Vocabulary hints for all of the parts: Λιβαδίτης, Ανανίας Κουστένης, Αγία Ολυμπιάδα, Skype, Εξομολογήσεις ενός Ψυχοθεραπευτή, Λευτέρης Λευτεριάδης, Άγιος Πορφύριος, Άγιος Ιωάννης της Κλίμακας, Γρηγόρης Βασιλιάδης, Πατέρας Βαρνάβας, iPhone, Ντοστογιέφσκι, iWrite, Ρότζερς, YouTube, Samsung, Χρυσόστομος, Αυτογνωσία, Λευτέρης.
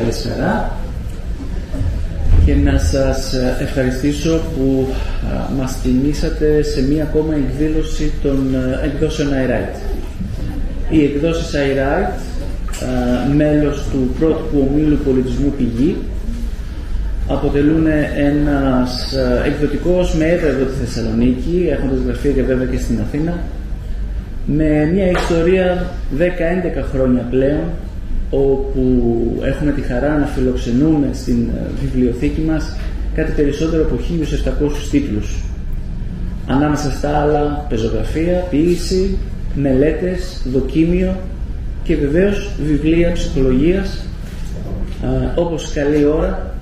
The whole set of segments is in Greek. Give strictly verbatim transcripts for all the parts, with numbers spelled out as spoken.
Καλησπέρα και να σας ευχαριστήσω που μας τιμήσατε σε μία ακόμα εκδήλωση των εκδόσεων iWrite. Οι εκδόσεις iWrite, μέλος του πρώτου ομίλου πολιτισμού Πηγή, αποτελούν ένας εκδοτικός με έδρα εδώ τη Θεσσαλονίκη, έχοντας γραφεία και βέβαια και στην Αθήνα, με μια ιστορία δέκα με έντεκα χρόνια πλέον, όπου έχουμε τη χαρά να φιλοξενούμε στην βιβλιοθήκη μας κάτι περισσότερο από χίλιους επτακόσιους τίτλους. Ανάμεσα στα άλλα, πεζογραφία, ποίηση, μελέτες, δοκίμιο και βεβαίως βιβλία ψυχολογίας. Όπως καλή ώρα,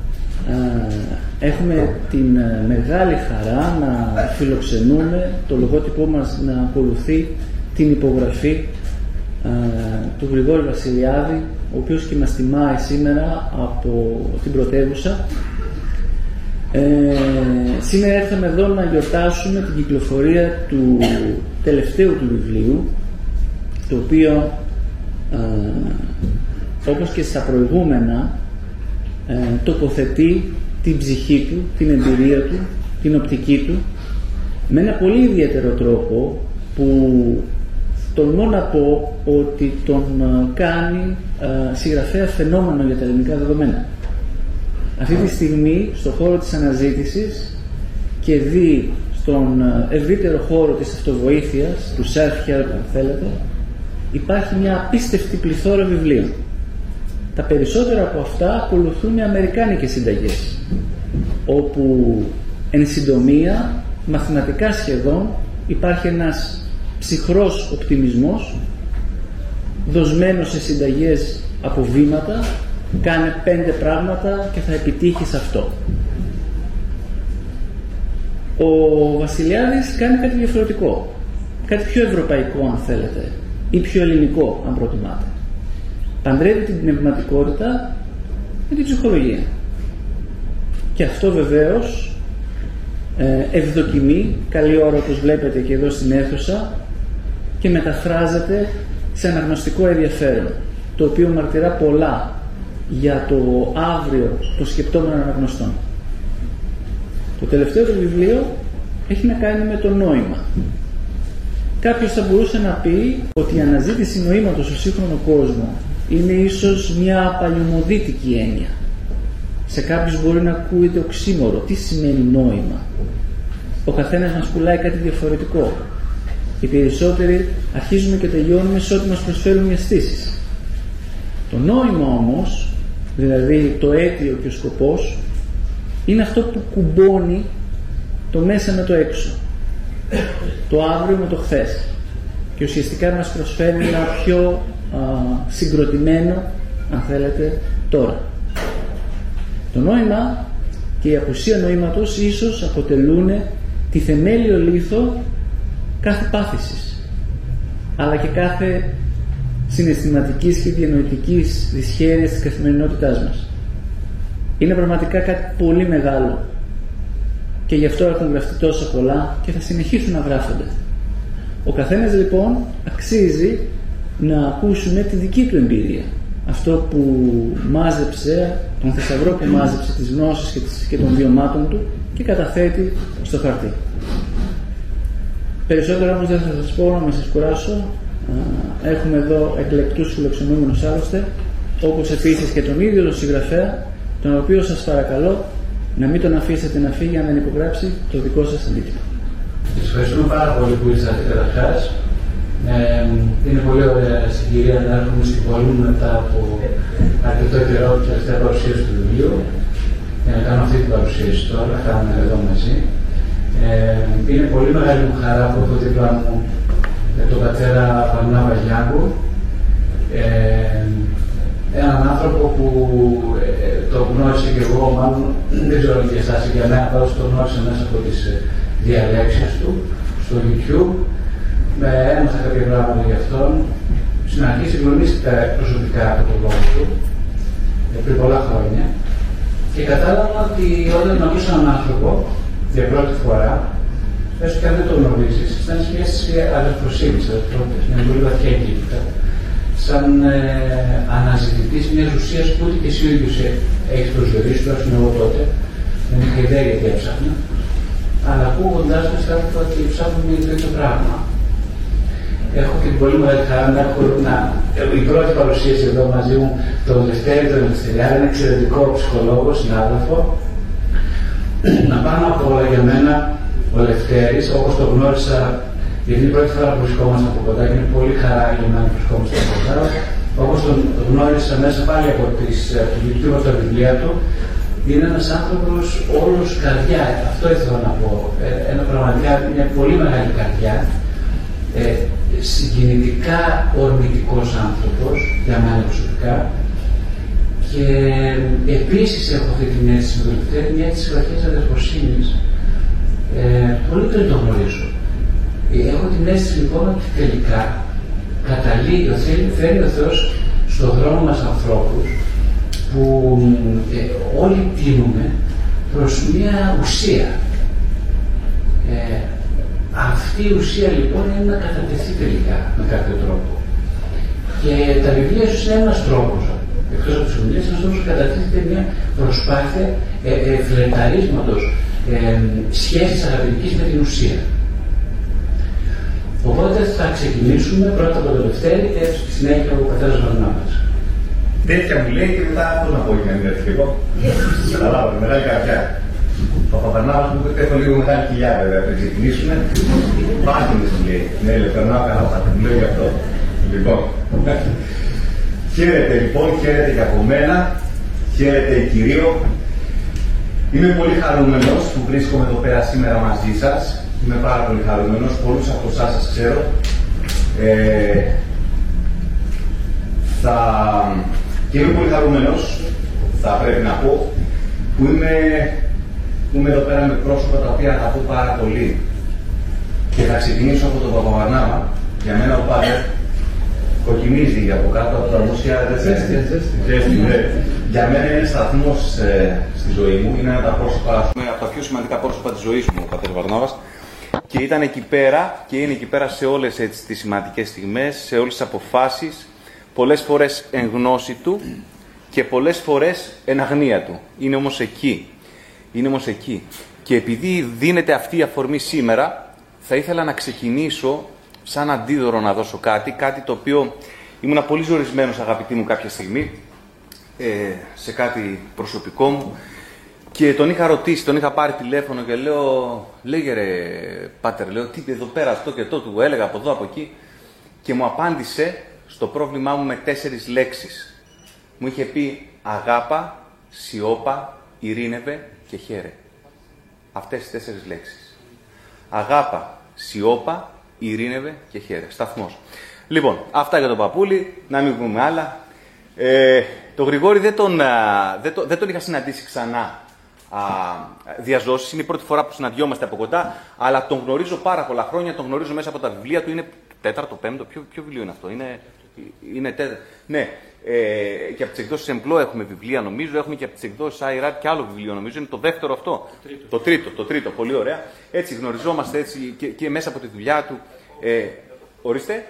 έχουμε την μεγάλη χαρά να φιλοξενούμε το λογότυπό μας να ακολουθεί την υπογραφή του Γρηγόρη Βασιλιάδη, ο οποίος και μας τιμάει σήμερα από την πρωτεύουσα. Ε, σήμερα ήρθαμε εδώ να γιορτάσουμε την κυκλοφορία του τελευταίου του βιβλίου, το οποίο, ε, όπως και στα προηγούμενα, ε, τοποθετεί την ψυχή του, την εμπειρία του, την οπτική του, με ένα πολύ ιδιαίτερο τρόπο που τολμώ να πω ότι τον κάνει α, συγγραφέα φαινόμενο για τα ελληνικά δεδομένα. Αυτή τη στιγμή, στον χώρο της αναζήτησης και δι στον ευρύτερο χώρο της αυτοβοήθειας, του self-help αν θέλετε, υπάρχει μια απίστευτη πληθώρα βιβλίων. Τα περισσότερα από αυτά ακολουθούν οι αμερικάνικες συνταγές, όπου εν συντομία, μαθηματικά σχεδόν, υπάρχει ένας ψυχρός οπτιμισμός δοσμένος σε συνταγές από βήματα. Κάνε πέντε πράγματα και θα επιτύχεις αυτό. Ο Βασιλιάδης κάνει κάτι διαφορετικό, κάτι πιο ευρωπαϊκό αν θέλετε, ή πιο ελληνικό αν προτιμάτε. Παντρεύει την πνευματικότητα με την ψυχολογία και αυτό βεβαίως ευδοκιμεί, καλή ώρα όπως βλέπετε και εδώ στην αίθουσα, και μεταφράζεται σε αναγνωστικό ενδιαφέρον, το οποίο μαρτυρά πολλά για το αύριο το σκεπτόμενο αναγνωστών. Το τελευταίο του βιβλίο έχει να κάνει με το νόημα. Κάποιος θα μπορούσε να πει ότι η αναζήτηση νοήματος στο σύγχρονο κόσμο είναι ίσως μια παλιωμοδίτικη έννοια. Σε κάποιους μπορεί να ακούγεται οξύμορο. Τι σημαίνει νόημα? Ο καθένας μας πουλάει κάτι διαφορετικό. Οι περισσότεροι αρχίζουμε και τελειώνουμε σε ό,τι μας προσφέρουν οι αισθήσεις. Το νόημα όμως, δηλαδή το αίτιο και ο σκοπός, είναι αυτό που κουμπώνει το μέσα με το έξω, το αύριο με το χθες, και ουσιαστικά μας προσφέρει ένα πιο α, συγκροτημένο, αν θέλετε, τώρα. Το νόημα και η απουσία νοήματος ίσως αποτελούν τη θεμέλιο λίθο κάθε πάθησης, αλλά και κάθε συναισθηματικής και διανοητικής δυσχέρειας της καθημερινότητάς μας. Είναι πραγματικά κάτι πολύ μεγάλο και γι' αυτό έχουν γραφτεί τόσα πολλά και θα συνεχίσουν να γράφονται. Ο καθένας λοιπόν αξίζει να ακούσουμε τη δική του εμπειρία, αυτό που μάζεψε, τον θησαυρό που μάζεψε τις γνώσεις και των βιωμάτων του και καταθέτει στο χαρτί. Περισσότερα όμως δεν θα σας πω, να μην σας κουράσω. Έχουμε εδώ εκλεκτούς φιλοξενούμενους άλλωστε, όπως επίσης και τον ίδιο τον συγγραφέα, τον οποίο σας παρακαλώ να μην τον αφήσετε να φύγει αν δεν υπογράψει το δικό σας αντίτυπο. Σας ευχαριστούμε πάρα πολύ που ήσασταν καταρχάς. Ε, είναι πολύ ωραία συγκυρία να έρχομαι στην Πολύν μετά από αρκετό καιρό από την τελευταία παρουσίαση του βιβλίου και να κάνω αυτή την παρουσίαση τώρα, θα είμαι εδώ μαζί. Ε, είναι πολύ μεγάλη μου χαρά που έχω δίπλα μου τον πατέρα Βαρνάβα, ε, έναν άνθρωπο που ε, το γνώρισε και εγώ, μάλλον δεν ξέρω αν και εσάς, για μένα πάντως το γνώρισε μέσα από τις διαλέξεις του στο YouTube. Με έμαθα κάποια πράγματα γι' αυτόν. Στην αρχή συγκλονίστηκα προσωπικά από τον λόγο του πριν πολλά χρόνια και κατάλαβα ότι όταν γνωρίζω έναν άνθρωπο για πρώτη φορά, έστω και αν δεν το γνωρίζει, σαν μια αίσθηση αδερφοσύνη, αδερφότητα, μια πολύ βαθιά εγκύτητα, σαν ε, αναζητητή μια ουσία που ούτε και εσύ ο ίδιος έχεις προσδιορίσει, τουλάχιστον εγώ τότε, δεν είχα ιδέα γιατί έψαχνα, αλλά ακούγοντάς μας κάθετα ότι ψάχνουμε το ίδιο πράγμα. Έχω και την πολύ μεγάλη χαρά να έχω να... η πρώτη παρουσίαση εδώ μαζί μου, τον Λευτέρη, τον Λευτέριάδη, ένα εξαιρετικό ψυχολόγο, συνάδελφο. Να πάνω από όλα για μένα, ο Λευτέρης, όπως το γνώρισα, γιατί η πρώτη φορά που βρισκόμαστε από κοντά, είναι πολύ χαρά για μένα που βρισκόμαστε από κοντά. Όπως τον γνώρισα μέσα πάλι από την πληκτή μας τα βιβλία του, είναι ένας άνθρωπος όλος καρδιά. Αυτό ήθελα να πω. Ένα πραγματικά, μια πολύ μεγάλη καρδιά. Ε, συγκινητικά ορμητικός άνθρωπος, για μένα προσωπικά. Και επίσης έχω αυτή την αίσθηση με τον Λευτέρη, μια της βαθιάς αδερφοσύνης, ε, πολύ πριν το γνωρίζω. Έχω την αίσθηση λοιπόν ότι τελικά καταλήγει, φέρει ο Θεός στον δρόμο μας ανθρώπους που ε, όλοι τίνουμε προς μια ουσία. Ε, Αυτή η ουσία λοιπόν είναι να κατατεθεί τελικά με κάποιο τρόπο. Και τα βιβλία σου είναι ένας τρόπος, εκτός από τις ομιλίες, ένας τρόπος που κατατίθεται μια προσπάθεια ε, ε, φλερταρίσματος ε, σχέσης αγαπητικής με την ουσία. Οπότε θα ξεκινήσουμε πρώτα από τον Λευτέρη και στη συνέχεια από τον Πατέρα Βαρνάβα. Τέτοια μου λέει και μετά αυτό να πω για να μην έρθει εγώ. Καταλάβω, μεγάλη καρδιά. Ο Παπανάβας μου είπε έχω λίγο μεγάλη κοιλιά βέβαια, πριν ξεκινήσουμε. Πάτινες μου λέει. Ναι, Λευτέρη, καλά, θα μου λέει γι' αυτό. Λοιπόν. Χαίρετε λοιπόν, χαίρετε και από μένα. Χαίρετε κυρίω. Είμαι πολύ χαρούμενος που βρίσκομαι εδώ πέρα σήμερα μαζί σας. Είμαι πάρα πολύ χαρούμενος, πολλούς από εσάς σας ξέρω. Ε, θα... Και είμαι πολύ χαρούμενος, θα πρέπει να πω, που είμαι, που είμαι εδώ πέρα με πρόσωπα τα οποία αγαπώ πάρα πολύ. Και θα ξεκινήσω από τον Παπα Βαρνάβα. Για μένα ο Πάτερ κοκκινίζει από κάτω από τα μουσια, δεν ζέστη. Για μένα είναι σταθμός ε, στη ζωή μου, είναι ένα από τα πρόσωπα, από τα πιο σημαντικά πρόσωπα της ζωής μου, ο Πατέρ Βαρνάβας. Και ήταν εκεί πέρα και είναι εκεί πέρα σε όλες έτσι, τις σημαντικές στιγμές, σε όλες τις αποφάσεις, πολλές φορές εν γνώση του και πολλές φορές εν αγνία του. Είναι όμως εκεί. Είναι όμως εκεί. Και επειδή δίνεται αυτή η αφορμή σήμερα, θα ήθελα να ξεκινήσω σαν αντίδωρο να δώσω κάτι, κάτι το οποίο ήμουνα πολύ ζορισμένος αγαπητή μου κάποια στιγμή, σε κάτι προσωπικό μου. Και τον είχα ρωτήσει, τον είχα πάρει τηλέφωνο και λέω, λέγε ρε Πάτερ, λέω, τι εδώ πέρα αυτό και το, του έλεγα από εδώ, από εκεί. Και μου απάντησε στο πρόβλημά μου με τέσσερις λέξεις. Μου είχε πει αγάπα, σιώπα, ειρήνευε και χαίρε. Αυτές τις τέσσερις λέξεις. Αγάπα, σιώπα, ειρήνευε και χαίρε. Σταθμός. Λοιπόν, αυτά για τον παππούλη, να μην πούμε άλλα. Ε, το Γρηγόρη δεν τον, δεν τον, δεν τον είχα συναντήσει ξανά. Διαζώσεις. Είναι η πρώτη φορά που συναντιόμαστε από κοντά, αλλά τον γνωρίζω πάρα πολλά χρόνια, τον γνωρίζω μέσα από τα βιβλία του. Είναι τέταρτο, πέμπτο, ποιο, ποιο βιβλίο είναι αυτό, είναι, είναι τέταρτο. Ναι, ε, και από τις εκδόσεις Εμπλό έχουμε βιβλία νομίζω, έχουμε και από τις εκδόσεις iWrite και άλλο βιβλίο νομίζω, είναι το δεύτερο αυτό. Το τρίτο, το τρίτο, το τρίτο. Πολύ ωραία. Έτσι γνωριζόμαστε έτσι και, και μέσα από τη δουλειά του. Ε, ορίστε.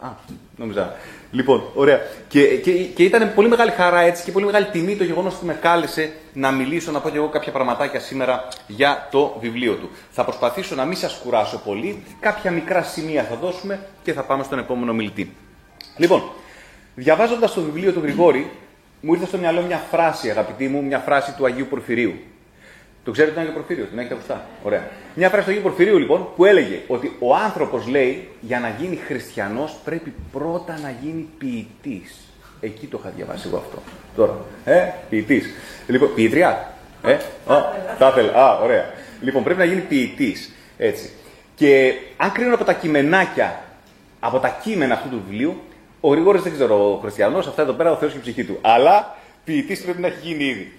Α, νόμιζα. Λοιπόν, ωραία. Και, και, και ήταν πολύ μεγάλη χαρά έτσι και πολύ μεγάλη τιμή το γεγονός ότι με κάλεσε να μιλήσω, να πω και εγώ κάποια πραγματάκια σήμερα για το βιβλίο του. Θα προσπαθήσω να μην σας κουράσω πολύ. Κάποια μικρά σημεία θα δώσουμε και θα πάμε στον επόμενο μιλητή. Λοιπόν, διαβάζοντας το βιβλίο του Γρηγόρη, μου ήρθε στο μυαλό μια φράση, αγαπητοί μου, μια φράση του Αγίου Πορφυρίου. Το ξέρετε τον Άγιο Πορφύριο, την έχετε ακουστά. Ωραία. Μια φράση του Αγίου Πορφυρίου λοιπόν που έλεγε ότι ο άνθρωπος λέει για να γίνει χριστιανός πρέπει πρώτα να γίνει ποιητής. Εκεί το είχα διαβάσει εγώ αυτό. Τώρα. Ε, ποιητής. Λοιπόν, ποιητριά. Ε, τα ήθελα. Α, ωραία. Λοιπόν, πρέπει να γίνει ποιητής. Έτσι. Και αν κρίνω από τα κειμενάκια, από τα κείμενα αυτού του βιβλίου, ο Γρηγόρης δεν ξέρω, ο χριστιανός, αυτά εδώ πέρα ο Θεός και η ψυχή του. Αλλά ποιητής πρέπει να έχει γίνει ήδη.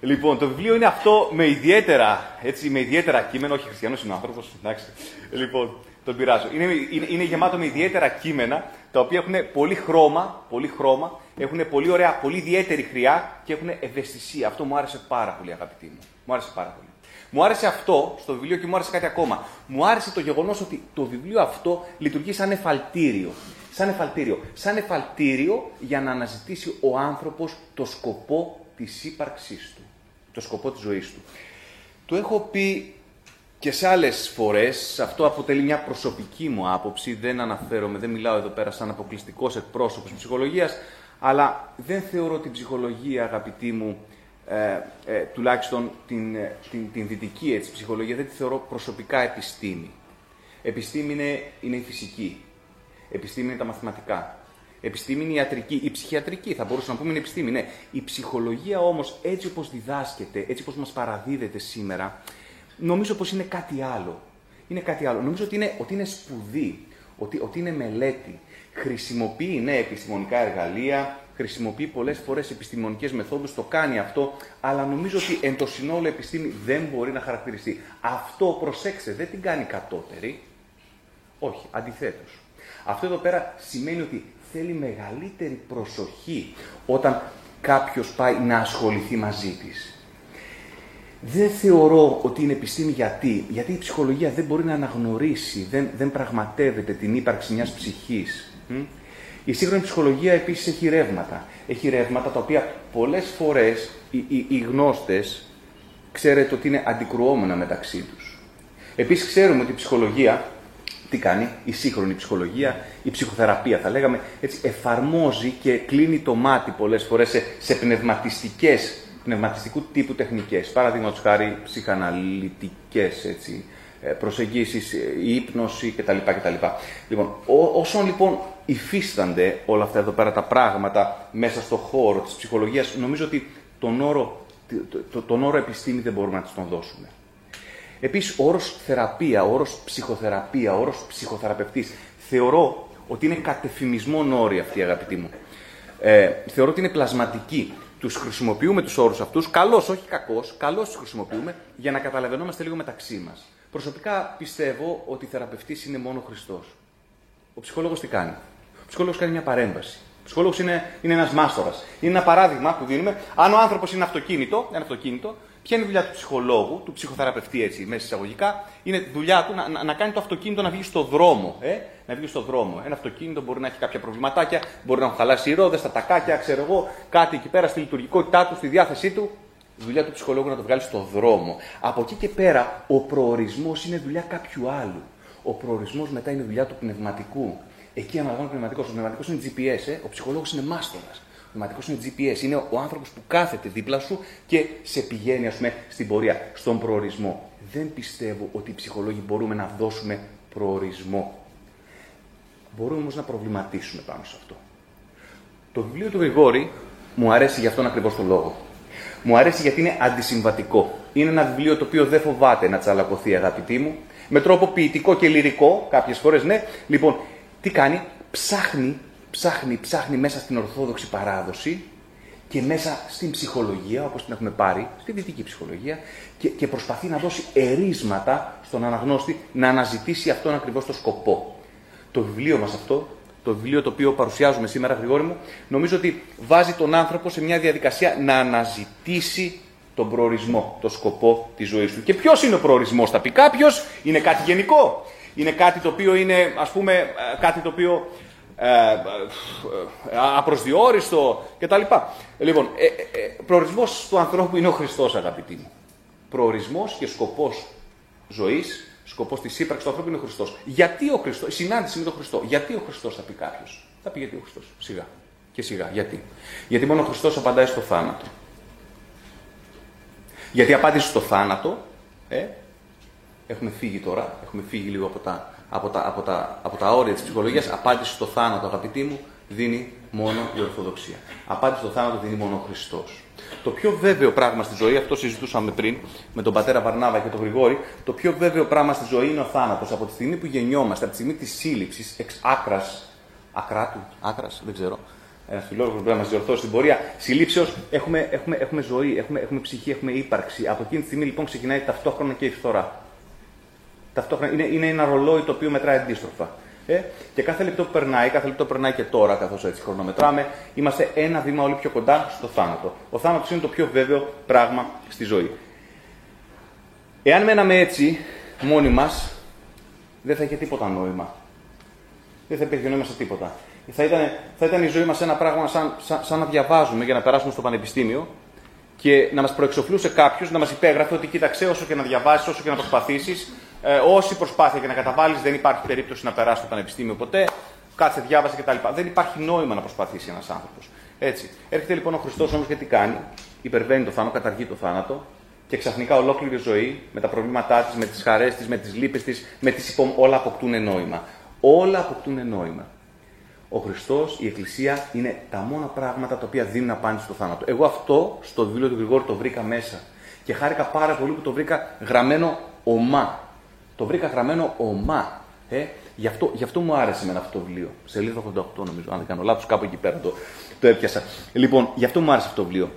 Λοιπόν, το βιβλίο είναι αυτό με ιδιαίτερα, έτσι, με ιδιαίτερα κείμενα, όχι χριστιανός είναι ο άνθρωπος, εντάξει, λοιπόν, τον πειράζω. Είναι, είναι, είναι γεμάτο με ιδιαίτερα κείμενα, τα οποία έχουν πολύ χρώμα, πολύ χρώμα, έχουν πολύ ωραία, πολύ ιδιαίτερη χρειά και έχουν ευαισθησία. Αυτό μου άρεσε πάρα πολύ, αγαπητοί μου. Μου άρεσε πάρα πολύ. Μου άρεσε αυτό στο βιβλίο και μου άρεσε κάτι ακόμα. Μου άρεσε το γεγονός ότι το βιβλίο αυτό λειτουργεί σαν εφαλτήριο. Σαν εφαλτήριο. Σαν εφαλτήριο για να αναζητήσει ο άνθρωπος το σκοπό της ύπαρξής του. Το σκοπό της ζωής του. Το έχω πει και σε άλλες φορές, αυτό αποτελεί μια προσωπική μου άποψη, δεν αναφέρομαι, δεν μιλάω εδώ πέρα σαν αποκλειστικός εκπρόσωπος ψυχολογίας, αλλά δεν θεωρώ την ψυχολογία, αγαπητοί μου, ε, ε, τουλάχιστον την, την, την δυτική έτσι, ψυχολογία, δεν τη θεωρώ προσωπικά επιστήμη. Επιστήμη είναι, είναι η φυσική, επιστήμη είναι τα μαθηματικά, επιστήμη είναι η ιατρική, η ψυχιατρική, θα μπορούσαμε να πούμε είναι επιστήμη, ναι. Η ψυχολογία όμως, έτσι όπως διδάσκεται, έτσι όπως μας παραδίδεται σήμερα, νομίζω πως είναι κάτι άλλο. Είναι κάτι άλλο. Νομίζω ότι είναι, ότι είναι σπουδή, ότι, ότι είναι μελέτη. Χρησιμοποιεί ναι, επιστημονικά εργαλεία, χρησιμοποιεί πολλές φορές επιστημονικές μεθόδους, το κάνει αυτό, αλλά νομίζω ότι εν το συνόλου επιστήμη δεν μπορεί να χαρακτηριστεί. Αυτό, προσέξτε, δεν την κάνει κατώτερη. Όχι, αντιθέτως. Αυτό εδώ πέρα σημαίνει ότι θέλει μεγαλύτερη προσοχή όταν κάποιος πάει να ασχοληθεί μαζί της. Δεν θεωρώ ότι είναι επιστήμη γιατί, γιατί η ψυχολογία δεν μπορεί να αναγνωρίσει, δεν, δεν πραγματεύεται την ύπαρξη μιας ψυχής. Η σύγχρονη ψυχολογία επίσης έχει ρεύματα. Έχει ρεύματα τα οποία πολλές φορές οι, οι, οι γνώστες ξέρετε ότι είναι αντικρουόμενα μεταξύ τους. Επίσης ξέρουμε ότι η ψυχολογία, τι κάνει, η σύγχρονη ψυχολογία, η ψυχοθεραπεία θα λέγαμε, έτσι, εφαρμόζει και κλείνει το μάτι πολλές φορές σε, σε πνευματιστικές πνευματιστικού τύπου τεχνικές, παραδείγματος χάρη ψυχαναλυτικές έτσι, προσεγγίσεις, η ύπνωση κτλ. κτλ. Λοιπόν, ό, όσον λοιπόν υφίστανται όλα αυτά εδώ πέρα τα πράγματα μέσα στον χώρο της ψυχολογίας, νομίζω ότι τον όρο, το, τον όρο επιστήμη δεν μπορούμε να τους τον δώσουμε. Επίσης, ο όρος θεραπεία, ο όρος ψυχοθεραπεία, ο όρος ψυχοθεραπευτής, θεωρώ ότι είναι κατεφημισμόν όροι αυτοί, αγαπητοί μου. Ε, θεωρώ ότι είναι πλασματικοί. Τους χρησιμοποιούμε τους όρους αυτούς, καλώς, όχι κακώς, καλώς τους χρησιμοποιούμε για να καταλαβαίνόμαστε λίγο μεταξύ μας. Προσωπικά πιστεύω ότι θεραπευτής είναι μόνο ο Χριστός. Ο ψυχολόγος τι κάνει. Ο ψυχολόγος κάνει μια παρέμβαση. Ο ψυχολόγος είναι, είναι ένας μάστορας. Είναι ένα παράδειγμα που δίνουμε. Αν ο άνθρωπος είναι αυτοκίνητο, ένα αυτοκίνητο, ποια είναι η δουλειά του ψυχολόγου, του ψυχοθεραπευτή έτσι, μέσα εισαγωγικά, είναι δουλειά του να, να, να κάνει το αυτοκίνητο να βγει στο δρόμο. Ε? Να βγει στο δρόμο. Ένα αυτοκίνητο μπορεί να έχει κάποια προβληματάκια, μπορεί να έχουν χαλάσει οι ρόδες, τα τακάκια, ξέρω εγώ, κάτι εκεί πέρα στη λειτουργικότητά του, στη διάθεσή του. Δουλειά του ψυχολόγου να το βγάλει στο δρόμο. Από εκεί και πέρα ο προορισμός είναι δουλειά κάποιου άλλου. Ο προορισμός μετά είναι δουλειά του πνευματικού. Εκεί αναλαμβάνει ο πνευματικός. Ο πνευματικός είναι τζι πι ες, ε? Ο ψυχολόγος είναι μάστορας. Ο πνευματικός είναι τζι πι ες, είναι ο άνθρωπος που κάθεται δίπλα σου και σε πηγαίνει, ας πούμε, στην πορεία, στον προορισμό. Δεν πιστεύω ότι οι ψυχολόγοι μπορούμε να δώσουμε προορισμό. Μπορούμε όμως να προβληματίσουμε πάνω σε αυτό. Το βιβλίο του Γρηγόρη μου αρέσει γι' αυτόν ακριβώς τον λόγο. Μου αρέσει γιατί είναι αντισυμβατικό. Είναι ένα βιβλίο το οποίο δεν φοβάται να τσαλακωθεί, αγαπητοί μου, με τρόπο ποιητικό και λυρικό, κάποιες φορές ναι. Λοιπόν, τι κάνει, ψάχνει. Ψάχνει, ψάχνει μέσα στην ορθόδοξη παράδοση και μέσα στην ψυχολογία, όπως την έχουμε πάρει, στη δυτική ψυχολογία, και, και προσπαθεί να δώσει ερίσματα στον αναγνώστη να αναζητήσει αυτόν ακριβώς το σκοπό. Το βιβλίο μας αυτό, το βιβλίο το οποίο παρουσιάζουμε σήμερα, Γρηγόρη μου, νομίζω ότι βάζει τον άνθρωπο σε μια διαδικασία να αναζητήσει τον προορισμό, τον σκοπό της ζωής του. Και ποιος είναι ο προορισμός, θα πει κάποιος, είναι κάτι γενικό, είναι κάτι το οποίο είναι, ας πούμε, κάτι το οποίο. Ε, απροσδιόριστο κτλ. Λοιπόν, ε, ε, προορισμός του ανθρώπου είναι ο Χριστός, αγαπητοί μου. Προορισμός και σκοπός ζωής, σκοπός της ύπαρξης του ανθρώπου είναι ο Χριστός. Γιατί ο Χριστός, συνάντηση με τον Χριστό, γιατί ο Χριστός, θα πει κάποιος. Θα πει γιατί ο Χριστός, σιγά και σιγά. Γιατί, γιατί μόνο ο Χριστός απαντάει στο θάνατο. Γιατί η απάντηση στο θάνατο, ε, έχουμε φύγει τώρα, έχουμε φύγει λίγο από τα. Από τα, από, τα, από τα όρια της ψυχολογίας, απάντηση στο θάνατο, αγαπητοί μου, δίνει μόνο η Ορθοδοξία. Απάντηση στο θάνατο δίνει μόνο ο Χριστός. Το πιο βέβαιο πράγμα στη ζωή, αυτό συζητούσαμε πριν με τον πατέρα Βαρνάβα και τον Γρηγόρη, το πιο βέβαιο πράγμα στη ζωή είναι ο θάνατος. Από τη στιγμή που γεννιόμαστε, από τη στιγμή της σύλληψης, εξ άκρας, ακράτου, άκρας, δεν ξέρω, ένας φιλόλογος μπορεί να μας διορθώσει στην πορεία, συλλήψεως, έχουμε, έχουμε, έχουμε ζωή, έχουμε, έχουμε ψυχή, έχουμε ύπαρξη. Από εκείνη τη στιγμή λοιπόν ξεκινάει ταυτόχρονα και η φθορά. Ταυτόχρονα είναι, είναι ένα ρολόι το οποίο μετράει αντίστροφα. Ε? Και κάθε λεπτό που περνάει, κάθε λεπτό που περνάει και τώρα, καθώς έτσι χρονομετράμε, είμαστε ένα βήμα όλοι πιο κοντά στο θάνατο. Ο θάνατος είναι το πιο βέβαιο πράγμα στη ζωή. Εάν μέναμε έτσι μόνοι μας, δεν θα είχε τίποτα νόημα. δεν θα υπήρχε νόημα σε τίποτα. Θα ήταν, θα ήταν η ζωή μας ένα πράγμα σαν, σαν, σαν να διαβάζουμε για να περάσουμε στο πανεπιστήμιο και να μας προεξοφλούσε κάποιος, να μας υπέγραφε ότι κοίταξε, όσο και να διαβάσεις, όσο και να προσπαθήσεις, ε, όση προσπάθεια και να καταβάλεις, δεν υπάρχει περίπτωση να περάσεις στο πανεπιστήμιο ποτέ. Κάτσε, διάβασε κτλ. Δεν υπάρχει νόημα να προσπαθήσει ένας άνθρωπος. Έτσι. Έρχεται λοιπόν ο Χριστός όμως και τι κάνει. Υπερβαίνει το θάνατο, καταργεί το θάνατο και ξαφνικά ολόκληρη ζωή με τα προβλήματά της, με τις χαρές της, με τις λύπες της, με τις υπομ... όλα αποκτούν νόημα. Όλα αποκτούν νόημα. Ο Χριστός, η Εκκλησία είναι τα μόνα πράγματα τα οποία δίνουν απάντηση στο θάνατο. Εγώ αυτό στο βιβλίο του Γρηγόρη το βρήκα μέσα και χάρηκα πάρα πολύ που το βρήκα γραμμένο ομά. Το βρήκα γραμμένο ομά. Ε? Γι' αυτό, γι' αυτό μου άρεσε εμένα αυτό το βιβλίο. Σελίδα ογδόντα οκτώ νομίζω, αν δεν κάνω λάθος, κάπου εκεί πέρα το, το έπιασα. Λοιπόν, γι' αυτό μου άρεσε αυτό το βιβλίο.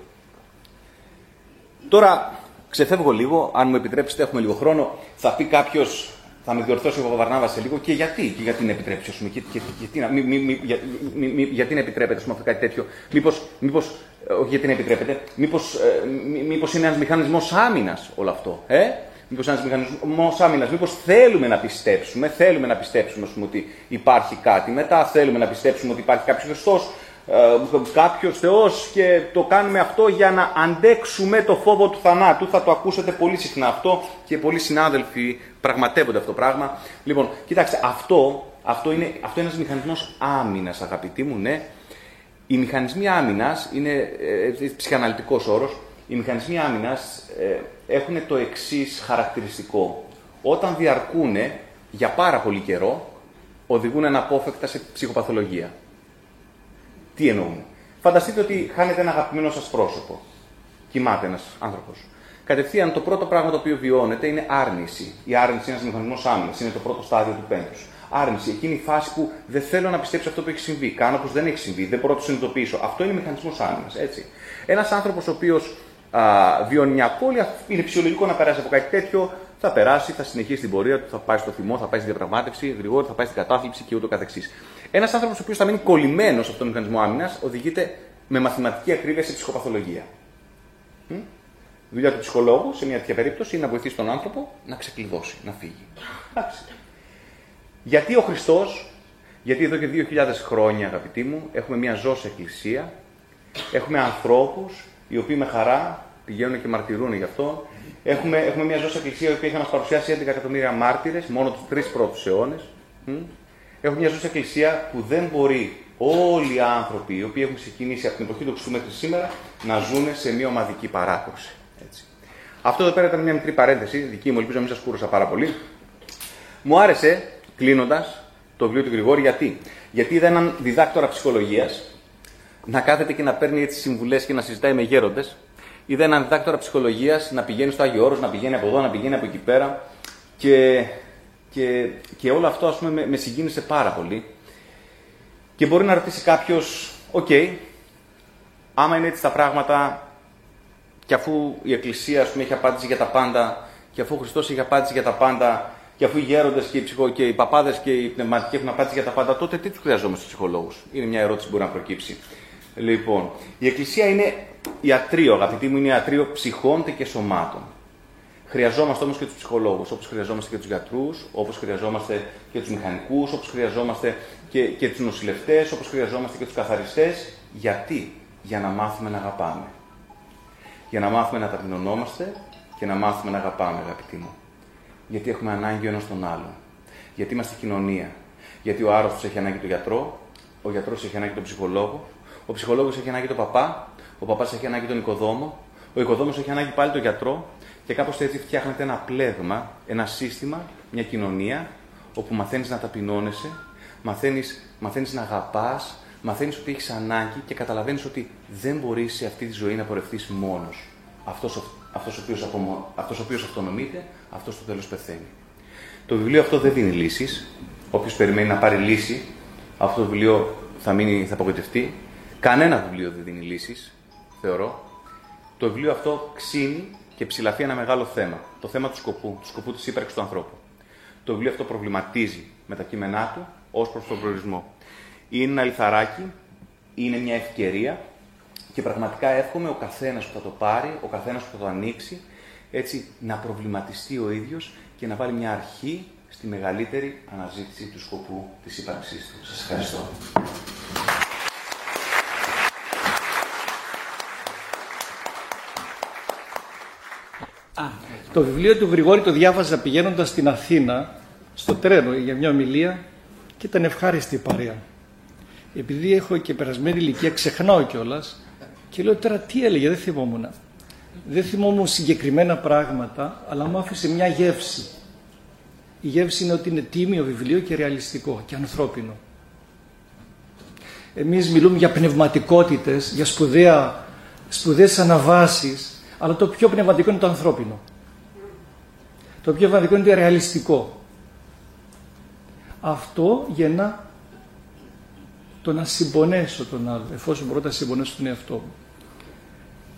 Τώρα ξεφεύγω λίγο, αν μου επιτρέψετε, έχουμε λίγο χρόνο. Θα πει κάποιος, θα με διορθώσει ο Βαρνάβας σε λίγο, και γιατί, και γιατί να επιτρέψει, ας πούμε, και, και, και, μη, μη, μη, για, μη, μη, γιατί να επιτρέπεται, ας πούμε, κάτι τέτοιο. Μήπως, μήπως, όχι γιατί να επιτρέπεται, μήπως, ε, μή, μήπως είναι ένας μηχανισμός άμυνας όλο αυτό, ε? Μήπως ένας μηχανισμός άμυνας, μήπως θέλουμε να πιστέψουμε, θέλουμε να πιστέψουμε, ας πούμε, ότι υπάρχει κάτι μετά, θέλουμε να πιστέψουμε ότι υπάρχει κάποιος Χριστός, κάποιος Θεός, και το κάνουμε αυτό για να αντέξουμε το φόβο του θανάτου. Θα το ακούσετε πολύ συχνά αυτό και πολλοί συνάδελφοι πραγματεύονται αυτό το πράγμα. Λοιπόν, κοιτάξτε, αυτό, αυτό, είναι, αυτό είναι ένας μηχανισμός άμυνας, αγαπητοί μου, ναι. Οι μηχανισμοί άμυνας είναι ε, ε, ψυχαναλυτικός όρος. Οι μηχανισμοί άμυνας ε, έχουν το εξής χαρακτηριστικό. Όταν διαρκούνε για πάρα πολύ καιρό, οδηγούν αναπόφευκτα σε ψυχοπαθολογία. Τι εννοούμε? Φανταστείτε ότι χάνετε ένα αγαπημένο σας πρόσωπο. Κοιμάται ένας άνθρωπος. Κατευθείαν το πρώτο πράγμα το οποίο βιώνετε είναι άρνηση. Η άρνηση είναι ένας μηχανισμός άμυνας. Είναι το πρώτο στάδιο του πένθους. Άρνηση, εκείνη η φάση που δεν θέλω να πιστέψω αυτό που έχει συμβεί. Κάνω πως δεν έχει συμβεί. Δεν μπορώ να το συνειδητοποιήσω. Αυτό είναι μηχανισμός άμυνας. Ένας άνθρωπος ο οποίος βιώνει μια απώλεια, είναι φυσιολογικό να περάσει από κάτι τέτοιο. Θα περάσει, θα συνεχίσει την πορεία του, θα πάει στο θυμό, θα πάει στη διαπραγμάτευση, Γρηγόρη, θα πάει στην κατάθλιψη και ούτω καθεξής. Ένας άνθρωπος ο οποίος θα μείνει κολλημένος σε αυτόν τον μηχανισμό άμυνας οδηγείται με μαθηματική ακρίβεια σε ψυχοπαθολογία. Μ? Η δουλειά του ψυχολόγου σε μια τέτοια περίπτωση είναι να βοηθήσει τον άνθρωπο να ξεκλειδώσει, να φύγει. Εντάξει. Γιατί ο Χριστός, γιατί εδώ και δύο χιλιάδες χρόνια, αγαπητοί μου, έχουμε μια ζώσα εκκλησία, έχουμε ανθρώπους οι οποίοι με χαρά πηγαίνουν και μαρτυρούν γι' αυτό. Έχουμε, έχουμε μια ζώσα εκκλησία η οποία έχει να μας παρουσιάσει έντεκα εκατομμύρια μάρτυρες μόνο τους τρεις πρώτους αιώνες. Έχουμε μια ζώσα εκκλησία που δεν μπορεί όλοι οι άνθρωποι οι οποίοι έχουν ξεκινήσει από την εποχή του Χριστού μέχρι σήμερα να ζουν σε μια ομαδική παράκοψη. Έτσι. Αυτό εδώ πέρα ήταν μια μικρή παρένθεση δική μου, ελπίζω να μην σας κούρασα πάρα πολύ. Μου άρεσε, κλείνοντας, το βιβλίο του Γρηγόρη, γιατί? Γιατί είδα έναν διδάκτορα ψυχολογίας να κάθεται και να παίρνει έτσι συμβουλές και να συζητάει με γέροντες. Είδα έναν διδάκτορα ψυχολογίας να πηγαίνει στο Άγιο Όρος, να πηγαίνει από εδώ, να πηγαίνει από εκεί πέρα. Και, και, και όλο αυτό, ας πούμε, με, με συγκίνησε πάρα πολύ. Και μπορεί να ρωτήσει κάποιος, οκ, okay, άμα είναι έτσι τα πράγματα, και αφού η Εκκλησία, ας πούμε, έχει απάντηση για τα πάντα, και αφού ο Χριστός έχει απάντηση για τα πάντα, και αφού οι γέροντες και οι, ψυχο, και οι παπάδες και οι πνευματικοί έχουν απάντηση για τα πάντα, τότε τι τους χρειαζόμαστε στους ψυχολόγους? Είναι μια ερώτηση που μπορεί να προκύψει. Λοιπόν, η Εκκλησία είναι ιατρείο, αγαπητοί μου, είναι ιατρείο ψυχών και σωμάτων. Χρειαζόμαστε όμως και τους ψυχολόγους, όπως χρειαζόμαστε και τους γιατρούς, όπως χρειαζόμαστε και τους μηχανικούς, όπως χρειαζόμαστε και, και τους νοσηλευτές, όπως χρειαζόμαστε και τους καθαριστές. Γιατί? Για να μάθουμε να αγαπάμε. Για να μάθουμε να ταπεινωνόμαστε και να μάθουμε να αγαπάμε, αγαπητοί μου. Γιατί έχουμε ανάγκη ένας τον άλλον. Γιατί είμαστε κοινωνία. Γιατί ο άρρωστος έχει ανάγκη τον γιατρό, ο γιατρός έχει ανάγκη τον ψυχολόγο. Ο ψυχολόγος έχει ανάγκη τον παπά, ο παπάς έχει ανάγκη τον οικοδόμο, ο οικοδόμος έχει ανάγκη πάλι τον γιατρό, και κάπως έτσι φτιάχνεται ένα πλέγμα, ένα σύστημα, μια κοινωνία, όπου μαθαίνεις να ταπεινώνεσαι, μαθαίνεις, μαθαίνεις να αγαπάς, μαθαίνεις ότι έχεις ανάγκη και καταλαβαίνεις ότι δεν μπορείς σε αυτή τη ζωή να πορευτείς μόνος. Αυτός, αυτός, ο οποίος απομο... αυτός ο οποίος αυτονομείται, αυτός στο τέλος πεθαίνει. Το βιβλίο αυτό δεν δίνει λύσεις. Όποιος περιμένει να πάρει λύση, αυτό το βιβλίο θα, μείνει, θα απογοητευτεί. Κανένα βιβλίο δεν δίνει λύσεις, θεωρώ. Το βιβλίο αυτό ξύνει και ψηλαφεί ένα μεγάλο θέμα. Το θέμα του σκοπού, του σκοπού της ύπαρξης του ανθρώπου. Το βιβλίο αυτό προβληματίζει με τα κείμενά του ως προς τον προορισμό. Είναι ένα λιθαράκι, είναι μια ευκαιρία και πραγματικά εύχομαι ο καθένας που θα το πάρει, ο καθένας που θα το ανοίξει, έτσι να προβληματιστεί ο ίδιος και να βάλει μια αρχή στη μεγαλύτερη αναζήτηση του σκοπού της ύπαρξής του. Σας ευχαριστώ. Α, το βιβλίο του Γρηγόρη το διάβαζα πηγαίνοντας στην Αθήνα, στο τρένο για μια ομιλία και ήταν ευχάριστη η παρέα. Επειδή έχω και περασμένη ηλικία, ξεχνάω κιόλας και λέω τώρα τι έλεγε, δεν θυμόμουν. Δεν θυμόμουν συγκεκριμένα πράγματα, αλλά μου άφησε μια γεύση. Η γεύση είναι ότι είναι τίμιο βιβλίο και ρεαλιστικό και ανθρώπινο. Εμείς μιλούμε για πνευματικότητες, για σπουδαία, σπουδαίες αναβάσεις, αλλά το πιο πνευματικό είναι το ανθρώπινο. Το πιο πνευματικό είναι το ρεαλιστικό. Αυτό γεννά το να συμπονέσω τον άλλο, εφόσον πρώτα συμπονέσω τον εαυτό μου.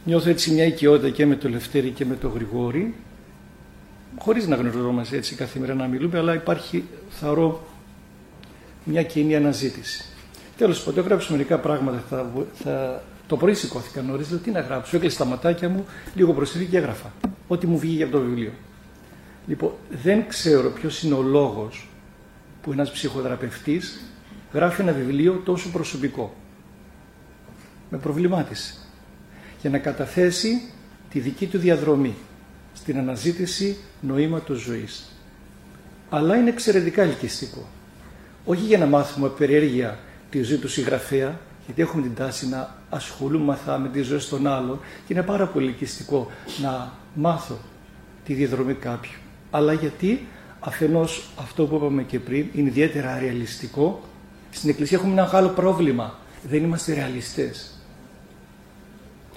Νιώθω έτσι μια οικειότητα και με τον Λευτέρη και με τον Γρηγόρη, χωρίς να γνωριζόμαστε έτσι καθημερινά να μιλούμε, αλλά υπάρχει, θαρώ, μια κοινή αναζήτηση. Τέλος πάντων, γράψω μερικά πράγματα. Θα, θα, το πρωί σηκώθηκα νωρίς, λέω τι να γράψω. Έκλεισα τα ματάκια μου, λίγο προσθέθηκα και έγραφα. Ό,τι μου βγήκε από το βιβλίο. Λοιπόν, δεν ξέρω ποιος είναι ο λόγος που ένας ψυχοθεραπευτής γράφει ένα βιβλίο τόσο προσωπικό. Με προβλημάτισε. Για να καταθέσει τη δική του διαδρομή στην αναζήτηση νοήματος ζωής. Αλλά είναι εξαιρετικά ελκυστικό. Όχι για να μάθουμε περιέργεια τη ζωή του συγγραφέα, γιατί έχουμε την τάση να ασχολούμαστε με τη ζωή των άλλων και είναι πάρα πολύ ελκυστικό να μάθω τη διαδρομή κάποιου. Αλλά γιατί αφενός αυτό που είπαμε και πριν είναι ιδιαίτερα ρεαλιστικό. Στην Εκκλησία έχουμε ένα μεγάλο πρόβλημα. Δεν είμαστε ρεαλιστές.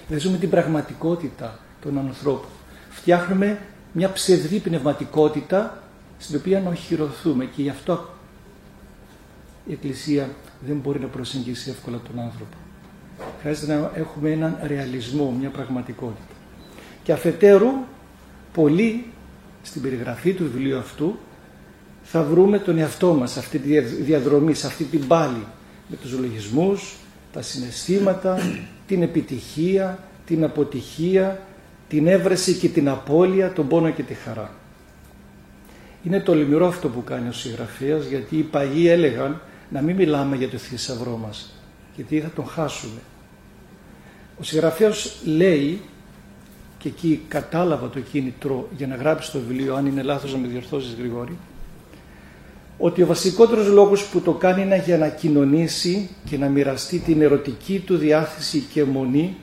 Δεν ζούμε την πραγματικότητα των ανθρώπων. Φτιάχνουμε μια ψευδή πνευματικότητα στην οποία να οχυρωθούμε και γι' αυτό η Εκκλησία δεν μπορεί να προσεγγίσει εύκολα τον άνθρωπο. Χρειάζεται να έχουμε έναν ρεαλισμό, μια πραγματικότητα. Και αφετέρου, πολλοί στην περιγραφή του βιβλίου αυτού θα βρούμε τον εαυτό μας σε αυτή τη διαδρομή, σε αυτή την πάλη με τους λογισμούς, τα συναισθήματα, την επιτυχία, την αποτυχία, την έβρεση και την απώλεια, τον πόνο και τη χαρά. Είναι τολμηρό αυτό που κάνει ο συγγραφέας, γιατί οι παγίοι έλεγαν να μην μιλάμε για το θησαυρό μας, γιατί θα τον χάσουμε. Ο συγγραφέας λέει, και εκεί κατάλαβα το κίνητρο για να γράψει το βιβλίο, αν είναι λάθος να με διορθώσεις Γρηγόρη, ότι ο βασικότερος λόγος που το κάνει είναι για να κοινωνήσει και να μοιραστεί την ερωτική του διάθεση και αιμονή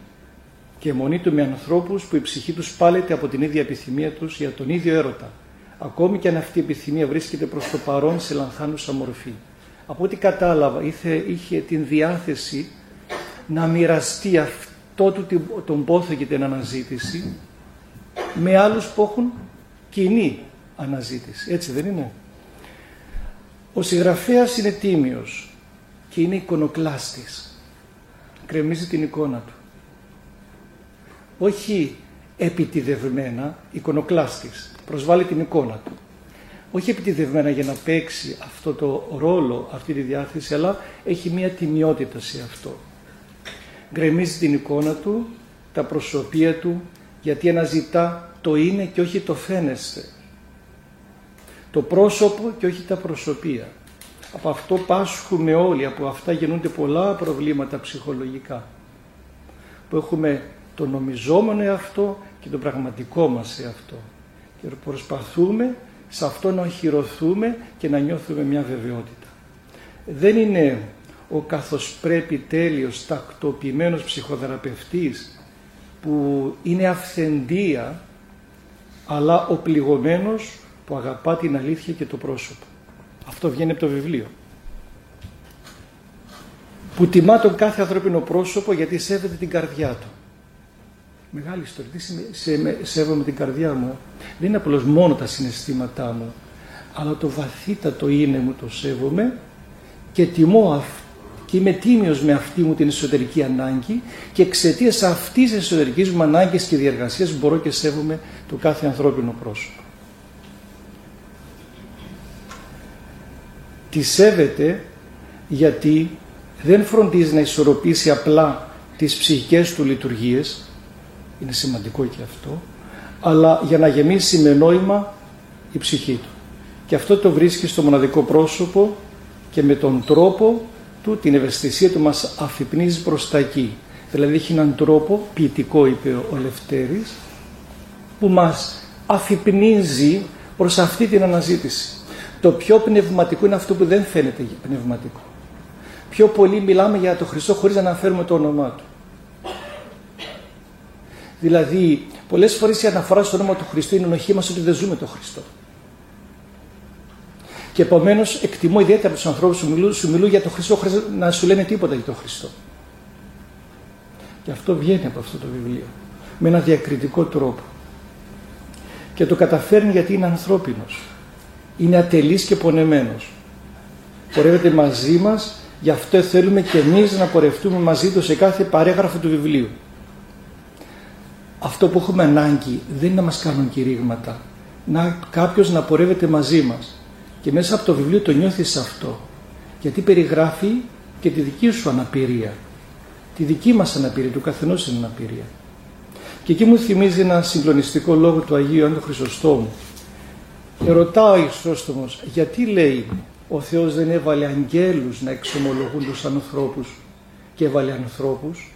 και αιμονή του με ανθρώπους που η ψυχή τους πάλεται από την ίδια επιθυμία τους για τον ίδιο έρωτα, ακόμη και αν αυτή η επιθυμία βρίσκεται προς το παρόν σε λανθάνουσα μορφή. Από ό,τι κατάλαβα, είχε, είχε την διάθεση να μοιραστεί αυτό του, τον πόθο και την αναζήτηση με άλλους που έχουν κοινή αναζήτηση. Έτσι δεν είναι? Ο συγγραφέας είναι τίμιος και είναι εικονοκλάστης. Κρεμίζει την εικόνα του. Όχι επιτιδευμένα, εικονοκλάστης. Προσβάλλει την εικόνα του. Όχι επιτιδευμένα για να παίξει αυτό το ρόλο, αυτή τη διάθεση, αλλά έχει μία τιμιότητα σε αυτό. Γκρεμίζει την εικόνα του, τα προσωπία του, γιατί αναζητά το είναι και όχι το φαίνεστε. Το πρόσωπο και όχι τα προσωπία. Από αυτό πάσχουμε όλοι, από αυτά γεννούνται πολλά προβλήματα ψυχολογικά. Που έχουμε το νομιζόμενο εαυτό και το πραγματικό μας εαυτό. Και προσπαθούμε σε αυτό να οχυρωθούμε και να νιώθουμε μια βεβαιότητα. Δεν είναι ο καθώς πρέπει τέλειος τακτοποιημένος ψυχοθεραπευτής που είναι αυθεντία, αλλά ο πληγωμένος που αγαπά την αλήθεια και το πρόσωπο. Αυτό βγαίνει από το βιβλίο. Που τιμά τον κάθε ανθρώπινο πρόσωπο γιατί σέβεται την καρδιά του. Μεγάλη ιστορία. Τι σέβομαι την καρδιά μου? Δεν είναι απλώς μόνο τα συναισθήματά μου, αλλά το βαθύτατο είναι μου το σέβομαι και τιμώ και είμαι τίμιος με αυτή μου την εσωτερική ανάγκη και εξαιτίας αυτής της εσωτερικής μου ανάγκης και διεργασίας μπορώ και σέβομαι το κάθε ανθρώπινο πρόσωπο. Τη σέβεται γιατί δεν φροντίζει να ισορροπήσει απλά τις ψυχικές του λειτουργίες, είναι σημαντικό και αυτό, αλλά για να γεμίσει με νόημα η ψυχή του. και αυτό το βρίσκει στο μοναδικό πρόσωπο και με τον τρόπο του, την ευαισθησία του μας αφυπνίζει προς τα εκεί. Δηλαδή έχει έναν τρόπο, ποιητικό είπε ο Λευτέρης, που μας αφυπνίζει προς αυτή την αναζήτηση. Το πιο πνευματικό είναι αυτό που δεν φαίνεται πνευματικό. Πιο πολύ μιλάμε για τον Χριστό χωρίς να αναφέρουμε το όνομά του. Δηλαδή, πολλές φορές η αναφορά στο όνομα του Χριστού είναι η ενοχή μας ότι δεν ζούμε τον Χριστό. Και επομένως εκτιμώ ιδιαίτερα τους ανθρώπους που μιλούν, σου μιλούν για τον Χριστό χωρίς να σου λένε τίποτα για τον Χριστό. Και αυτό βγαίνει από αυτό το βιβλίο. Με ένα διακριτικό τρόπο. Και το καταφέρνει γιατί είναι ανθρώπινος. Είναι ατελής και πονεμένος. Πορεύεται μαζί μας, γι' αυτό θέλουμε και εμείς να πορευτούμε μαζί του σε κάθε παράγραφο του βιβλίου. Αυτό που έχουμε ανάγκη δεν είναι να μας κάνουν κηρύγματα. Να, κάποιος να πορεύεται μαζί μας. Και μέσα από το βιβλίο το νιώθεις αυτό. Γιατί περιγράφει και τη δική σου αναπηρία. Τη δική μας αναπηρία, του καθενός είναι αναπηρία. Και εκεί μου θυμίζει ένα συγκλονιστικό λόγο του Αγίου Ιωάννη του Χρυσοστόμου. Ερωτά ο Χρυσόστομος, γιατί λέει ο Θεός δεν έβαλε αγγέλους να εξομολογούν τους ανθρώπους και έβαλε ανθρώπους.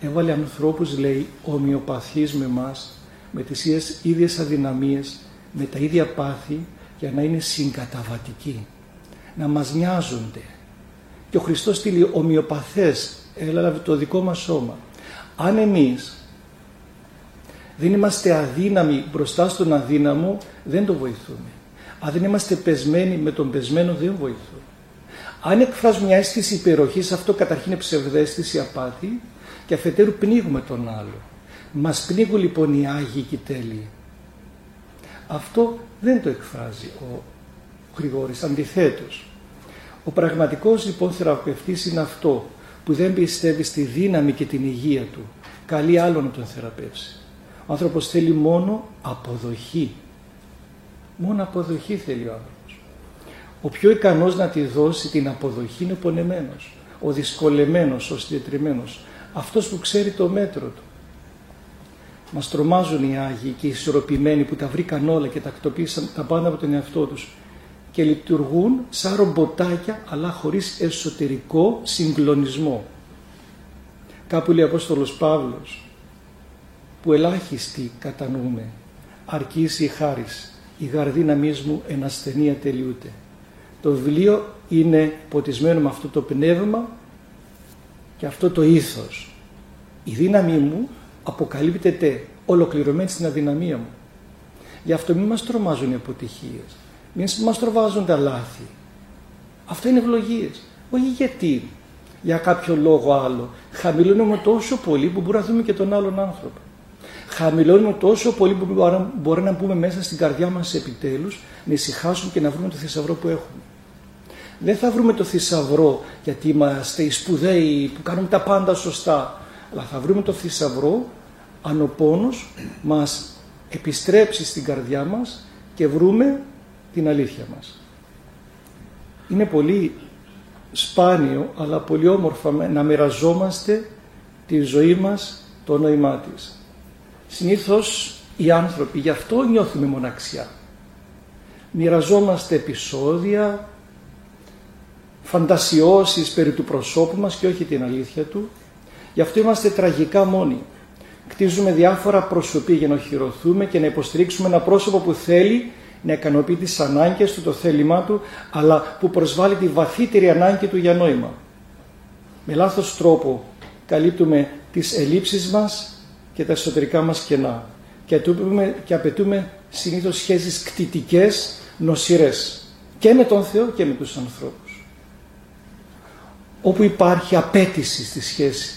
Έβαλε ανθρώπους, λέει, ομοιοπαθείς με μας, με τις ίδιες αδυναμίες, με τα ίδια πάθη, για να είναι συγκαταβατικοί, να μας μοιάζονται. Και ο Χριστός στείλει ομοιοπαθές, έλαβε το δικό μας σώμα. Αν εμείς δεν είμαστε αδύναμοι μπροστά στον αδύναμο, δεν το βοηθούμε. Αν δεν είμαστε πεσμένοι με τον πεσμένο, δεν βοηθούμε. Αν εκφράζουμε μια αίσθηση υπεροχής, αυτό καταρχήν είναι ψευδαίσθηση, απάτη, και αφετέρου πνίγουμε τον άλλο. Μας πνίγουν λοιπόν οι Άγιοι και οι τέλειοι. Αυτό δεν το εκφράζει ο Γρηγόρης, αντιθέτως. Ο πραγματικός λοιπόν θεραπευτής είναι αυτό που δεν πιστεύει στη δύναμη και την υγεία του. Καλεί άλλον να τον θεραπεύσει. Ο άνθρωπος θέλει μόνο αποδοχή. Μόνο αποδοχή θέλει ο άνθρωπος. Ο πιο ικανός να τη δώσει την αποδοχή είναι ο πονεμένος, ο δυσκολεμένος, ο συντετριμμένος. Αυτός που ξέρει το μέτρο του. Μας τρομάζουν οι Άγιοι και οι ισορροπημένοι που τα βρήκαν όλα και τακτοποίησαν τα πάντα από τον εαυτό τους και λειτουργούν σαν ρομποτάκια αλλά χωρίς εσωτερικό συγκλονισμό. Κάπου λέει ο Απόστολος Παύλος, που ελάχιστη κατανοούμε, αρκείς η χάρις, η γαρδύναμής μου εν ασθενία τελειούται. Το βιβλίο είναι ποτισμένο με αυτό το πνεύμα και αυτό το ήθος. Η δύναμή μου αποκαλύπτεται ολοκληρωμένη στην αδυναμία μου. Γι' αυτό μην μας τρομάζουν οι αποτυχίες, μην μας τρομάζουν τα λάθη. Αυτό είναι ευλογίες. Όχι γιατί, για κάποιο λόγο άλλο. Χαμηλώνουμε τόσο πολύ που μπορούμε να δούμε και τον άλλον άνθρωπο. Χαμηλώνουμε τόσο πολύ που μπορεί να μπούμε μέσα στην καρδιά μας επιτέλους, να ησυχάσουμε και να βρούμε το θησαυρό που έχουμε. Δεν θα βρούμε το θησαυρό γιατί είμαστε οι σπουδαίοι που κάνουμε τα πάντα σωστά, αλλά θα βρούμε το θησαυρό αν ο πόνος μας επιστρέψει στην καρδιά μας και βρούμε την αλήθεια μας. Είναι πολύ σπάνιο αλλά πολύ όμορφα να μοιραζόμαστε τη ζωή μας, το νόημά της. Συνήθως οι άνθρωποι γι' αυτό νιώθουμε μοναξιά. Μοιραζόμαστε επεισόδια, φαντασιώσεις περί του προσώπου μας και όχι την αλήθεια του. Γι' αυτό είμαστε τραγικά μόνοι. Κτίζουμε διάφορα προσωπία για να οχυρωθούμε και να υποστηρίξουμε ένα πρόσωπο που θέλει να ικανοποιεί τις ανάγκες του, το θέλημά του, αλλά που προσβάλλει τη βαθύτερη ανάγκη του για νόημα. Με λάθος τρόπο καλύπτουμε τις ελλείψεις μας και τα εσωτερικά μας κενά και, και απαιτούμε συνήθως σχέσεις κτητικές, νοσηρές και με τον Θεό και με τους ανθρώπους. Όπου υπάρχει απέτηση στη σχέση,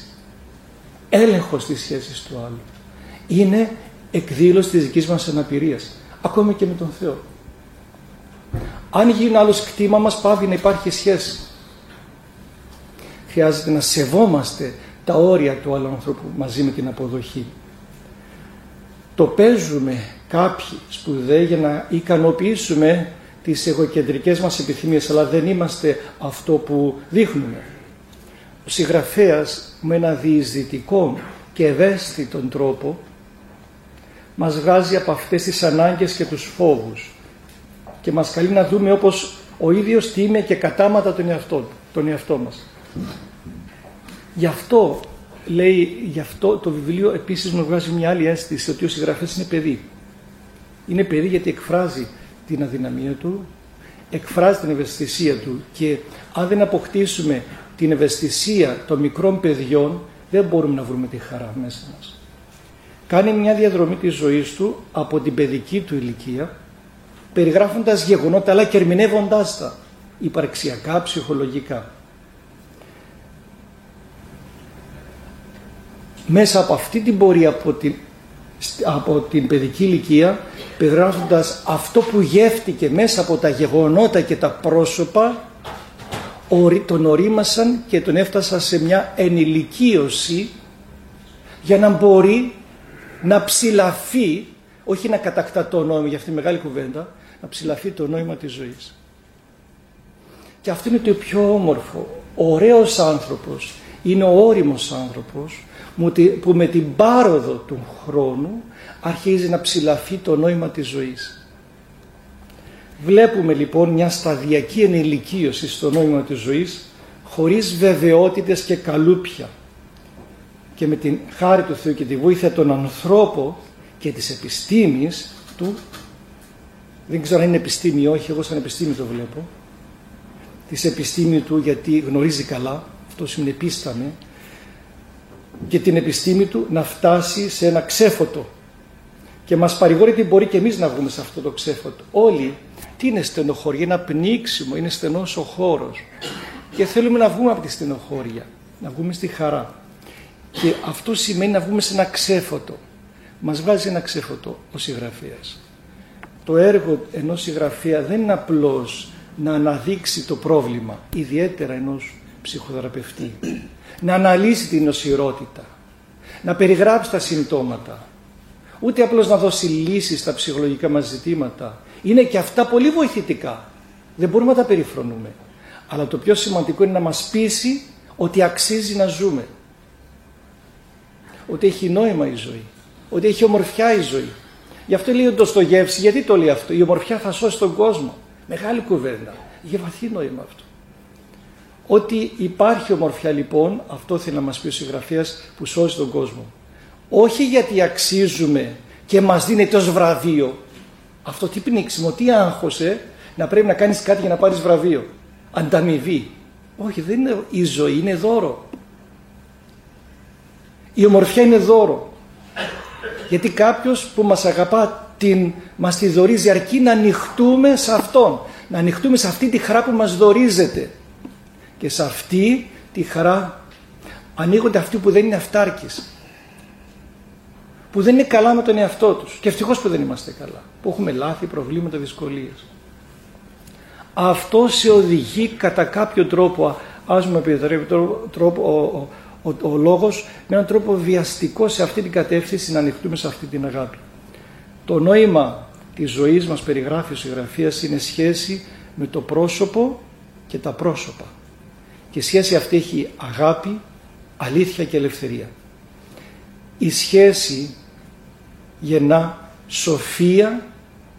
έλεγχος της σχέσης του άλλου, είναι εκδήλωση της δικής μας αναπηρίας, ακόμη και με τον Θεό. Αν γίνει άλλος κτήμα μας, πάβει να υπάρχει σχέση. Χρειάζεται να σεβόμαστε τα όρια του άλλου ανθρώπου μαζί με την αποδοχή. Το παίζουμε κάποιοι σπουδαίοι για να ικανοποιήσουμε τις εγωκεντρικές μας επιθυμίες, αλλά δεν είμαστε αυτό που δείχνουμε. Ο συγγραφέας με ένα διεισδυτικό και ευαίσθητον τρόπο μας βγάζει από αυτές τις ανάγκες και τους φόβους. και μας καλεί να δούμε όπως ο ίδιος τι είναι και κατάματα τον εαυτό, τον εαυτό μας. Γι' αυτό, λέει, γι' αυτό το βιβλίο επίσης μου βγάζει μια άλλη αίσθηση ότι ο συγγραφέας είναι παιδί. Είναι παιδί γιατί εκφράζει την αδυναμία του, εκφράζει την ευαισθησία του και αν δεν αποκτήσουμε την ευαισθησία των μικρών παιδιών δεν μπορούμε να βρούμε τη χαρά μέσα μας. Κάνει μια διαδρομή της ζωής του από την παιδική του ηλικία, περιγράφοντας γεγονότα αλλά και ερμηνεύοντάς τα υπαρξιακά, ψυχολογικά. Μέσα από αυτή την πορεία από την, από την παιδική ηλικία, περιγράφοντας αυτό που γεύτηκε μέσα από τα γεγονότα και τα πρόσωπα, τον ορίμασαν και τον έφτασαν σε μια ενηλικίωση για να μπορεί να ψηλαφεί, όχι να κατακτά το νόημα, για αυτή τη μεγάλη κουβέντα, να ψηλαφεί το νόημα της ζωής. Και αυτό είναι το πιο όμορφο. Ο ωραίος άνθρωπος είναι ο όριμος άνθρωπος που με την πάροδο του χρόνου αρχίζει να ψηλαφεί το νόημα της ζωής. Βλέπουμε λοιπόν μια σταδιακή ενηλικίωση στο νόημα της ζωής χωρίς βεβαιότητες και καλούπια. Και με την χάρη του Θεού και τη βοήθεια των ανθρώπων και της επιστήμης του, δεν ξέρω αν είναι επιστήμη ή όχι, εγώ σαν επιστήμη το βλέπω, της επιστήμη του γιατί γνωρίζει καλά, αυτός είναι επίσταμε, και την επιστήμη του να φτάσει σε ένα ξέφωτο. Και μας παρηγορεί ότι μπορεί και εμείς να βγούμε σε αυτό το ξέφωτο. Όλοι, τι είναι στενοχώρια, ένα πνίξιμο, είναι στενός ο χώρος. Και θέλουμε να βγούμε από τη στενοχώρια, να βγούμε στη χαρά. Και αυτό σημαίνει να βγούμε σε ένα ξέφωτο. Μας βάζει ένα ξέφωτο ο συγγραφέας. Το έργο ενός συγγραφέα δεν είναι απλώς να αναδείξει το πρόβλημα, ιδιαίτερα ενός ψυχοθεραπευτή. Να αναλύσει την νοσηρότητα, να περιγράψει τα συμπτώματα, ούτε απλώς να δώσει λύσεις στα ψυχολογικά μας ζητήματα. Είναι και αυτά πολύ βοηθητικά. Δεν μπορούμε να τα περιφρονούμε. Αλλά το πιο σημαντικό είναι να μας πείσει ότι αξίζει να ζούμε. Ότι έχει νόημα η ζωή. Ότι έχει ομορφιά η ζωή. Γι' αυτό λέει ο Ντοστογιέφσκι, γιατί το λέει αυτό. Η ομορφιά θα σώσει τον κόσμο. Μεγάλη κουβέντα. Είχε βαθύ νόημα αυτό. Ότι υπάρχει ομορφιά λοιπόν, αυτό θέλει να μας πει ο συγγραφέας, που σώσει τον κόσμο. Όχι γιατί αξίζουμε και μας δίνεται ως βραβείο. Αυτό τι πνίξιμο, τι άγχωσε να πρέπει να κάνεις κάτι για να πάρεις βραβείο. Ανταμοιβή. Όχι, δεν είναι, η ζωή είναι δώρο. Η ομορφιά είναι δώρο. Γιατί κάποιος που μας αγαπά την, μας τη δωρίζει αρκεί να ανοιχτούμε σε αυτόν. Να ανοιχτούμε σε αυτή τη χαρά που μας δωρίζεται. Και σε αυτή τη χαρά ανοίγονται αυτοί που δεν είναι αυτάρκης. Που δεν είναι καλά με τον εαυτό τους. Και ευτυχώς που δεν είμαστε καλά. Που έχουμε λάθη, προβλήματα, δυσκολίες. Αυτό σε οδηγεί κατά κάποιο τρόπο, ας μου επιτρέπει τρόπο, ο, ο, Ο, ο λόγος με έναν τρόπο βιαστικό σε αυτή την κατεύθυνση να ανοιχτούμε σε αυτή την αγάπη. Το νόημα της ζωής μας περιγράφει ο συγγραφέας είναι σχέση με το πρόσωπο και τα πρόσωπα. Και σχέση αυτή έχει αγάπη, αλήθεια και ελευθερία. Η σχέση γεννά σοφία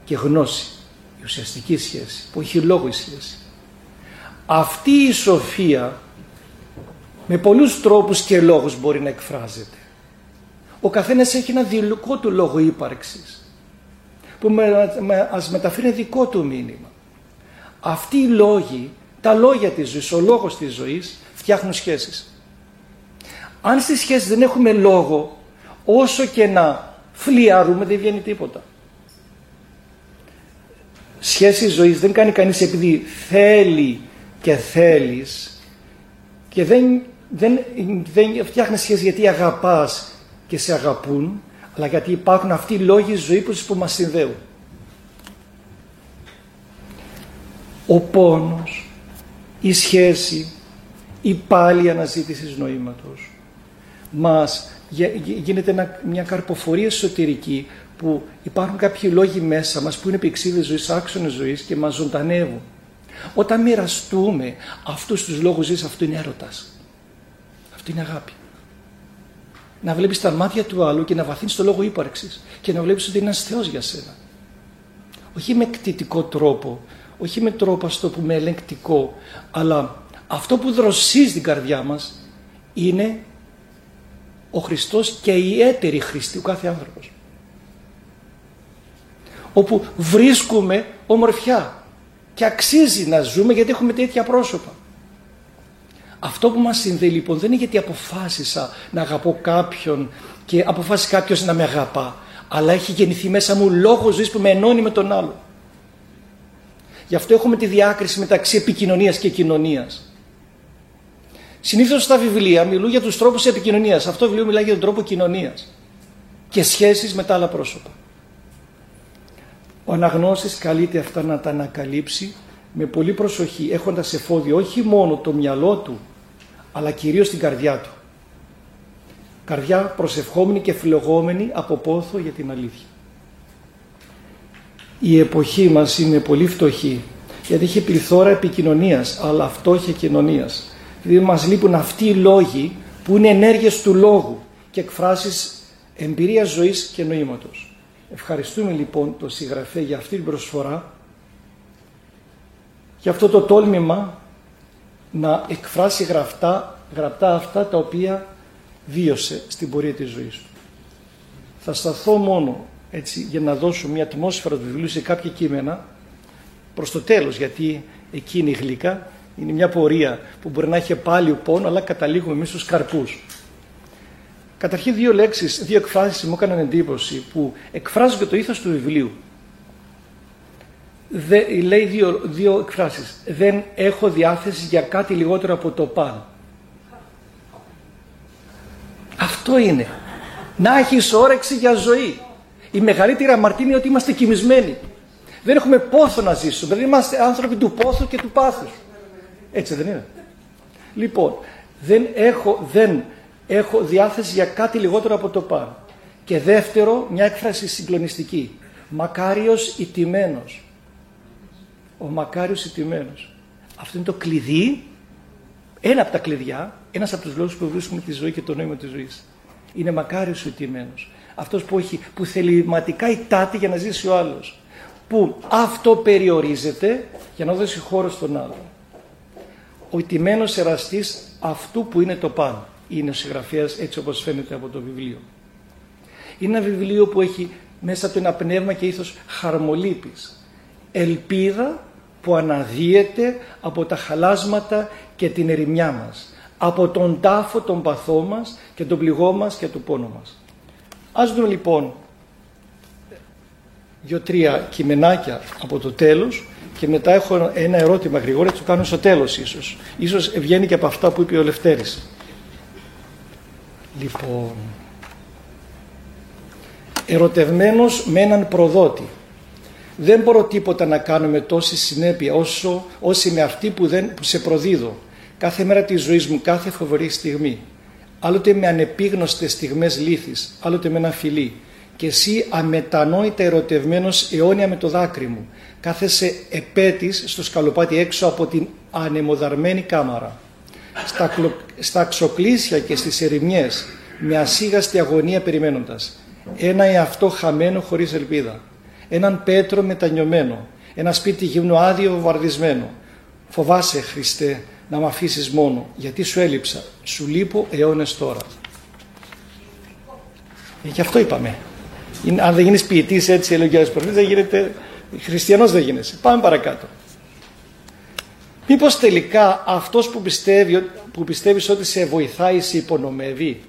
και γνώση. Η ουσιαστική σχέση που έχει λόγο η σχέση. Αυτή η σοφία με πολλούς τρόπους και λόγους μπορεί να εκφράζεται. Ο καθένας έχει ένα δικό του λόγο ύπαρξης, που με, με, ας μεταφέρει δικό του μήνυμα. Αυτοί οι λόγοι, τα λόγια της ζωής, ο λόγος της ζωής, φτιάχνουν σχέσεις. Αν στις σχέσεις δεν έχουμε λόγο, όσο και να φλιάρουμε δεν βγαίνει τίποτα. Σχέση ζωής δεν κάνει κανείς επειδή θέλει και θέλεις, και δεν, δεν, δεν φτιάχνεις σχέση γιατί αγαπάς και σε αγαπούν, αλλά γιατί υπάρχουν αυτοί οι λόγοι ζωής που μας συνδέουν. Ο πόνος, η σχέση, η πάλι αναζήτηση νοήματος μας γίνεται μια καρποφορία εσωτερική που υπάρχουν κάποιοι λόγοι μέσα μας που είναι πηξίδες ζωής, άξονες ζωής και μας ζωντανεύουν. Όταν μοιραστούμε αυτούς τους λόγους ζωής, αυτό είναι έρωτας. Αυτό είναι αγάπη. Να βλέπεις τα μάτια του άλλου και να βαθύνεις το λόγο ύπαρξης και να βλέπεις ότι είναι ένας Θεός για σένα. όχι με κτητικό τρόπο, όχι με τρόπο, ας το πούμε, ελεγκτικό, αλλά αυτό που δροσίζει στην καρδιά μας είναι ο Χριστός και η έτερη Χριστή, ο κάθε άνθρωπος. Όπου βρίσκουμε ομορφιά και αξίζει να ζούμε γιατί έχουμε τέτοια πρόσωπα. Αυτό που μας συνδέει λοιπόν δεν είναι γιατί αποφάσισα να αγαπώ κάποιον και αποφάσισε κάποιος να με αγαπά, αλλά έχει γεννηθεί μέσα μου λόγος ζωής που με ενώνει με τον άλλο. Γι' αυτό έχουμε τη διάκριση μεταξύ επικοινωνίας και κοινωνίας. Συνήθως στα βιβλία μιλούν για τους τρόπους επικοινωνίας. Αυτό το βιβλίο μιλάει για τον τρόπο κοινωνίας και σχέσεις με τα άλλα πρόσωπα. Ο αναγνώστης καλείται αυτά να τα ανακαλύψει με πολύ προσοχή, έχοντας εφόδιο όχι μόνο το μυαλό του, αλλά κυρίως την καρδιά του. Καρδιά προσευχόμενη και φιλογόμενη από πόθο για την αλήθεια. Η εποχή μας είναι πολύ φτωχή, γιατί έχει πληθώρα επικοινωνίας, αλλά φτώχεια κοινωνίας. Δηλαδή μας λείπουν αυτοί οι λόγοι που είναι ενέργειες του λόγου και εκφράσεις εμπειρίας ζωής και νοήματος. Ευχαριστούμε λοιπόν τον συγγραφέα για αυτή την προσφορά, για αυτό το τόλμημα να εκφράσει γραπτά, γραπτά αυτά τα οποία βίωσε στην πορεία της ζωής του. Θα σταθώ μόνο έτσι για να δώσω μια ατμόσφαιρα του βιβλίου σε κάποια κείμενα προς το τέλος, γιατί εκείνη η γλυκά είναι μια πορεία που μπορεί να έχει πάλι πόνο, αλλά καταλήγουμε εμείς στους καρπούς. Καταρχήν δύο λέξεις, δύο εκφράσεις μου έκαναν εντύπωση που εκφράζουν και το ήθος του βιβλίου. Δε, λέει δύο, δύο εκφράσεις. Δεν έχω διάθεση για κάτι λιγότερο από το παν. Αυτό είναι. Να έχεις όρεξη για ζωή. Η μεγαλύτερη αμαρτία είναι ότι είμαστε κοιμισμένοι. Δεν έχουμε πόθο να ζήσουμε. Δεν είμαστε άνθρωποι του πόθου και του πάθους. Έτσι δεν είναι? Λοιπόν, δεν έχω, δεν έχω διάθεση για κάτι λιγότερο από το παν. Και δεύτερο, μια έκφραση συγκλονιστική. Μακάριος ηττημένος. Ο μακάριος ηττημένος. Αυτό είναι το κλειδί, ένα από τα κλειδιά, ένας από τους λόγους που βρίσκουμε τη ζωή και το νόημα της ζωής. Είναι μακάριος ηττημένος. Αυτός που, έχει, που θεληματικά ηττάται για να ζήσει ο άλλος. Που αυτοπεριορίζεται για να δώσει χώρο στον άλλο. Ο ηττημένος εραστής αυτού που είναι το πάνω. Είναι ο συγγραφέας έτσι όπως φαίνεται από το βιβλίο. Είναι ένα βιβλίο που έχει μέσα του ένα πνεύμα και ήθος χαρμολύπης. Ελπίδα που αναδύεται από τα χαλάσματα και την ερημιά μας. Από τον τάφο, τον παθό μας και τον πληγό μας και τον πόνο μας. Ας δούμε λοιπόν δύο-τρία κειμενάκια από το τέλος και μετά έχω ένα ερώτημα, Γρηγόρη, θα το κάνω στο τέλος ίσως. Ίσως βγαίνει και από αυτά που είπε ο Λευτέρης. Λοιπόν, ερωτευμένος με έναν προδότη. Δεν μπορώ τίποτα να κάνω με τόση συνέπεια όσο, όσοι με αυτή που, δεν, που σε προδίδω. Κάθε μέρα της ζωής μου, κάθε φοβερή στιγμή. Άλλοτε με ανεπίγνωστες στιγμές λύθης, άλλοτε με ένα φιλί. Και εσύ αμετανόητα ερωτευμένος αιώνια με το δάκρυ μου. Κάθεσαι επέτης στο σκαλοπάτι έξω από την ανεμοδαρμένη κάμαρα. Στα, κλο... στα αξοκλήσια και στις ερημιές, με ασίγαστη αγωνία περιμένοντας. Ένα εαυτό χαμένο χωρίς ελπίδα. Έναν πέτρο μετανιωμένο. Ένα σπίτι γυμνό άδειο βομβαρδισμένο. Φοβάσαι, Χριστέ, να μ' αφήσεις μόνο, γιατί σου έλειψα. Σου λείπω αιώνες τώρα. Γι' αυτό είπαμε. Είναι, αν δεν γίνεις ποιητής έτσι, έλεγε ο Άγιος Πορφύριος, δεν γίνεται, χριστιανός δεν γίνεσαι. Πάμε παρακάτω. Μήπως τελικά αυτός που, πιστεύει, που πιστεύεις ότι σε βοηθάει, σε υπονομεύει?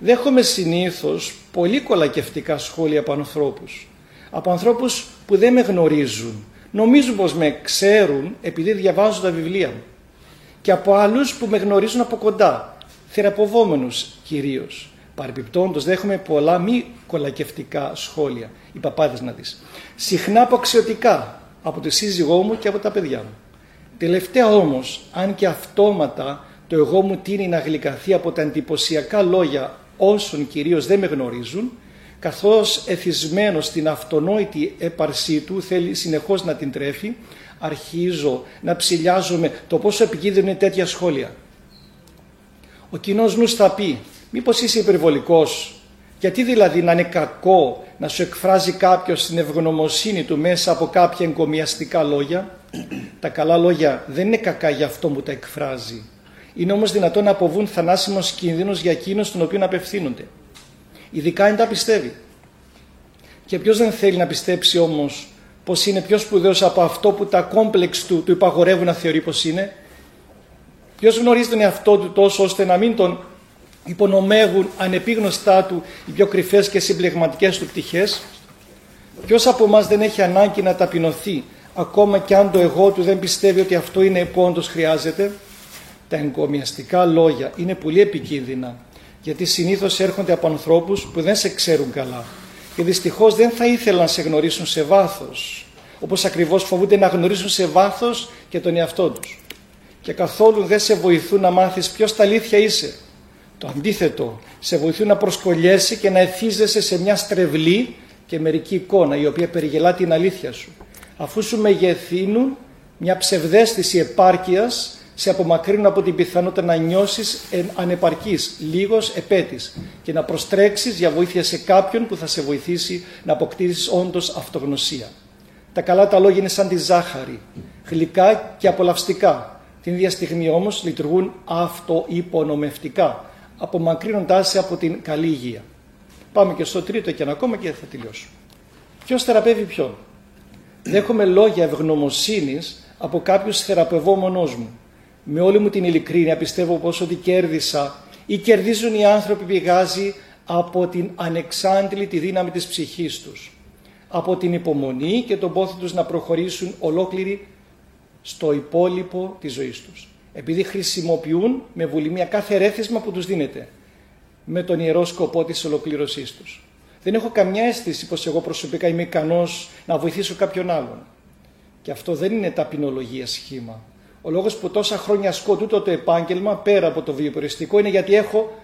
Δέχομαι συνήθως πολύ κολακευτικά σχόλια από ανθρώπους. Από ανθρώπους που δεν με γνωρίζουν. Νομίζουν πως με ξέρουν επειδή διαβάζουν τα βιβλία μου. Και από άλλους που με γνωρίζουν από κοντά, θεραπευόμενους κυρίως. Παρεμπιπτόντως, δέχομαι πολλά μη κολακευτικά σχόλια, οι παπάδες να δεις. Συχνά από αξιωτικά, από τη σύζυγό μου και από τα παιδιά μου. Τελευταία όμως, αν και αυτόματα το εγώ μου τείνει να γλυκαθεί από τα εντυπωσιακά λόγια όσων κυρίως δεν με γνωρίζουν, καθώς εθισμένος στην αυτονόητη έπαρσή του θέλει συνεχώς να την τρέφει, αρχίζω να ψηλιάζομαι το πόσο επικίνδυνο είναι τέτοια σχόλια. Ο κοινός νους θα πει, μήπως είσαι υπερβολικός, Γιατί δηλαδή να είναι κακό να σου εκφράζει κάποιος την ευγνωμοσύνη του μέσα από κάποια εγκομιαστικά λόγια? Τα καλά λόγια δεν είναι κακά για αυτό που τα εκφράζει. Είναι όμως δυνατόν να αποβούν θανάσιμος κίνδυνος για εκείνον στον οποίο απευθύνονται. Ειδικά αν τα πιστεύει. Και ποιος δεν θέλει να πιστέψει όμως πως είναι πιο σπουδαίος από αυτό που τα κόμπλεξ του του υπαγορεύουν να θεωρεί πως είναι? Ποιος γνωρίζει τον εαυτό του τόσο ώστε να μην τον υπονομεύουν ανεπίγνωστά του οι πιο κρυφές και συμπλεγματικές του πτυχές? Ποιος από εμάς δεν έχει ανάγκη να ταπεινωθεί, ακόμα και αν το εγώ του δεν πιστεύει ότι αυτό είναι που όντως χρειάζεται? Τα εγκομιαστικά λόγια είναι πολύ επικίνδυνα, γιατί συνήθως έρχονται από ανθρώπους που δεν σε ξέρουν καλά και δυστυχώς δεν θα ήθελαν να σε γνωρίσουν σε βάθος, όπως ακριβώς φοβούνται να γνωρίσουν σε βάθος και τον εαυτό τους. Και καθόλου δεν σε βοηθούν να μάθεις ποιος τα αλήθεια είσαι. Το αντίθετο, σε βοηθούν να προσκολιέσαι και να εθίζεσαι σε μια στρεβλή και μερική εικόνα η οποία περιγελά την αλήθεια σου, αφού σου μεγεθύνουν μια ψευδαίσθηση επάρκειας, σε απομακρύνουν από την πιθανότητα να νιώσεις ανεπαρκής, λίγος, επέτης και να προστρέξεις για βοήθεια σε κάποιον που θα σε βοηθήσει να αποκτήσεις όντως αυτογνωσία. Τα καλά τα λόγια είναι σαν τη ζάχαρη, γλυκά και απολαυστικά. Την ίδια στιγμή όμως λειτουργούν αυτοϊπονομευτικά, απομακρύνοντάς σε από την καλή υγεία. Πάμε και στο τρίτο και ένα ακόμα και θα τελειώσω. Ποιος θεραπεύει ποιον? Δέχομαι λόγια ευγνωμοσύνης από κάποιους θεραπευώ μόνος μου. Με όλη μου την ειλικρίνεια πιστεύω πως ότι κέρδισα ή κερδίζουν οι άνθρωποι πηγάζει από την ανεξάντλητη δύναμη της ψυχής τους, από την υπομονή και τον πόθο τους να προχωρήσουν ολόκληρη στο υπόλοιπο της ζωής τους. Επειδή χρησιμοποιούν με βουλημία κάθε ρέθισμα που τους δίνεται, με τον ιερό σκοπό της ολοκλήρωσής τους. Δεν έχω καμιά αίσθηση πως εγώ προσωπικά είμαι ικανός να βοηθήσω κάποιον άλλον. Και αυτό δεν είναι ταπεινολογία σχήμα. Ο λόγος που τόσα χρόνια ασκώ τούτο το επάγγελμα πέρα από το βιοποριστικό είναι γιατί έχω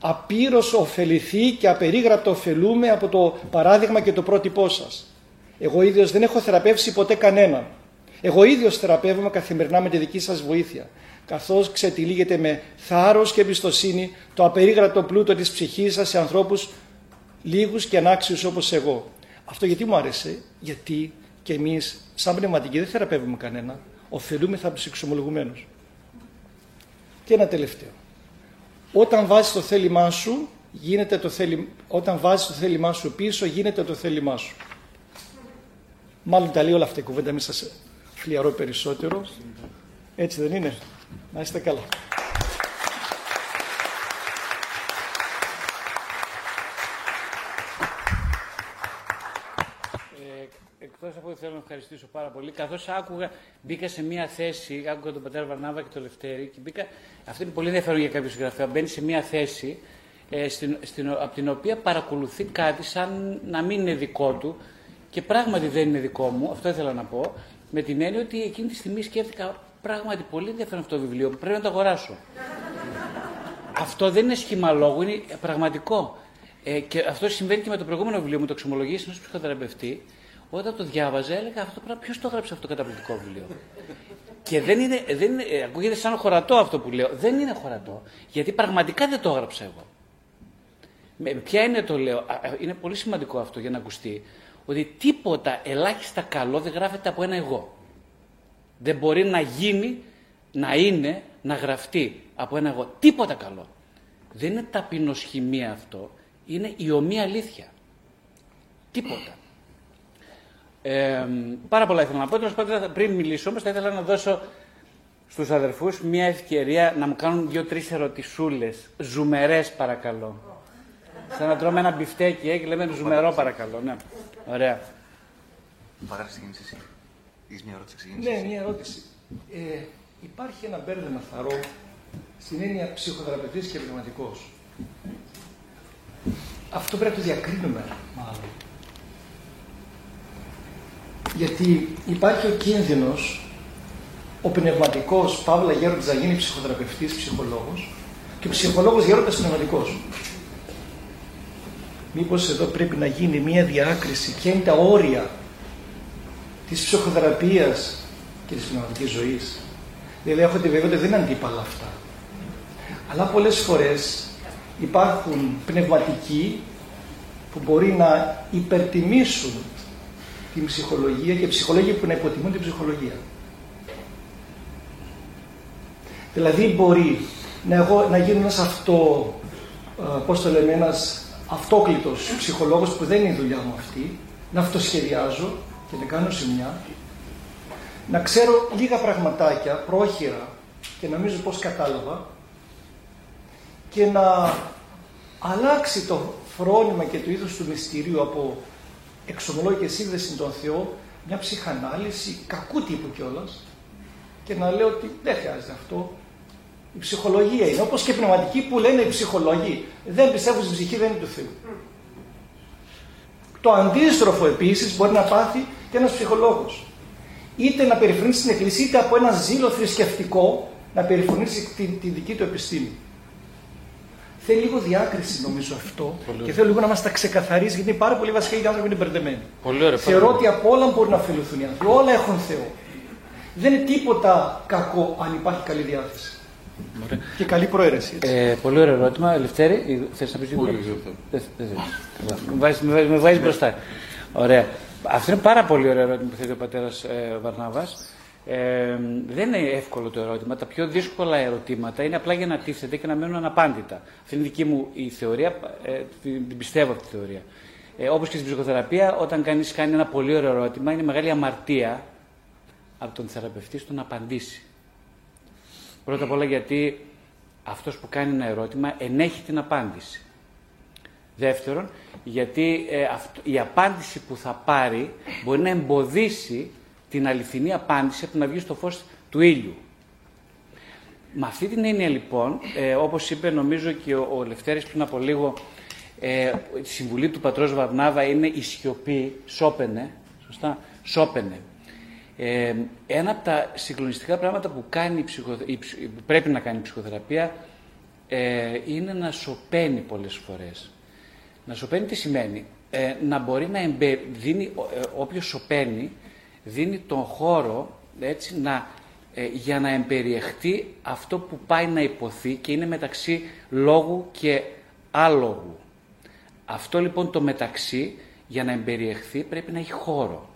απείρως ωφεληθεί και απερίγραπτα ωφελούμε από το παράδειγμα και το πρότυπό σας. Εγώ ίδιος δεν έχω θεραπεύσει ποτέ κανέναν. Εγώ ίδιος θεραπεύομαι καθημερινά με τη δική σας βοήθεια, καθώς ξετυλίγεται με θάρρος και εμπιστοσύνη το απερίγραπτο πλούτο της ψυχής σας σε ανθρώπους λίγους και ανάξιους όπως εγώ. Αυτό γιατί μου άρεσε? Γιατί και εμείς σαν πνευματικοί δεν θεραπεύουμε κανένα. Ωφελούμεθα από τους εξομολογουμένους. Και ένα τελευταίο. Όταν βάζεις το θέλημά σου, γίνεται το θέλη... Όταν βάζεις το θέλημά σου πίσω, γίνεται το θέλημά σου. Μάλλον τα λέει όλα αυτά η κουβέντα, μην σας φλιαρώ περισσότερο. Έτσι δεν είναι? Να είστε καλά. Εκτός από αυτό θέλω να ευχαριστήσω πάρα πολύ, καθώς άκουγα, μπήκα σε μία θέση, άκουγα τον πατέρα Βαρνάβα και τον Λευτέρη και μπήκα, αυτό είναι πολύ ενδιαφέρον για κάποιο συγγραφέα, μπαίνει σε μία θέση ε, στην, στην, από την οποία παρακολουθεί κάτι σαν να μην είναι δικό του και πράγματι δεν είναι δικό μου, αυτό ήθελα να πω, με την έννοια ότι εκείνη τη στιγμή σκέφτηκα πράγματι πολύ ενδιαφέρον αυτό το βιβλίο, πρέπει να το αγοράσω. Αυτό δεν είναι σχήμα λόγου, είναι πραγματικό. Ε, και αυτό συμβαίνει και με το προηγούμενο βιβλίο μου, το Εξομολογήσεις ενός Ψυχοθεραπευτή. Όταν το διάβαζα, έλεγα αυτό το πράγμα, ποιος το έγραψε αυτό το καταπληκτικό βιβλίο? Και δεν είναι, δεν είναι, ακούγεται σαν χωρατό αυτό που λέω. Δεν είναι χωρατό, γιατί πραγματικά δεν το έγραψα εγώ. Με, ποια είναι το λέω, είναι πολύ σημαντικό αυτό για να ακουστεί, ότι τίποτα ελάχιστα καλό δεν γράφεται από ένα εγώ. Δεν μπορεί να γίνει, να είναι, να γραφτεί από ένα εγώ. Τίποτα καλό. Δεν είναι ταπεινοσχημία αυτό, είναι η ομοία αλήθεια. Τίποτα. Ε, πάρα πολλά ήθελα να πω. Τέλος πάντων, πριν μιλήσω όμως, θα ήθελα να δώσω στους αδερφούς μια ευκαιρία να μου κάνουν δύο-τρεις ερωτησούλες. Ζουμερές, παρακαλώ. Σαν να τρώμε ένα μπιφτέκι ε, και λέμε ζουμερό, παρακαλώ. Ναι. Ωραία. Παράγραφος, ξεκίνησε εσύ. Είσαι μια ερώτηση, ξεκίνησε. Ναι, μια ερώτηση. Ε, υπάρχει ένα μπέρδεμα θαρρό στην έννοια ψυχοθεραπευτής και πνευματικός. Αυτό πρέπει να το διακρίνουμε, μάλλον. Γιατί υπάρχει ο κίνδυνος, ο πνευματικός παύλα γέροντας να γίνει ψυχοθεραπευτής, ψυχολόγος και ο ψυχολόγος γέροντας πνευματικός. Μήπως εδώ πρέπει να γίνει μία διάκριση ποια είναι τα όρια της ψυχοθεραπείας και της πνευματικής ζωής? Δηλαδή έχω τη βέβαια ότι δεν είναι αντίπαλα αυτά. Αλλά πολλές φορές υπάρχουν πνευματικοί που μπορεί να υπερτιμήσουν την ψυχολογία και ψυχολόγοι που να υποτιμούν την ψυχολογία. Δηλαδή μπορεί να, εγώ, να γίνω ένας αυτό, πώς το λέμε, ένας αυτόκλητος ψυχολόγος που δεν είναι η δουλειά μου αυτή, να αυτοσχεδιάζω και να κάνω σημεία, να ξέρω λίγα πραγματάκια πρόχειρα και να νομίζω πώς κατάλαβα και να αλλάξει το φρόνημα και το είδος του μυστηρίου από εξομολόγηση και σύνδεση με τον Θεό, μια ψυχανάλυση κακού τύπου κιόλας, και να λέω ότι δεν χρειάζεται αυτό. Η ψυχολογία είναι, όπως και οι πνευματικοί που λένε οι ψυχολόγοι δεν πιστεύουν στην ψυχή, δεν είναι του Θεού. Το αντίστροφο επίσης μπορεί να πάθει και ένας ψυχολόγος. Είτε να περιφρονεί την Εκκλησία, είτε από ένα ζήλο θρησκευτικό να περιφρονήσει τη, τη δική του επιστήμη. Θέλει λίγο διάκριση νομίζω αυτό και θέλω λίγο να μας τα ξεκαθαρίσει, γιατί είναι πάρα πολλοί βασικοί άνθρωποι που είναι μπερδεμένοι. Ωραία, θεωρώ ότι από όλα μπορούν να φιλοθούν οι άνθρωποι, όλα έχουν Θεό. Δεν είναι τίποτα κακό αν υπάρχει καλή διάθεση. Ωραία. Και καλή προαίρεση. Ε, πολύ ωραίο ερώτημα. Λευτέρη, θες να πεις λίγο? Με βάζεις μπροστά. Ωραία. Αυτό είναι πάρα πολύ ωραίο ερώτημα που θέτει ο πατέρας ε, Βαρνάβας. Ε, δεν είναι εύκολο το ερώτημα. Τα πιο δύσκολα ερωτήματα είναι απλά για να τίθεται και να μένουν αναπάντητα. Αυτή είναι η δική μου η θεωρία. Ε, την πιστεύω αυτή τη θεωρία. Ε, όπως και στην ψυχοθεραπεία, όταν κανείς κάνει ένα πολύ ωραίο ερώτημα, είναι μεγάλη αμαρτία από τον θεραπευτή στο να απαντήσει. Πρώτα απ' όλα γιατί αυτός που κάνει ένα ερώτημα ενέχει την απάντηση. Δεύτερον, γιατί ε, αυτό, η απάντηση που θα πάρει μπορεί να εμποδίσει την αληθινή απάντηση από να βγει στο φως του ήλιου. Με αυτή την έννοια λοιπόν, ε, όπως είπε νομίζω και ο, ο Λευτέρης πριν από λίγο, ε, η συμβουλή του πατρός Βαρνάβα είναι η σιωπή, σώπαινε, σωστά, σώπαινε. Ε, ένα από τα συγκλονιστικά πράγματα που, κάνει η ψυχοθε... που πρέπει να κάνει η ψυχοθεραπεία ε, είναι να σωπαίνει πολλές φορές. Να σωπαίνει τι σημαίνει? Ε, να μπορεί να εμπε... δίνει, ε, όποιος σωπαίνει δίνει τον χώρο έτσι, να, ε, για να εμπεριεχτεί αυτό που πάει να υποθεί και είναι μεταξύ λόγου και άλογου. Αυτό λοιπόν το μεταξύ για να εμπεριεχθεί πρέπει να έχει χώρο.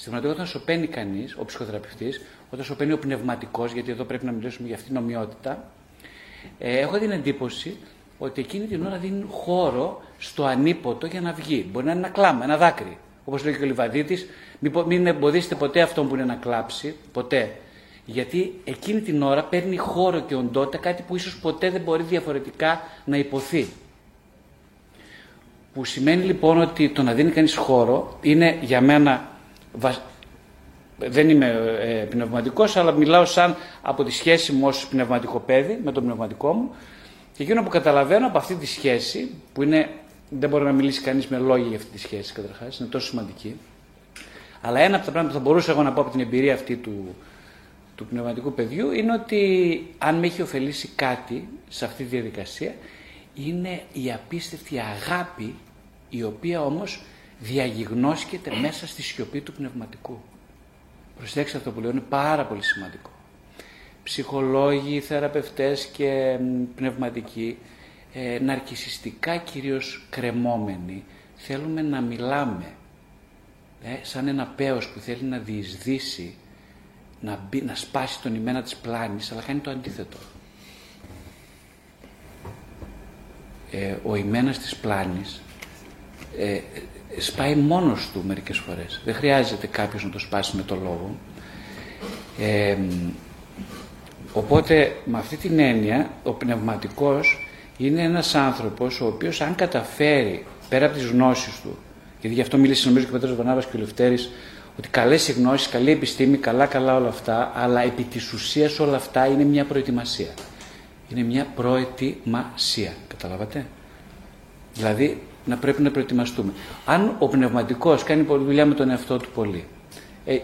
Στην πραγματικότητα, όταν σωπαίνει κανείς, ο ψυχοθεραπευτής, όταν σωπαίνει ο πνευματικός, γιατί εδώ πρέπει να μιλήσουμε για αυτήν την ομοιότητα, ε, έχω την εντύπωση ότι εκείνη την ώρα δίνει χώρο στο ανίποτο για να βγει. Μπορεί να είναι ένα κλάμα, ένα δάκρυ. Όπως λέει και ο Λιβαδίτης, μην εμποδίσετε ποτέ αυτόν που είναι να κλάψει, ποτέ. Γιατί εκείνη την ώρα παίρνει χώρο και οντότητα, κάτι που ίσως ποτέ δεν μπορεί διαφορετικά να υποθεί. Που σημαίνει λοιπόν ότι το να δίνει κανείς χώρο είναι για μένα. Δεν είμαι ε, πνευματικός, αλλά μιλάω σαν από τη σχέση μου ως πνευματικό παιδί, με τον πνευματικό μου. Και εκείνο που καταλαβαίνω από αυτή τη σχέση, που είναι, δεν μπορεί να μιλήσει κανείς με λόγια για αυτή τη σχέση καταρχάς, είναι τόσο σημαντική. Αλλά ένα από τα πράγματα που θα μπορούσα εγώ να πω από την εμπειρία αυτή του, του πνευματικού παιδιού είναι ότι αν με έχει ωφελήσει κάτι σε αυτή τη διαδικασία, είναι η απίστευτη αγάπη, η οποία όμως διαγιγνώσκεται μέσα στη σιωπή του πνευματικού. Προσέξτε αυτό που λέω, είναι πάρα πολύ σημαντικό. Ψυχολόγοι, θεραπευτές και πνευματικοί, ε, ναρκισιστικά κυρίως κρεμόμενοι, θέλουμε να μιλάμε ε, σαν ένα πέος που θέλει να διεισδύσει, να, μπει, να σπάσει τον ημένα της πλάνης, αλλά κάνει το αντίθετο. Ε, ο ημένας της πλάνης Ε, σπάει μόνος του μερικές φορές. Δεν χρειάζεται κάποιος να το σπάσει με το λόγο. Ε, οπότε με αυτή την έννοια ο πνευματικός είναι ένας άνθρωπος ο οποίος αν καταφέρει πέρα από τις γνώσεις του, γιατί γι' αυτό μίλησε νομίζω και ο πατέρας Βαρνάβας και ο Λευτέρης, ότι καλές οι γνώσεις, καλή επιστήμη, καλά καλά όλα αυτά, αλλά επί της ουσίας όλα αυτά είναι μια προετοιμασία. Είναι μια προετοιμασία. Καταλάβατε? Δηλαδή να πρέπει να προετοιμαστούμε. Αν ο πνευματικός κάνει δουλειά με τον εαυτό του πολύ, ε,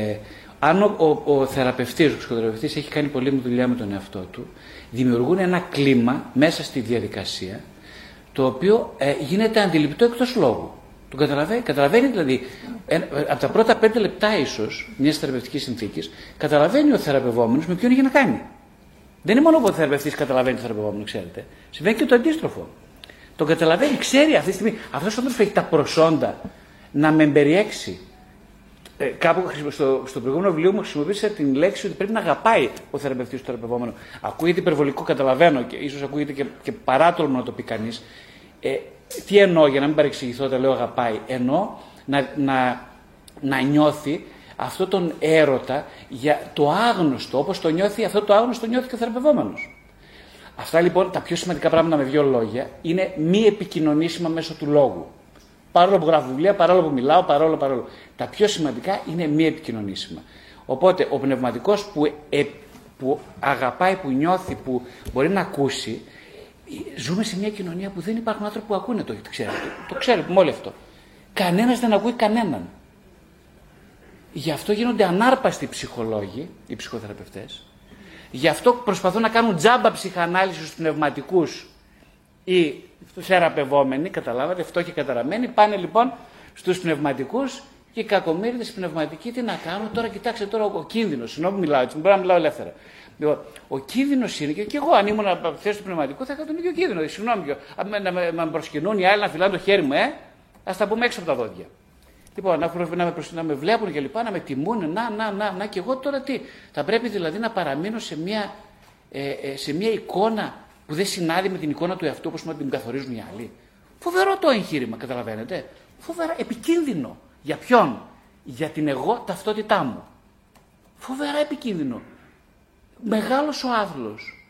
ε, αν ο, ο, ο θεραπευτής, ο ψυχοθεραπευτής έχει κάνει πολύ δουλειά με τον εαυτό του, δημιουργούν ένα κλίμα μέσα στη διαδικασία, το οποίο ε, γίνεται αντιληπτό εκτός λόγου. Το καταλαβαίνει, καταλαβαίνει δηλαδή, ε, ε, από τα πρώτα πέντε λεπτά ίσως μιας θεραπευτικής συνθήκης, καταλαβαίνει ο θεραπευόμενος με ποιον έχει να κάνει. Δεν είναι μόνο που ο θεραπευτής καταλαβαίνει το θεραπευόμενο, ξέρετε. Συμβαίνει και το αντίστροφο. Τον καταλαβαίνει, ξέρει αυτή τη στιγμή. Αυτός ο άνθρωπος έχει τα προσόντα να με εμπεριέξει. Ε, κάπου στο, στο προηγούμενο βιβλίο μου χρησιμοποίησα την λέξη ότι πρέπει να αγαπάει ο θεραπευτής το θεραπευόμενο. Ακούγεται υπερβολικό, καταλαβαίνω, και ίσως ακούγεται και, και παράτολμο να το πει κανείς. Ε, τι εννοώ, για να μην παρεξηγηθώ όταν λέω αγαπάει, εννοώ να, να, να νιώθει αυτό τον έρωτα για το άγνωστο, όπως το νιώθει, αυτό το άγνωστο νιώθει και ο θεραπευόμενος. Αυτά λοιπόν τα πιο σημαντικά πράγματα με δύο λόγια είναι μη επικοινωνήσιμα μέσω του λόγου. Παρόλο που γράφω βιβλία, παρόλο που μιλάω, παρόλο, παρόλο. Τα πιο σημαντικά είναι μη επικοινωνήσιμα. Οπότε ο πνευματικός που, ε, που αγαπάει, που νιώθει, που μπορεί να ακούσει. Ζούμε σε μια κοινωνία που δεν υπάρχουν άνθρωποι που ακούνε, το ξέρετε. Το ξέρετε όλοι αυτό. Κανένας δεν ακούει κανέναν. Γι' αυτό γίνονται ανάρπαστοι οι ψυχολόγοι, οι ψυχοθεραπευτές. Γι' αυτό προσπαθούν να κάνουν τζάμπα ψυχανάλυση στους πνευματικούς ή θεραπευόμενοι, καταλάβατε, φτώχοι καταραμένοι. Πάνε λοιπόν στους πνευματικούς και οι κακομοίριδες πνευματικοί τι να κάνουν. Τώρα κοιτάξτε, τώρα ο κίνδυνος. Συγγνώμη, μιλάω έτσι, μπορώ να μιλάω ελεύθερα. Λοιπόν, ο κίνδυνος είναι, και εγώ αν ήμουν από τη θέση του πνευματικού θα είχα τον ίδιο κίνδυνο. Συγγνώμη, να με, με προσκυνούν οι άλλοι να φυλάνε το χέρι μου, ε, ας τα πούμε έξω από τα δόντια. Λοιπόν, να, να, με προσ... να με βλέπουν και λοιπά, να με τιμούν, να, να, να, να, και εγώ τώρα τι. Θα πρέπει δηλαδή να παραμείνω σε μια, ε, ε, σε μια εικόνα που δεν συνάδει με την εικόνα του εαυτού, όπως την καθορίζουν οι άλλοι. Φοβερό το εγχείρημα, καταλαβαίνετε. Φοβερά επικίνδυνο. Για ποιον? Για την εγώ ταυτότητά μου. Φοβερά επικίνδυνο. Μεγάλος ο άθλος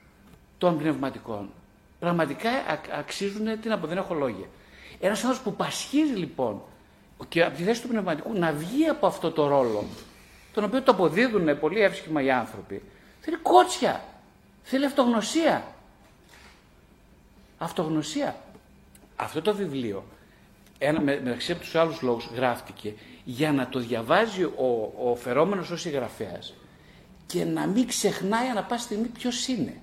των πνευματικών. Πραγματικά αξίζουν την αποδενεχολόγια. Ένας άνθρωπος που πασχίζει λοιπόν και από τη θέση του πνευματικού να βγει από αυτό το ρόλο, τον οποίο το αποδίδουν πολύ εύσχημα οι άνθρωποι, θέλει κότσια, θέλει αυτογνωσία. Αυτογνωσία. Αυτό το βιβλίο, ένα, με, μεταξύ από τους άλλους λόγους, γράφτηκε για να το διαβάζει ο, ο φερόμενος ως συγγραφέας και να μην ξεχνάει ανά πάση στιγμή ποιος είναι.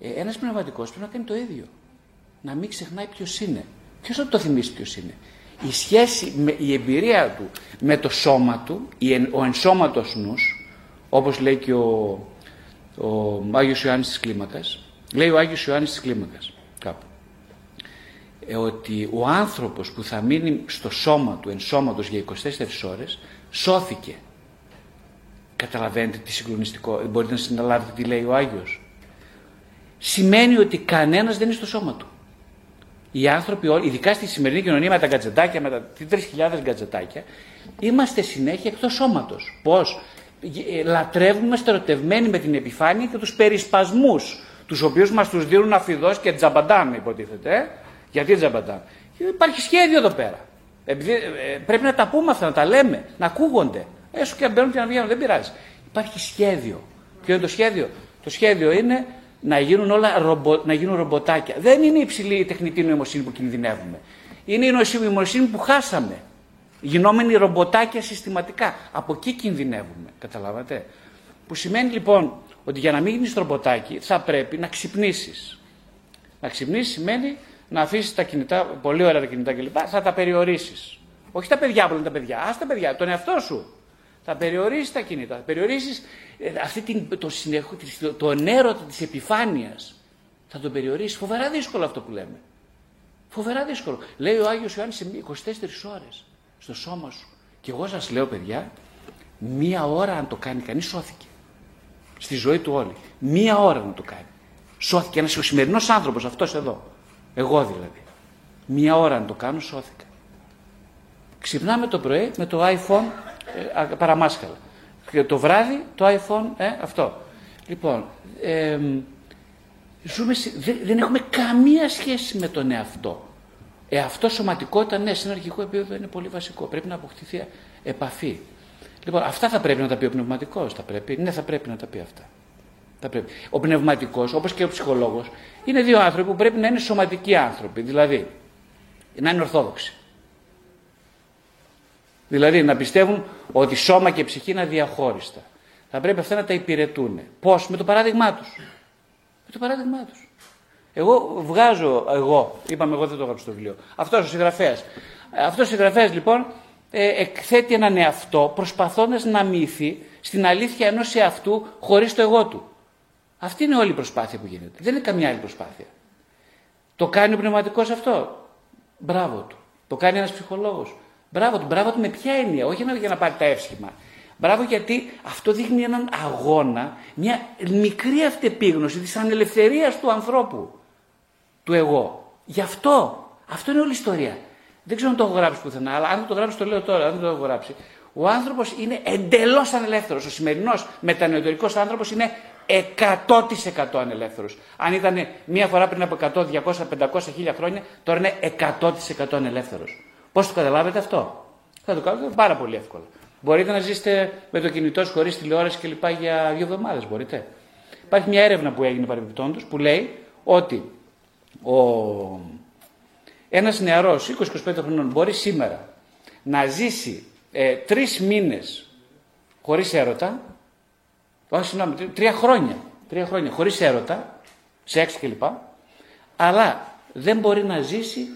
Ε, ένας πνευματικός πρέπει να κάνει το ίδιο. Να μην ξεχνάει ποιος είναι. Ποιος θα το θυμίσει ποιος είναι. Η σχέση, με, η εμπειρία του με το σώμα του, η εν, ο ενσώματος νους, όπως λέει και ο, ο Άγιος Ιωάννης της Κλίμακας, λέει ο Άγιος Ιωάννης της Κλίμακας κάπου, ε, ότι ο άνθρωπος που θα μείνει στο σώμα του ενσώματος για είκοσι τέσσερις ώρες σώθηκε. Καταλαβαίνετε τι συγκλονιστικό, μπορείτε να συναλάβετε τι λέει ο Άγιος. Σημαίνει ότι κανένας δεν είναι στο σώμα του. Οι άνθρωποι όλοι, ειδικά στη σημερινή κοινωνία με τα γκατζετάκια, με τα τρεις χιλιάδες γκατζετάκια, είμαστε συνέχεια εκτός σώματος. Πώς? Λατρεύουμε στερωτευμένοι με την επιφάνεια και τους περισπασμούς, τους οποίους μας τους δίνουν αφιδώς και τζαμπαντάν, υποτίθεται. Ε? Γιατί τζαμπαντάν? Υπάρχει σχέδιο εδώ πέρα. Επειδή, ε, πρέπει να τα πούμε αυτά, να τα λέμε, να ακούγονται. Έστω και αν μπαίνουν και να βγαίνουν, δεν πειράζει. Υπάρχει σχέδιο. Ποιο είναι το σχέδιο? Το σχέδιο είναι να γίνουν όλα ρομπο, να γίνουν ρομποτάκια. Δεν είναι υψηλή η τεχνητή νοημοσύνη που κινδυνεύουμε. Είναι η νοημοσύνη που χάσαμε. Γινόμενοι ρομποτάκια συστηματικά. Από εκεί κινδυνεύουμε. Καταλάβατε. Που σημαίνει λοιπόν ότι για να μην γίνεις ρομποτάκι θα πρέπει να ξυπνήσεις. Να ξυπνήσεις σημαίνει να αφήσεις τα κινητά, πολύ ωραία τα κινητά κλπ. Θα τα περιορίσεις. Όχι τα παιδιά που λένε τα παιδιά. Ας τα παιδιά, τον εαυτό σου. Θα περιορίσεις τα κινητά, θα περιορίσεις ε, αυτή την, το, το, τον έρωτα της επιφάνειας. Θα τον περιορίσεις. Φοβερά δύσκολο αυτό που λέμε. Φοβερά δύσκολο. Λέει ο Άγιος Ιωάννης είκοσι τέσσερις ώρες στο σώμα σου. Και εγώ σας λέω, παιδιά, μία ώρα αν το κάνει κανείς σώθηκε. Στη ζωή του όλοι. Μία ώρα να το κάνει. Σώθηκε ένας ο σημερινός άνθρωπος, αυτός εδώ. Εγώ δηλαδή. Μία ώρα αν το κάνω σώθηκα. Ξυπνάμε το πρωί με το iPhone. Ε, παραμάσκαλα. Και το βράδυ το iPhone, ε, αυτό. Λοιπόν, ε, ζούμε, δε, δεν έχουμε καμία σχέση με τον εαυτό. Εαυτό σωματικότητα, ναι, συναρχικό επίπεδο είναι πολύ βασικό. Πρέπει να αποκτηθεί επαφή. Λοιπόν, αυτά θα πρέπει να τα πει ο πνευματικός. Θα πρέπει, ναι, θα πρέπει να τα πει αυτά. Θα πρέπει. Ο πνευματικός, όπως και ο ψυχολόγος, είναι δύο άνθρωποι που πρέπει να είναι σωματικοί άνθρωποι. Δηλαδή, να είναι ορθόδοξοι. Δηλαδή να πιστεύουν ότι σώμα και ψυχή είναι αδιαχώριστα. Θα πρέπει αυτά να τα υπηρετούν. Πώς? Με το παράδειγμά τους. Με το παράδειγμά τους. Εγώ βγάζω, εγώ, είπαμε εγώ δεν το έγραψα στο βιβλίο, αυτός ο συγγραφέας. Αυτός ο συγγραφέας λοιπόν ε, εκθέτει έναν εαυτό προσπαθώντας να μυηθεί στην αλήθεια ενός εαυτού χωρίς το εγώ του. Αυτή είναι όλη η προσπάθεια που γίνεται. Δεν είναι καμιά άλλη προσπάθεια. Το κάνει ο πνευματικός αυτό. Μπράβο του. Το κάνει ένας ψυχολόγος. Μπράβο του. Μπράβο του με ποια έννοια. Όχι για να πάρει τα εύσημα. Μπράβο, γιατί αυτό δείχνει έναν αγώνα, μια μικρή αυτεπίγνωση της ανελευθερίας του ανθρώπου. Του εγώ. Γι' αυτό. Αυτό είναι όλη η ιστορία. Δεν ξέρω αν το έχω γράψει πουθενά, αλλά αν το γράψει, το λέω τώρα. Αν δεν το έχω γράψει. Ο άνθρωπος είναι εντελώς ανελεύθερος. Ο σημερινός μετανεωτερικός άνθρωπος είναι εκατό τοις εκατό ανελεύθερος. Αν ήταν μία φορά πριν από εκατό, διακόσια, πεντακόσια, χίλια χρόνια, τώρα είναι εκατό τοις εκατό ανελεύθερος. Πώς το καταλάβετε αυτό? Θα το κάνετε πάρα πολύ εύκολα. Μπορείτε να ζήσετε με το κινητό σας, χωρίς τηλεόραση κλπ. Για δύο εβδομάδες. Μπορείτε. Υπάρχει μια έρευνα που έγινε παρεμπιπτόντως που λέει ότι ο... ένας νεαρός είκοσι με είκοσι πέντε χρονών μπορεί σήμερα να ζήσει ε, τρεις μήνες χωρίς έρωτα. Όχι, συγγνώμη, τρία χρόνια. Τρία χρόνια χωρίς έρωτα, σεξ κλπ. Αλλά δεν μπορεί να ζήσει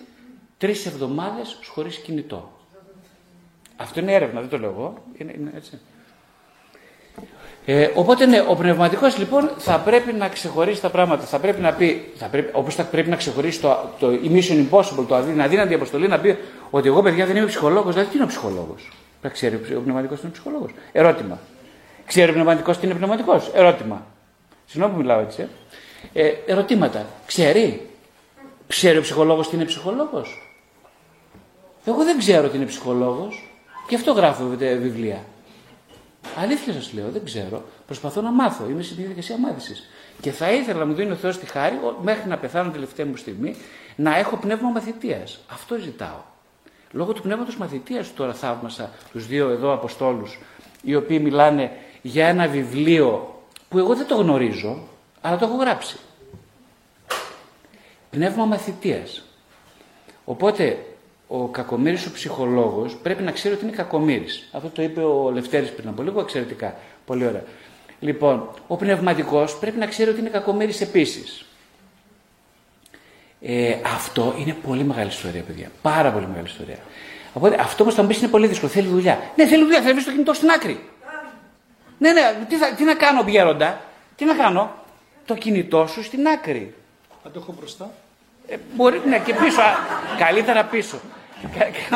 τρεις εβδομάδες χωρίς κινητό. Αυτό είναι έρευνα, δεν το λέω εγώ. Είναι, είναι έτσι. Ε, οπότε ναι, ο πνευματικός λοιπόν θα πρέπει να ξεχωρίσει τα πράγματα. Θα πρέπει να πει, θα πρέπει, όπως θα πρέπει να ξεχωρίσει το, το Mission Impossible, το αδύνατη αδύνατη αποστολή, να πει ότι εγώ παιδιά δεν είμαι ψυχολόγος. Δηλαδή τι είναι ο ψυχολόγος? Να ξέρει ο πνευματικός τι είναι ψυχολόγος. Ερώτημα. Ξέρει ο πνευματικός τι είναι πνευματικός? Ερώτημα. Συγγνώμη που μιλάω έτσι. Ε. Ε, ερωτήματα. Ξέρει. Ξέρει ο ψυχολόγος τι είναι ψυχολόγος? Εγώ δεν ξέρω τι είναι ψυχολόγος. Γι' αυτό γράφω βιβλία. Αλήθεια σας λέω, δεν ξέρω. Προσπαθώ να μάθω. Είμαι στη διαδικασία μάθησης. Και θα ήθελα να μου δίνει ο Θεός τη χάρη, μέχρι να πεθάνω την τελευταία μου στιγμή, να έχω πνεύμα μαθητείας. Αυτό ζητάω. Λόγω του πνεύματος μαθητείας τώρα θαύμασα τους δύο εδώ αποστόλους, οι οποίοι μιλάνε για ένα βιβλίο που εγώ δεν το γνωρίζω, αλλά το έχω γράψει. Πνεύμα μαθητείας. Οπότε. Ο κακομοίρης ο ψυχολόγος πρέπει να ξέρει ότι είναι κακομοίρης. Αυτό το είπε ο Λευτέρης πριν από λίγο, εξαιρετικά. Πολύ ωραία. Λοιπόν, ο πνευματικός πρέπει να ξέρει ότι είναι κακομοίρης επίσης. Ε, αυτό είναι πολύ μεγάλη ιστορία, παιδιά. Πάρα πολύ μεγάλη ιστορία. Οπότε, αυτό όμως θα μου πεις είναι πολύ δύσκολο. Θέλει δουλειά. Ναι, θέλει δουλειά. Θα βρει το κινητό στην άκρη. Ναι, ναι, τι, θα, τι να κάνω, γέροντα. Τι να κάνω. Το κινητό σου στην άκρη. Αν το έχω μπροστά. Ε, μπορεί να και πίσω. Α, καλύτερα πίσω.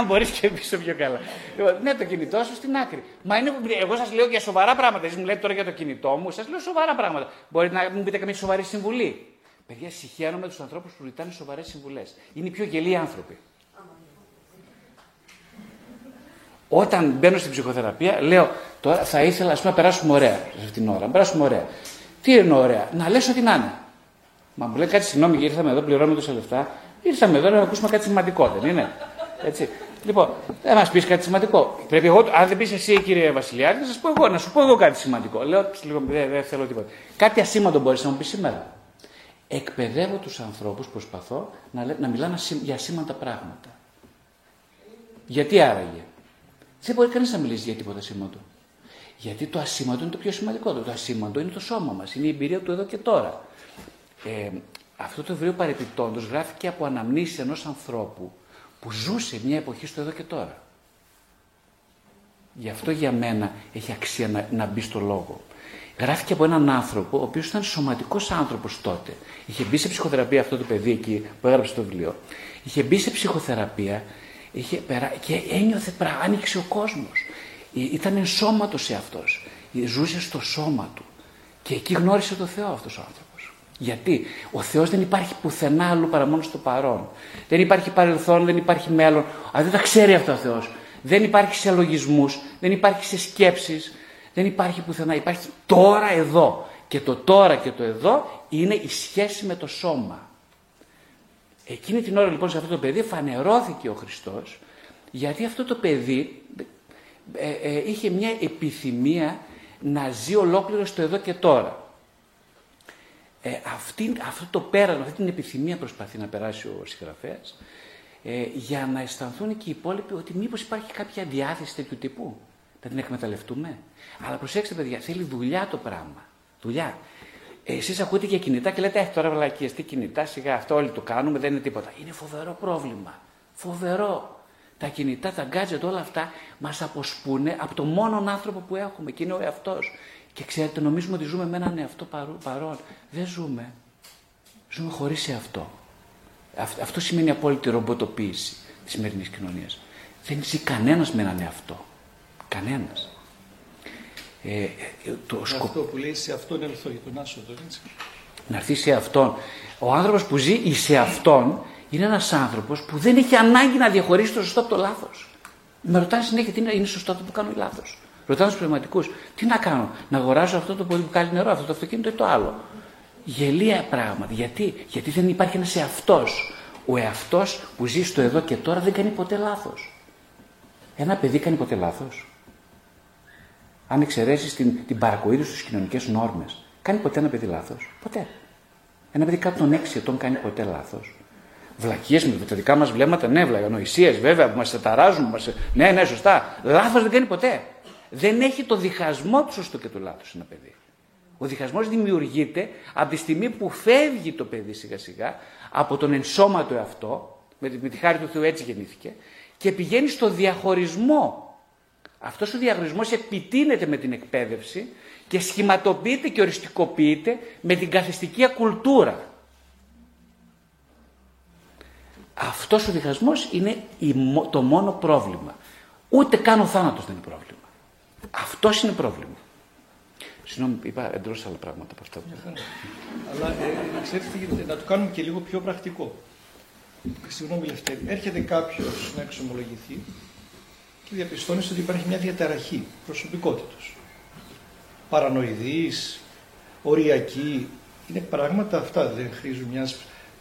Μπορείς και πίσω πιο καλά. Λοιπόν, ναι, το κινητό σου στην άκρη. Μα είναι, εγώ σας λέω για σοβαρά πράγματα. Εσείς μου λέτε τώρα για το κινητό μου, σας λέω σοβαρά πράγματα. Μπορείτε να μου πείτε καμία σοβαρή συμβουλή. Παιδιά, συγχαίρομαι με τους ανθρώπους που ζητάνε σοβαρές συμβουλές. Είναι οι πιο γελοί άνθρωποι. Όταν μπαίνω στην ψυχοθεραπεία, λέω τώρα θα ήθελα ας πούμε, να περάσουμε ωραία σε αυτήν την ώρα. Να περάσουμε ωραία. Τι είναι ωραία? Να λες ότι να είναι. Μα μου λέει κάτι συγγνώμη, ήρθαμε εδώ, πληρώνουμε τόσα λεφτά. Ήρθαμε εδώ να ακούσουμε κάτι σημαντικό, δεν είναι? Έτσι. Λοιπόν, δεν μας πεις κάτι σημαντικό. Πρέπει εγώ, αν δεν πεις εσύ κύριε Βασιλιάδη, να σας πω εγώ, να σου πω εγώ κάτι σημαντικό. Λέω, δεν δε θέλω τίποτα. Κάτι ασήμαντο μπορείς να μου πεις σήμερα? Εκπαιδεύω τους ανθρώπους, προσπαθώ να, λέ, να μιλάμε για ασήμαντα πράγματα. Γιατί άραγε? Δεν μπορεί κανείς να μιλήσει για τίποτα ασήμαντο. Γιατί το ασήμαντο είναι το πιο σημαντικό. Το ασήμαντο είναι το σώμα μας, είναι η εμπειρία του εδώ και τώρα. Ε, αυτό το βιβλίο παρεπιπτόντως γράφει και από αναμνήσεις ενός ανθρώπου που ζούσε μια εποχή στο εδώ και τώρα. Γι' αυτό για μένα έχει αξία να, να μπει στο λόγο. Γράφει και από έναν άνθρωπο, ο οποίος ήταν σωματικός άνθρωπος τότε. Είχε μπει σε ψυχοθεραπεία αυτό το παιδί εκεί που έγραψε το βιβλίο. Είχε μπει σε ψυχοθεραπεία είχε περά... και ένιωθε πράγμα, άνοιξε ο κόσμος. Ήταν ενσώματος αυτός. Ζούσε στο σώμα του. Και εκεί γνώρισε το Θεό αυτός ο άνθρωπος. Γιατί ο Θεός δεν υπάρχει πουθενά άλλου παρά μόνο στο παρόν. Δεν υπάρχει παρελθόν, δεν υπάρχει μέλλον. Αλλά δεν τα ξέρει αυτό ο Θεός. Δεν υπάρχει σε λογισμούς, δεν υπάρχει σε σκέψεις, δεν υπάρχει πουθενά. Υπάρχει τώρα εδώ. Και το τώρα και το εδώ είναι η σχέση με το σώμα. Εκείνη την ώρα λοιπόν σε αυτό το παιδί φανερώθηκε ο Χριστός, γιατί αυτό το παιδί ε, ε, είχε μια επιθυμία να ζει ολόκληρο στο εδώ και τώρα. Ε, αυτή, αυτό το πέρασμα, αυτή την επιθυμία προσπαθεί να περάσει ο συγγραφέας ε, για να αισθανθούν και οι υπόλοιποι ότι μήπως υπάρχει κάποια διάθεση τέτοιου τύπου, να την εκμεταλλευτούμε. Αλλά προσέξτε παιδιά, θέλει δουλειά το πράγμα. Δουλειά. Ε, εσείς ακούτε και κινητά και λέτε, έχει τώρα βλακίες, τι κινητά, σιγά, αυτό όλοι το κάνουμε, δεν είναι τίποτα. Είναι φοβερό πρόβλημα. Φοβερό. Τα κινητά, τα gadget, όλα αυτά μας αποσπούνε από το μόνον άνθρωπο που έχουμε και είναι ο εαυτός. Και ξέρετε, νομίζουμε ότι ζούμε με έναν εαυτό παρόν. Δεν ζούμε. Ζούμε χωρίς εαυτό. Αυτό σημαίνει απόλυτη ρομποτοποίηση της σημερινής κοινωνίας. Δεν ζει κανένας με έναν εαυτό. Κανένας. Ε, το σκο... Αυτό που λέει σε αυτόν έλθω για τον άσοδο, έτσι. Να έρθει σε αυτόν. Ο άνθρωπος που ζει σε αυτόν είναι ένας άνθρωπος που δεν έχει ανάγκη να διαχωρίσει το σωστό από το λάθος. Με ρωτάνε συνέχεια τι είναι, είναι σωστό αυτό που κάνω ή λάθος. Ρωτάνε τους πνευματικούς, τι να κάνω, να αγοράσω αυτό το πορτοκάλι νερό, αυτό το αυτοκίνητο ή το άλλο. Γελία πράγματα. Γιατί, Γιατί δεν υπάρχει ένας εαυτός. Ο εαυτός που ζει στο εδώ και τώρα δεν κάνει ποτέ λάθος. Ένα παιδί κάνει ποτέ λάθος. Αν εξαιρέσεις την, την παρακολούθηση στις κοινωνικές νόρμες, κάνει ποτέ ένα παιδί λάθος. Ποτέ. Ένα παιδί κάτω των έξι ετών κάνει ποτέ λάθος. Βλακίες με τα δικά μας βλέμματα, ναι, βλακανοησίες βέβαια που μας ταράζουν, μας... ναι, ναι, σωστά. Λάθος δεν κάνει ποτέ. Δεν έχει το διχασμό του σωστού και του λάθους ένα παιδί. Ο διχασμός δημιουργείται από τη στιγμή που φεύγει το παιδί σιγά σιγά από τον ενσώματο εαυτό, με τη, με τη χάρη του Θεού έτσι γεννήθηκε, και πηγαίνει στο διαχωρισμό. Αυτός ο διαχωρισμός επιτείνεται με την εκπαίδευση και σχηματοποιείται και οριστικοποιείται με την καθιστική κουλτούρα. Αυτός ο διχασμός είναι το μόνο πρόβλημα. Ούτε καν ο θάνατος δεν είναι πρόβλημα. Αυτός είναι πρόβλημα. Συγγνώμη, είπα εντελώς άλλα πράγματα από αυτά. Αλλά ε, ξέρετε, να το κάνουμε και λίγο πιο πρακτικό. Συγγνώμη, Λευτέρη. Έρχεται κάποιος να εξομολογηθεί και διαπιστώνεις ότι υπάρχει μια διαταραχή προσωπικότητος. Παρανοηδής, οριακή. Είναι πράγματα αυτά, δεν χρήζουν μιας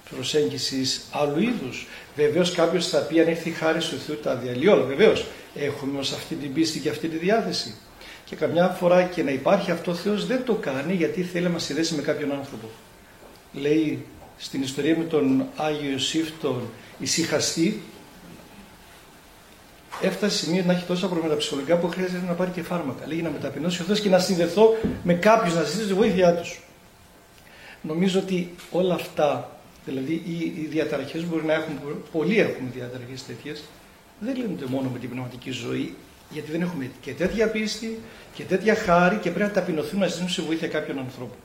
προσέγγισης άλλου είδους. Βεβαίως κάποιος θα πει αν έρθει η χάρη του Θεού τα διαλύει όλα. Βεβαίως έχουμε ως αυτή την πίστη και αυτή τη διάθεση. Και καμιά φορά και να υπάρχει αυτό, ο Θεός δεν το κάνει γιατί θέλει να μας συνδέσει με κάποιον άνθρωπο. Λέει στην ιστορία με τον Άγιο Ιωσήφ τον ησυχαστή, έφτασε σημείο να έχει τόσα προβλήματα ψυχολογικά που χρειάζεται να πάρει και φάρμακα. Λέει να μεταπεινώσει ο Θεός και να συνδεθώ με κάποιους, να ζητήσω τη βοήθειά τους. Νομίζω ότι όλα αυτά, δηλαδή οι διαταραχές μπορεί να έχουν, πολλοί έχουν διαταραχές τέτοιες, δεν λύνονται μόνο με την πνευματική ζωή. Γιατί δεν έχουμε και τέτοια πίστη και τέτοια χάρη και πρέπει να ταπεινωθούμε να ζητήσουμε σε βοήθεια κάποιων ανθρώπων.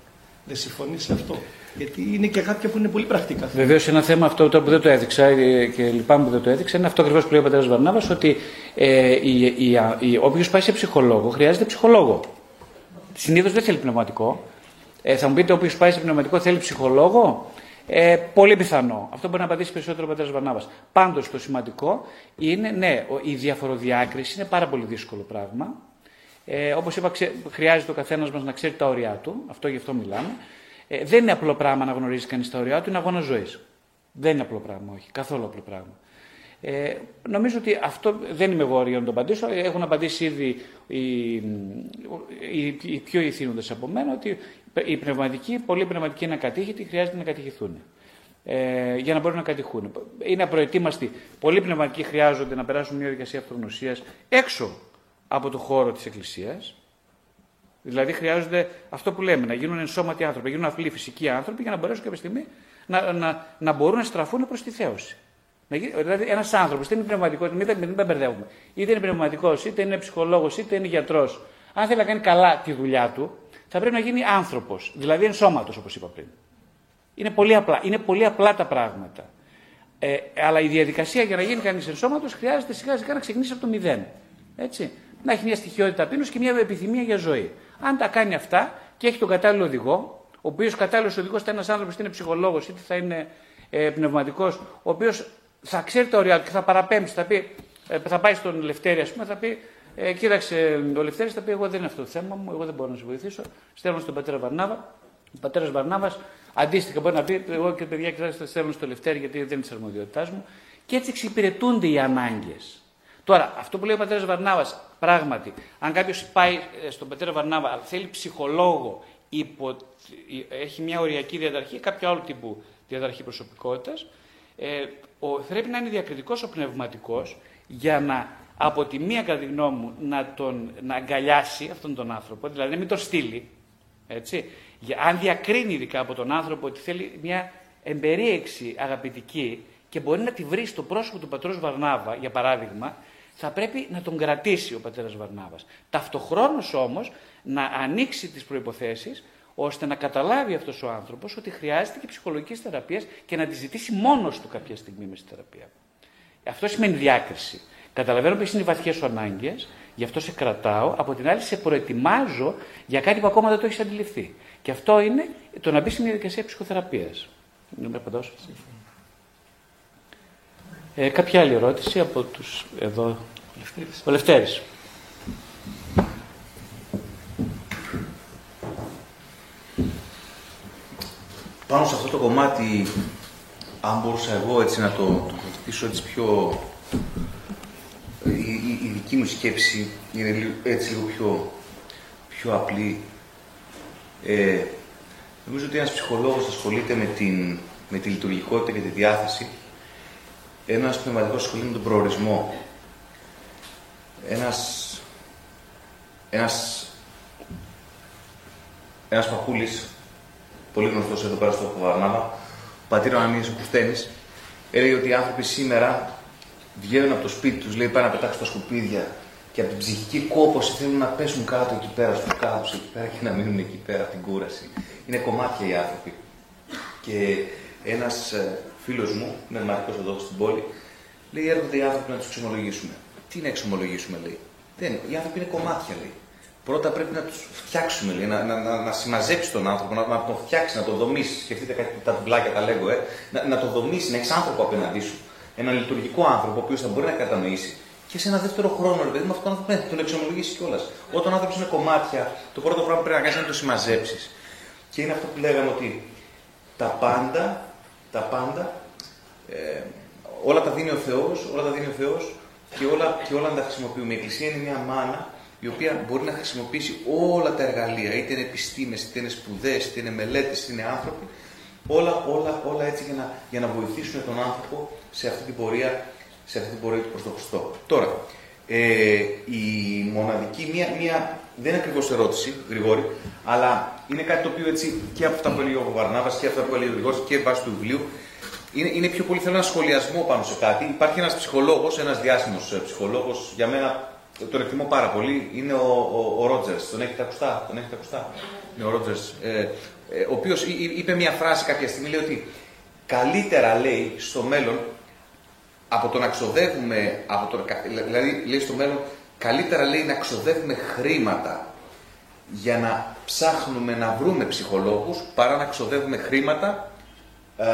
Δεν συμφωνείς σε αυτό? Γιατί είναι και κάποια που είναι πολύ πρακτικά. Βεβαίως ένα θέμα αυτό τώρα που δεν το έδειξα και λυπάμαι που δεν το έδειξα είναι αυτό ακριβώς που λέει ο πατέρας Βαρνάβας, ότι ε, η, η, η, όποιος πάει σε ψυχολόγο χρειάζεται ψυχολόγο. Συνήθως δεν θέλει πνευματικό. Ε, θα μου πείτε, όποιος πάει σε πνευματικό θέλει ψυχολόγο. Ε, πολύ πιθανό. Αυτό μπορεί να απαντήσει περισσότερο ο πατέρας Βαρνάβας. Πάντως το σημαντικό είναι, ναι, η διαφοροδιάκριση είναι πάρα πολύ δύσκολο πράγμα. Ε, όπως είπα, ξε, χρειάζεται ο καθένας μας να ξέρει τα όρια του. Αυτό γι' αυτό μιλάμε. Ε, δεν είναι απλό πράγμα να γνωρίζει κανείς τα όρια του, είναι αγώνα ζωής. Δεν είναι απλό πράγμα, όχι. Καθόλου απλό πράγμα. Ε, νομίζω ότι αυτό δεν είμαι εγώ για να το απαντήσω. Έχουν απαντήσει ήδη οι, οι, οι πιο ηθήνοντες από μένα ότι οι πνευματικοί, πολλοί πνευματικοί είναι ακατήχητοι, χρειάζεται να κατηχηθούν ε, για να μπορούν να κατηχούν. Είναι απροετοίμαστοι. Πολλοί πνευματικοί χρειάζονται να περάσουν μια διαδικασία αυτογνωσίας έξω από το χώρο της Εκκλησίας. Δηλαδή χρειάζονται αυτό που λέμε, να γίνουν ενσώματοι άνθρωποι, να γίνουν απλοί φυσικοί άνθρωποι για να μπορέσουν κάποια στιγμή να, να, να μπορούν να στραφούν προς τη θέωση. Δηλαδή, ένας άνθρωπος είτε είναι πνευματικός, μην τα, μην τα μπερδεύουμε, είτε είναι πνευματικός, είτε είναι ψυχολόγος, είτε είναι γιατρός, αν θέλει να κάνει καλά τη δουλειά του, θα πρέπει να γίνει άνθρωπος, δηλαδή ενσώματος, όπως είπα πριν. Είναι πολύ απλά, είναι πολύ απλά τα πράγματα. Ε, αλλά η διαδικασία για να γίνει κανείς ενσώματος χρειάζεται σιγά σιγά να ξεκινήσει από το μηδέν. Έτσι. Να έχει μια στοιχειότητα ταπείνωση και μια επιθυμία για ζωή. Αν τα κάνει αυτά και έχει τον κατάλληλο οδηγό, ο οποίος κατάλληλος οδηγός θα είναι ένας άνθρωπος, είτε είναι ψυχολόγος, είτε θα είναι ε, πνευματικός, ο οποίος θα ξέρει τα ωριά του και θα παραπέμψει, θα, πει, θα πάει στον Λευτέρη, ας πούμε, θα πει ε, κοίταξε, ο Λευτέρης θα πει εγώ δεν είναι αυτό το θέμα μου, εγώ δεν μπορώ να σε βοηθήσω, στέλνω στον πατέρα Βαρνάβα. Ο πατέρας Βαρνάβας αντίστοιχα μπορεί να πει εγώ και παιδιά κοιτάξτε στέλνω στον Λευτέρη γιατί δεν είναι της αρμοδιότητάς μου, και έτσι εξυπηρετούνται οι ανάγκες. Τώρα, αυτό που λέει ο πατέρας Βαρνάβας, πράγματι, αν κάποιος πάει στον πατέρα Βαρνάβα αλλά θέλει ψυχολόγο, υπο, έχει μια οριακή διαταρχή, κάποιο άλλο τύπου διαταρχή προσωπικότητας, Ε, ο, πρέπει να είναι διακριτικός ο πνευματικός για να, από τη μία κατά τη γνώμη μου, να, τον, να αγκαλιάσει αυτόν τον άνθρωπο, δηλαδή να μην τον στείλει, έτσι. Για, αν διακρίνει ειδικά από τον άνθρωπο ότι θέλει μια εμπερίεξη αγαπητική και μπορεί να τη βρει στο πρόσωπο του πατρός Βαρνάβα, για παράδειγμα, θα πρέπει να τον κρατήσει ο πατέρας Βαρνάβας. Ταυτοχρόνως όμως να ανοίξει τις προϋποθέσεις ώστε να καταλάβει αυτός ο άνθρωπος ότι χρειάζεται και ψυχολογικής θεραπείας και να τη ζητήσει μόνος του κάποια στιγμή με στη θεραπεία. Αυτό σημαίνει διάκριση. Καταλαβαίνω ποιες είναι οι βαθιές σου ανάγκες, γι' αυτό σε κρατάω. Από την άλλη, σε προετοιμάζω για κάτι που ακόμα δεν το έχεις αντιληφθεί. Και αυτό είναι το να μπει σε μια διαδικασία ψυχοθεραπείας. Ε, κάποια άλλη ερώτηση από τους εδώ. Λευτέρης. Ο Λευτέρης. Πάνω σε αυτό το κομμάτι, αν μπορούσα εγώ έτσι να το, το κρατήσω έτσι πιο... Η, η, η δική μου σκέψη είναι έτσι λίγο πιο, πιο απλή. Ε, νομίζω ότι ένας ψυχολόγος ασχολείται με, την, με τη λειτουργικότητα και τη διάθεση. Ένας πνευματικός ασχολείται με τον προορισμό. Ένας, ένας, ένας παππούλης, πολύ γνωστός εδώ πέρα στο Βαρνάβα, πατήρ Ανανίας ο Κουστένης, έλεγε ότι οι άνθρωποι σήμερα βγαίνουν από το σπίτι τους, λέει, πάνε να πετάξουν τα σκουπίδια και από την ψυχική κόπωση θέλουν να πέσουν κάτω εκεί πέρα, στους κάτους εκεί πέρα και να μείνουν εκεί πέρα από την κούραση. Είναι κομμάτια οι άνθρωποι. Και ένας φίλος μου, πνευματικός εδώ στην πόλη, λέει: έρχονται οι άνθρωποι να τους εξομολογήσουμε. Τι να εξομολογήσουμε, λέει. Δεν, οι άνθρωποι είναι κομμάτια, λέει. Πρώτα πρέπει να τους φτιάξουμε, λέει, να, να, να, να συμμαζέψει τον άνθρωπο, να, να τον φτιάξει, να τον δομήσει. Σκεφτείτε κάτι, τα τουμπλάκια τα λέγω, ε. Να, να τον δομήσει, να έχει άνθρωπο απέναντί σου. Έναν λειτουργικό άνθρωπο, ο οποίος θα μπορεί να κατανοήσει. Και σε ένα δεύτερο χρόνο, ρε παιδί μου, αυτόν τον, τον εξομολογήσει κιόλας. Όταν ο άνθρωπος είναι κομμάτια, το πρώτο πράγμα που πρέπει να κάνει είναι να το συμμαζέψει. Και είναι αυτό που λέγαμε ότι τα πάντα, τα πάντα, ε, όλα τα δίνει ο Θεός, όλα τα δίνει ο Θεός και όλα, και όλα να τα χρησιμοποιούμε. Η Εκκλησία είναι μια μάνα η οποία μπορεί να χρησιμοποιήσει όλα τα εργαλεία, είτε είναι επιστήμες, είτε είναι σπουδές, είτε είναι μελέτες, είτε είναι άνθρωποι, όλα, όλα, όλα έτσι για να, για να βοηθήσουν τον άνθρωπο σε αυτή την πορεία, σε αυτή την πορεία του προς τον Χριστό. Τώρα, ε, η μοναδική, μία, μία, δεν είναι ακριβώς ερώτηση, Γρηγόρη, αλλά είναι κάτι το οποίο έτσι και από αυτά που έλεγε ο Βαρνάβας και από αυτά που έλεγε ο Γρηγόρης και βάσει του βιβλίου, είναι, είναι πιο πολύ θέλω ένα σχολιασμό πάνω σε κάτι. Υπάρχει ένας ψυχολόγος, ένας διάσημος ψυχολόγος, για μένα τον εκτιμώ πάρα πολύ, είναι ο, ο, ο Ρότζερς. Τον έχετε ακουστά, τον έχετε ακουστά. Είναι ο Ρότζερς, ε, ε, ο οποίος είπε μία φράση κάποια στιγμή, λέει ότι καλύτερα, λέει, στο μέλλον, από το να ξοδεύουμε, από το, δηλαδή λέει στο μέλλον, καλύτερα, λέει, να ξοδεύουμε χρήματα για να ψάχνουμε να βρούμε ψυχολόγους, παρά να ξοδεύουμε χρήματα ε,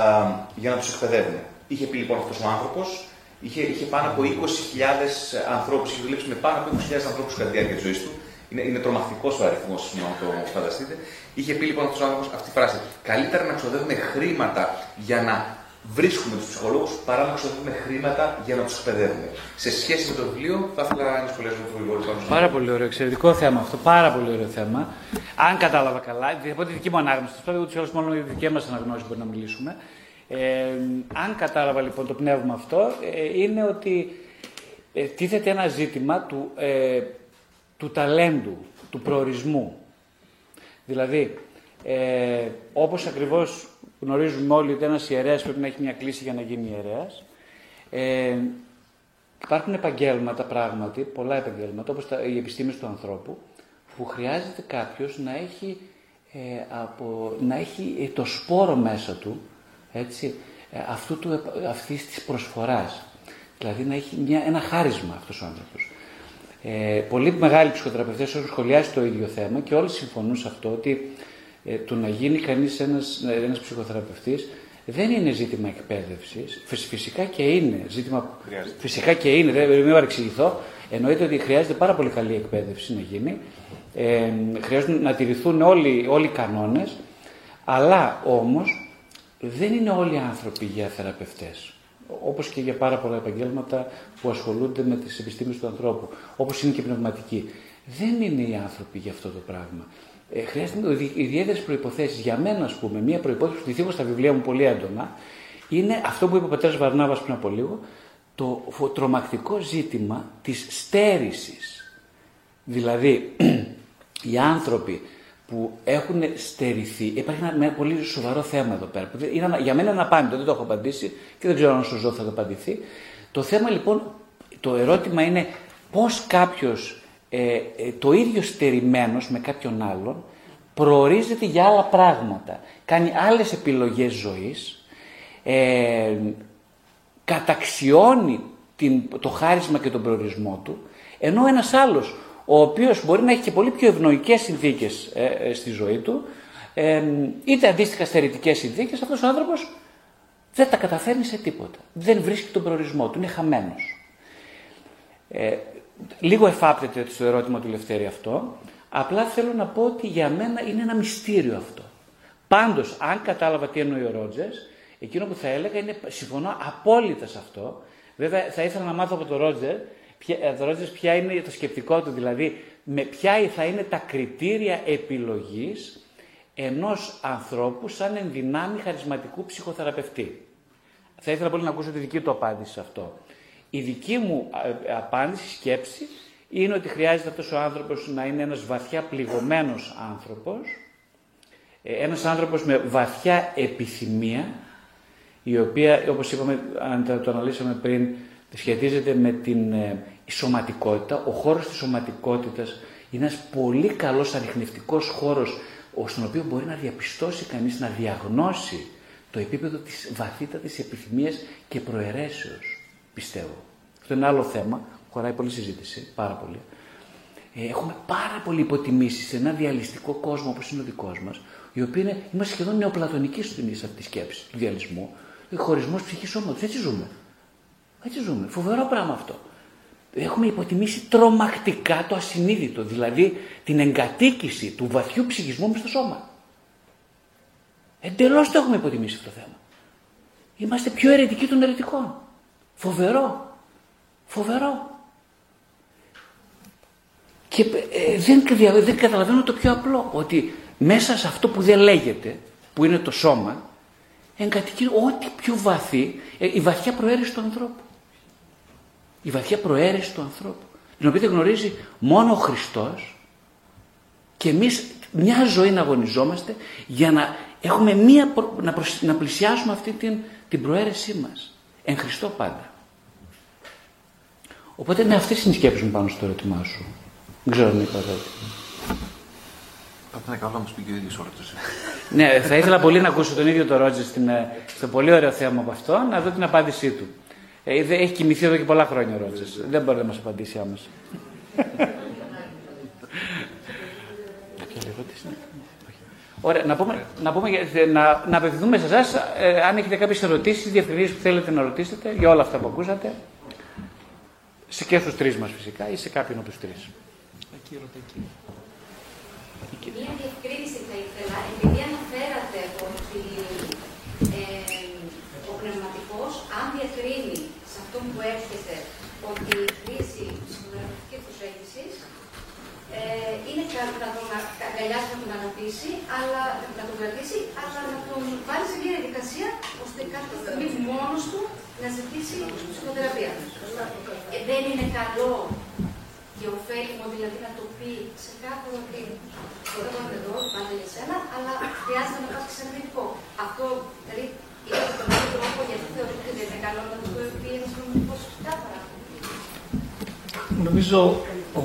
για να τους εκπαιδεύουμε. Είχε πει λοιπόν αυτός ο άνθρωπος, είχε, είχε πάνω από είκοσι χιλιάδες ανθρώπους, είχε δουλέψει με πάνω από είκοσι χιλιάδες ανθρώπους κατά τη διάρκεια της ζωής του. Είναι, είναι τρομακτικός ο αριθμός, να το φανταστείτε. Είχε πει λοιπόν αυτός ο άνθρωπος αυτή τη φράση: καλύτερα να ξοδεύουμε χρήματα για να βρίσκουμε τους ψυχολόγους, παρά να ξοδεύουμε χρήματα για να τους εκπαιδεύουμε. Σε σχέση με το βιβλίο, θα ήθελα να σχολιάσω με τον Γρηγόρη. Πάρα πολύ ωραίο, εξαιρετικό θέμα αυτό. Πάρα πολύ ωραίο θέμα. Αν κατάλαβα καλά, από τη δική μου ανάγνωση, τώρα ούτως ή άλλως μόνο η δική μας αναγνώση μπορεί να μιλήσουμε. Ε, αν κατάλαβα λοιπόν το πνεύμα αυτό, ε, είναι ότι ε, τίθεται ένα ζήτημα του, ε, του ταλέντου, του προορισμού. Δηλαδή, ε, όπως ακριβώς γνωρίζουμε όλοι ότι ένας ιερέας πρέπει να έχει μια κλίση για να γίνει ιερέας. Ε, υπάρχουν επαγγέλματα, πράγματι, πολλά επαγγέλματα, όπως τα, οι επιστήμες του ανθρώπου, που χρειάζεται κάποιος να έχει, ε, από, να έχει το σπόρο μέσα του, έτσι, ε, αυτού του, αυτής της προσφοράς. Δηλαδή να έχει μια, ένα χάρισμα αυτός ο άνθρωπος. Ε, πολλοί μεγάλοι ψυχοθεραπευτές έχουν σχολιάσει το ίδιο θέμα και όλοι συμφωνούν σε αυτό ότι ε, το να γίνει κανείς ένας, ένας ψυχοθεραπευτής δεν είναι ζήτημα εκπαίδευσης. Φυσικά και είναι. Ζήτημα... Φυσικά και είναι, δεν μην παρεξηγηθώ. Εννοείται ότι χρειάζεται πάρα πολύ καλή εκπαίδευση να γίνει. Ε, χρειάζεται να τηρηθούν όλοι, όλοι οι κανόνες. Αλλά όμως δεν είναι όλοι οι άνθρωποι για θεραπευτές. Όπως και για πάρα πολλά επαγγέλματα που ασχολούνται με τις επιστήμες του ανθρώπου, όπως είναι και η πνευματική. Δεν είναι οι άνθρωποι για αυτό το πράγμα. Ε, χρειάζονται ιδιαίτερες προϋποθέσεις. Για μένα, ας πούμε, μία προϋπόθεση που δυστυχώς στα βιβλία μου πολύ έντονα είναι αυτό που είπε ο πατέρας Βαρνάβας πριν από λίγο, το τρομακτικό ζήτημα της στέρησης. Δηλαδή, οι άνθρωποι που έχουν στερηθεί. Υπάρχει ένα πολύ σοβαρό θέμα εδώ πέρα. Είναι για μένα αναπάντητο, δεν το έχω απαντήσει και δεν ξέρω αν στο ζώο θα το απαντηθεί. Το θέμα λοιπόν το ερώτημα είναι πώς κάποιος ε, ε, το ίδιο στερημένος με κάποιον άλλον προορίζεται για άλλα πράγματα, κάνει άλλες επιλογές ζωής, ε, καταξιώνει την, το χάρισμα και τον προορισμό του, ενώ ένας άλλος, ο οποίος μπορεί να έχει και πολύ πιο ευνοϊκές συνθήκες ε, ε, στη ζωή του, ε, είτε αντίστοιχα στερητικές συνθήκες, αυτός ο άνθρωπος δεν τα καταφέρνει σε τίποτα. Δεν βρίσκει τον προορισμό του, είναι χαμένος. Ε, λίγο εφάπτεται στο ερώτημα του Λευτέρη αυτό, απλά θέλω να πω ότι για μένα είναι ένα μυστήριο αυτό. Πάντως, αν κατάλαβα τι εννοεί ο Ρότζερς, εκείνο που θα έλεγα είναι, συμφωνώ απόλυτα σε αυτό. Βέβαια, θα ήθελα να μάθω από τον Ρότζερ, το Ρότζερς ποια είναι το σκεπτικό του, δηλαδή με ποια θα είναι τα κριτήρια επιλογής ενός ανθρώπου σαν ενδυνάμει χαρισματικού ψυχοθεραπευτή. Θα ήθελα πολύ να ακούσω τη δική του απάντηση σε αυτό. Η δική μου απάντηση, σκέψη, είναι ότι χρειάζεται αυτός ο άνθρωπος να είναι ένας βαθιά πληγωμένος άνθρωπος, ένας άνθρωπος με βαθιά επιθυμία, η οποία, όπως είπαμε, αν το αναλύσαμε πριν, σχετίζεται με την σωματικότητα. Ο χώρος της σωματικότητας είναι ένας πολύ καλός αριθμητικός χώρος, στον οποίο μπορεί να διαπιστώσει κανείς, να διαγνώσει το επίπεδο της βαθύτατης επιθυμίας και προαιρέσεως, πιστεύω. Αυτό είναι άλλο θέμα, χωράει πολλή συζήτηση, πάρα πολύ. Έχουμε πάρα πολύ υποτιμήσει σε ένα διαλυστικό κόσμο όπως είναι ο δικός μας, οι οποίοι είναι, είμαστε σχεδόν νεοπλατωνικοί στην αυτή τη σκέψη του διαλυσμού, ο χωρισμός ψυχής σώματος. Έτσι ζούμε. Έτσι ζούμε. Φοβερό πράγμα αυτό. Έχουμε υποτιμήσει τρομακτικά το ασυνείδητο, δηλαδή την εγκατοίκηση του βαθιού ψυχισμού μες στο σώμα. Εντελώς το έχουμε υποτιμήσει αυτό το θέμα. Είμαστε πιο αιρετικοί των αιρετικών. Φοβερό. Φοβερό. Και ε, δεν, δεν καταλαβαίνω το πιο απλό, ότι μέσα σε αυτό που δεν λέγεται, που είναι το σώμα, εγκατοικεί ό,τι πιο βαθύ, ε, η βαθιά προαίρεση του ανθρώπου. Η βαθιά προαίρεση του ανθρώπου, την οποία γνωρίζει μόνο ο Χριστός, και εμείς μια ζωή να αγωνιζόμαστε για να, έχουμε μία προ... να, προσ... να πλησιάσουμε αυτή την, την προαίρεσή μας. Εν Χριστώ πάντα. Οπότε ναι, αυτές είναι οι σκέψεις μου πάνω στο ερώτημά σου. Δεν ξέρω αν είπα κάτι. Θα ήταν καλό να μας πει και ο ίδιος όλο αυτό. Ναι, θα ήθελα πολύ να ακούσω τον ίδιο τον Ρότζερ στο πολύ ωραίο θέμα από αυτό, να δω την απάντησή του. Έχει κοιμηθεί εδώ και πολλά χρόνια ο Ρότζερς. Δεν μπορεί να μας απαντήσει άμεσα. Ωραία, να πούμε, να, πούμε, να, να απευθυνθούμε σε εσάς, ε, αν έχετε κάποιες ερωτήσεις, διευκρινήσεις που θέλετε να ρωτήσετε για όλα αυτά που ακούσατε. Σε και στους τρεις μας φυσικά ή σε κάποιον από τους τρεις. Εκεί ρωτάει εκεί. Μία διευκρίνηση θα ήθελα, επειδή αναφέρατε ότι ε, ο πνευματικός, αν διακρίνει σε αυτό που έρχεται ότι η χρήση ψυχοθεραπευτικής προσέγγισης ε, είναι κάτι να τον αγκαλιάσει, να τον αγαπήσει, αλλά να τον κρατήσει, αλλά να τον βάλει σε μια διαδικασία ώστε κάποια στιγμή μόνος του να ζητήσει ψυχοθεραπεία. Ε, δεν είναι καλό και ωφέλιμο δηλαδή να το πει ξεκάθαρα ότι δεν το εδώ, πάντα για σένα, αλλά χρειάζεται να πας σε ένα ειδικό. Αυτό δηλαδή είναι το πρώτο τρόπο, γιατί θεωρείτε ότι δεν είναι καλό να το πει ένας νομικός ξεκάθαρα. Νομίζω ο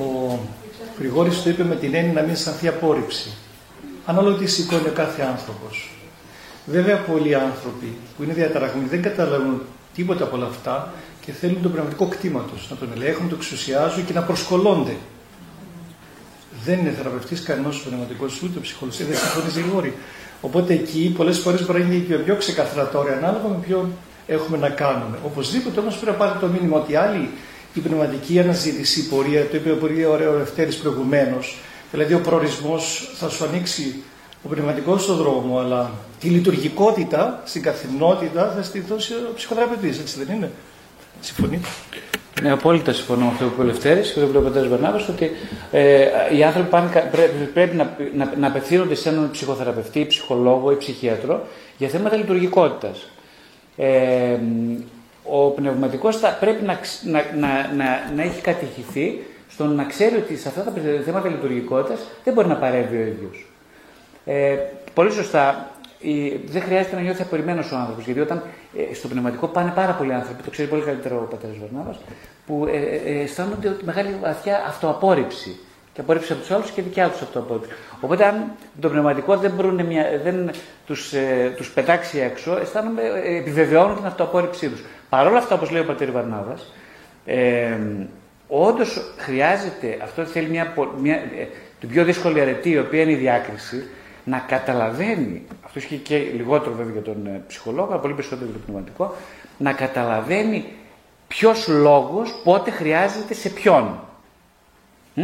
Γρηγόρης το είπε με την έννοια να μην αισθανθεί απόρριψη. Ανάλογα τι σηκώνει ο κάθε άνθρωπος. Βέβαια πολλοί άνθρωποι που είναι διαταραγμένοι δεν καταλαβαίνουν τίποτα από όλα αυτά και θέλουν τον πνευματικό κτήμα τους, να τον ελέγχουν, να τον εξουσιάζουν και να προσκολώνται. Δεν είναι θεραπευτής κανένας πνευματικός ούτε ψυχολόγος, δεν συμφωνείς Γρηγόρη. Οπότε εκεί πολλές φορές μπορεί να γίνει και πιο ξεκαθαρά τώρα, ανάλογα με ποιον έχουμε να κάνουμε. Οπωσδήποτε όμως πρέπει να πάρει το μήνυμα ότι άλλη η πνευματική αναζήτηση, η πορεία, το είπε πολύ ωραίο ο Λευτέρης προηγουμένως, δηλαδή ο προορισμός θα σου ανοίξει ο πνευματικός στον δρόμο, αλλά τη λειτουργικότητα στην καθημερινότητα θα στη δώσει ο ψυχοθεραπευτής, έτσι δεν είναι. Συμφωνείτε. Ναι, απόλυτα συμφωνώ με αυτό που είπε ο Λευτέρης και ο Πατέρας Βαρνάβας, ότι ε, οι άνθρωποι πάνε, πρέπει, πρέπει να, να, να απευθύνονται σε έναν ψυχοθεραπευτή, ή ψυχολόγο ή ψυχίατρο για θέματα λειτουργικότητας. Ε, ο πνευματικός θα πρέπει να, να, να, να, να έχει κατηχηθεί στο να ξέρει ότι σε αυτά τα θέματα λειτουργικότητας δεν μπορεί να παρέμβει ο ίδιος. Ε, πολύ σωστά Ε, δεν χρειάζεται να νιώθει απορριμμένος ο άνθρωπος, γιατί όταν ε, στο πνευματικό πάνε πάρα πολλοί άνθρωποι, το ξέρει πολύ καλύτερο ο πατέρας Βαρνάβας, που ε, ε, αισθάνονται ότι μεγάλη βαθιά αυτοαπόρριψη. Και απόρριψη από του άλλου και δικιά του αυτοαπόρριψη. Οπότε, αν το πνευματικό δεν, δεν του ε, τους πετάξει έξω, αισθάνομαι, ε, επιβεβαιώνουν την αυτοαπόρριψή του. Παρ' όλα αυτά, όπως λέει ο πατέρ Βαρνάβας, ε, όντως χρειάζεται, αυτό θέλει μια, μια, ε, την πιο δύσκολη αρετή, η οποία είναι η διάκριση, να καταλαβαίνει, αυτό ισχύει και λιγότερο βέβαια για τον ε, ψυχολόγο, αλλά πολύ περισσότερο για το πνευματικό, να καταλαβαίνει ποιος λόγος πότε χρειάζεται σε ποιον. Μ?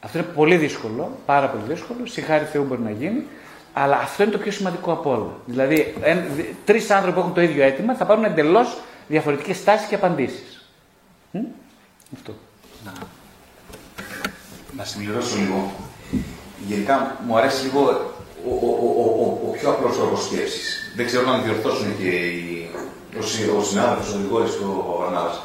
Αυτό είναι πολύ δύσκολο, πάρα πολύ δύσκολο, συγχάρη Θεού μπορεί να γίνει, αλλά αυτό είναι το πιο σημαντικό από όλα. Δηλαδή, τρεις άνθρωποι που έχουν το ίδιο αίτημα θα πάρουν εντελώς διαφορετικές στάσεις και απαντήσεις. Μ? Αυτό. Να. να συμπληρώσω λίγο, γενικά μου αρέσει λίγο ο, ο, ο, ο, ο πιο απλός τρόπος σκέψης. Δεν ξέρω αν διορθώσουν και οι, ο συνάδελφος, ο Γρηγόρης και ο Βαρνάβας.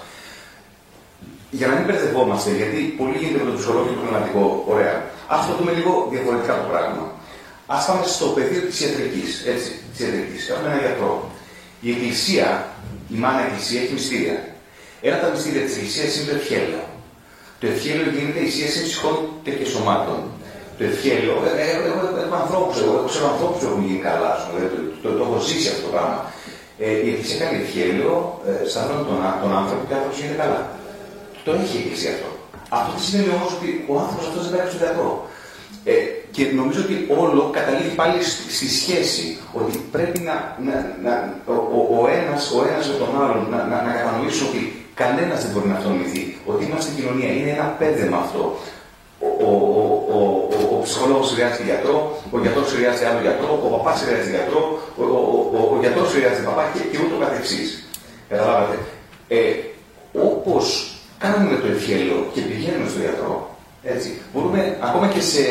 Για να μην μπερδευόμαστε, γιατί πολύ γίνεται με το ψυχολόγο και το πνευματικό, ωραία. Ας το δούμε λίγο διαφορετικά το πράγμα. Ας πάμε στο πεδίο της ιατρικής. Έτσι, της ιατρικής. Έχουμε έναν γιατρό. Η Εκκλησία, η μάνα Εκκλησία, έχει μυστήρια. Ένα από τα μυστήρια της Εκκλησίας είναι το ευχέλαιο. Το ευχέλαιο γίνεται η σχέση ψυχών και σωμάτων. Το ευχέλαιο, έχω ανθρώπους, εγώ ξέρω ανθρώπους που έχουν γίνει καλά, το έχω ζήσει αυτό το πράγμα. Η Εκκλησία κάνει ευχέλαιο, σαν τον άνθρωπο και ο άνθρωπος γίνεται καλά. Το έχει η Εκκλησία αυτό. Αυτό τι σημαίνει όμως ότι ο άνθρωπος αυτός δεν πέρασε τον γιατρό. Ε, και νομίζω ότι όλο καταλήγει πάλι στη σχέση. Ότι πρέπει να, να, να, ο, ο, ένας, ο ένας με τον άλλον να, να, να κατανοήσει ότι κανένας δεν μπορεί να αυτονομηθεί. Ότι είμαστε κοινωνία. Είναι ένα πέδεμα αυτό. Ο, ο, ο, ο, ο, ο ψυχολόγος χρειάζεται γιατρό, ο γιατρός χρειάζεται άλλο γιατρό, ο παπάς χρειάζεται γιατρό, ο, ο, ο, ο γιατρός χρειάζεται παπά και, και ούτω καθεξής. Καταλάβατε. Ε, όπως κάνουμε το ευχέλαιο και πηγαίνουμε στον γιατρό, έτσι, μπορούμε, ακόμα και σε,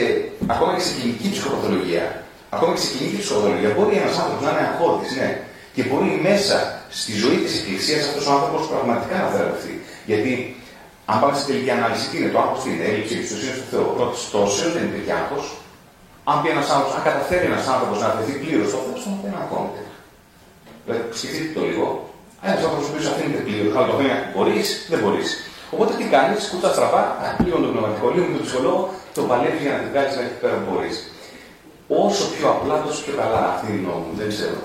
ακόμα και σε κλινική ψυχοπαθολογία, ακόμα και σε κλινική ψυχοπαθολογία, μπορεί ένας άνθρωπος να είναι αγχώδης, ναι, και μπορεί μέσα στη ζωή της Εκκλησίας αυτός ο άνθρωπος πραγματικά να θεραπευτεί. Γιατί, αν πάμε στην τελική ανάλυση, τι είναι το άγχος, τι είναι, έλλειψη εμπιστοσύνης στο Θεό, πρώτος τόσεως, δεν υπήρχε άγχος. Αν πει ένας άνθρωπος, αν καταφέρει ένας άνθρωπος να βρεθεί πλήρως στο Θεό, δεν αγχώνεται. Δηλαδή, σκεφτείτε το λίγο. Ένας άνθρωπος που αφήνεται πλήρως, χαλατωμένα, μπορείς, δεν μπορείς. Οπότε τι κάνεις, κούτα στραβά, λίγο με το πνευματικό, λίγο με τον ψυχολόγο, το παλεύεις για να την βγάλεις μέχρι πέρα που μπορείς. Όσο πιο απλά, τόσο πιο καλά, αυτή είναι η γνώμη μου, δεν ξέρω.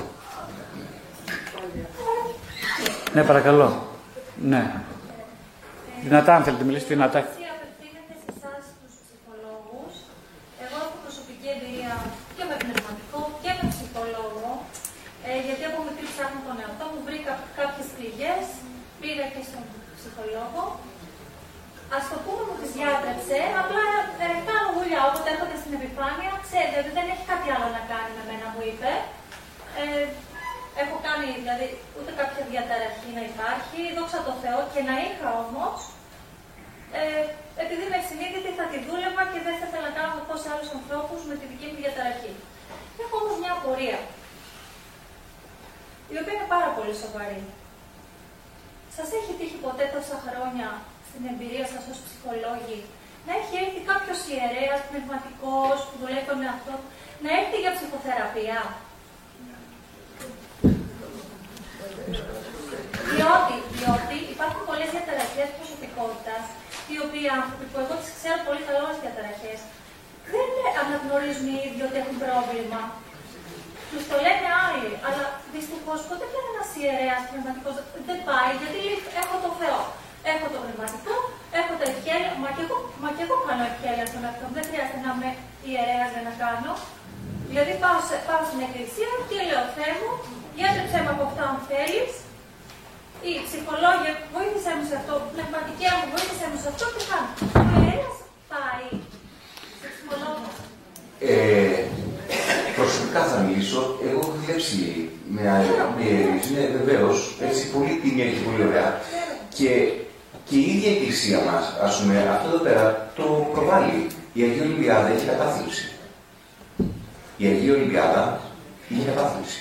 Ναι, παρακαλώ. Ναι. Δυνατά, αν θέλετε, μιλήσετε δυνατά. Εσύ απευθύνεται σε εσάς τους ψυχολόγους. Εγώ έχω προσωπική εμπειρία και με πνευματικό και με ψυχολόγο, ε, γιατί από μικρή ψάχνω τον εαυτό μου, βρήκα κάποιες πληγές, πήγα και στον ψυχολόγο. Ας το πούμε μου τις διάτρεψε, απλά ερεκτά λόγουλια όποτε έρχονται στην επιφάνεια, ξέρετε ότι δεν έχει κάτι άλλο να κάνει με μένα, μου είπε. Ε, έχω κάνει, δηλαδή, ούτε κάποια διαταραχή να υπάρχει, δόξα τω Θεώ, και να είχα όμως, ε, επειδή με συνείδητη θα τη δούλευα και δεν θα ήθελα να κάνω όπως άλλους ανθρώπους με τη δική μου διαταραχή. Έχω όμως μια απορία, η οποία είναι πάρα πολύ σοβαρή. Σας έχει τύχει ποτέ τόσα χρόνια στην εμπειρία σας ως ψυχολόγοι να έχει έρθει κάποιος ιερέας, πνευματικός, που δουλεύει τον εαυτό του, να έρθει για ψυχοθεραπεία? διότι, διότι υπάρχουν πολλές διαταραχές προσωπικότητας, οι οποίοι άνθρωποι που εγώ τις ξέρω πολύ καλά ως διαταραχές, δεν αναγνωρίζουν οι ίδιοι ότι έχουν πρόβλημα. Τους το λένε άλλοι, αλλά δυστυχώς ποτέ δεν είναι ένας ιερέας πνευματικός, δεν πάει, γιατί έχω το Θεό, έχω το πνευματικό, έχω τα ευχέλαια, μα και εγώ, μα και εγώ κάνω ευχέλεια στον εαυτό μου, δεν χρειάζεται να είμαι ιερέας για να κάνω. Δηλαδή πάω, σε, πάω στην εκκλησία και λέω Θεέ μου, γιατρέψέ με από αυτά αν θέλεις, ή ψυχολόγια, βοήθησέ μου σε αυτό, πνευματικέ μου, βοήθησέ μου σε αυτό και κάνω. Ο ιερέας πάει σε ψυχολόγο. Ε... Προσωπικά θα μιλήσω, εγώ έχω δουλέψει με ιερείς, ναι, βεβαίως, έτσι, πολύ τίμια και πολύ ωραία. Και, και η ίδια η Εκκλησία μας, ας πούμε, αυτό εδώ πέρα το προβάλλει. Η Αγία Ολυμπιάδα έχει κατάθλιψη. Η Αγία Ολυμπιάδα έχει κατάθλιψη.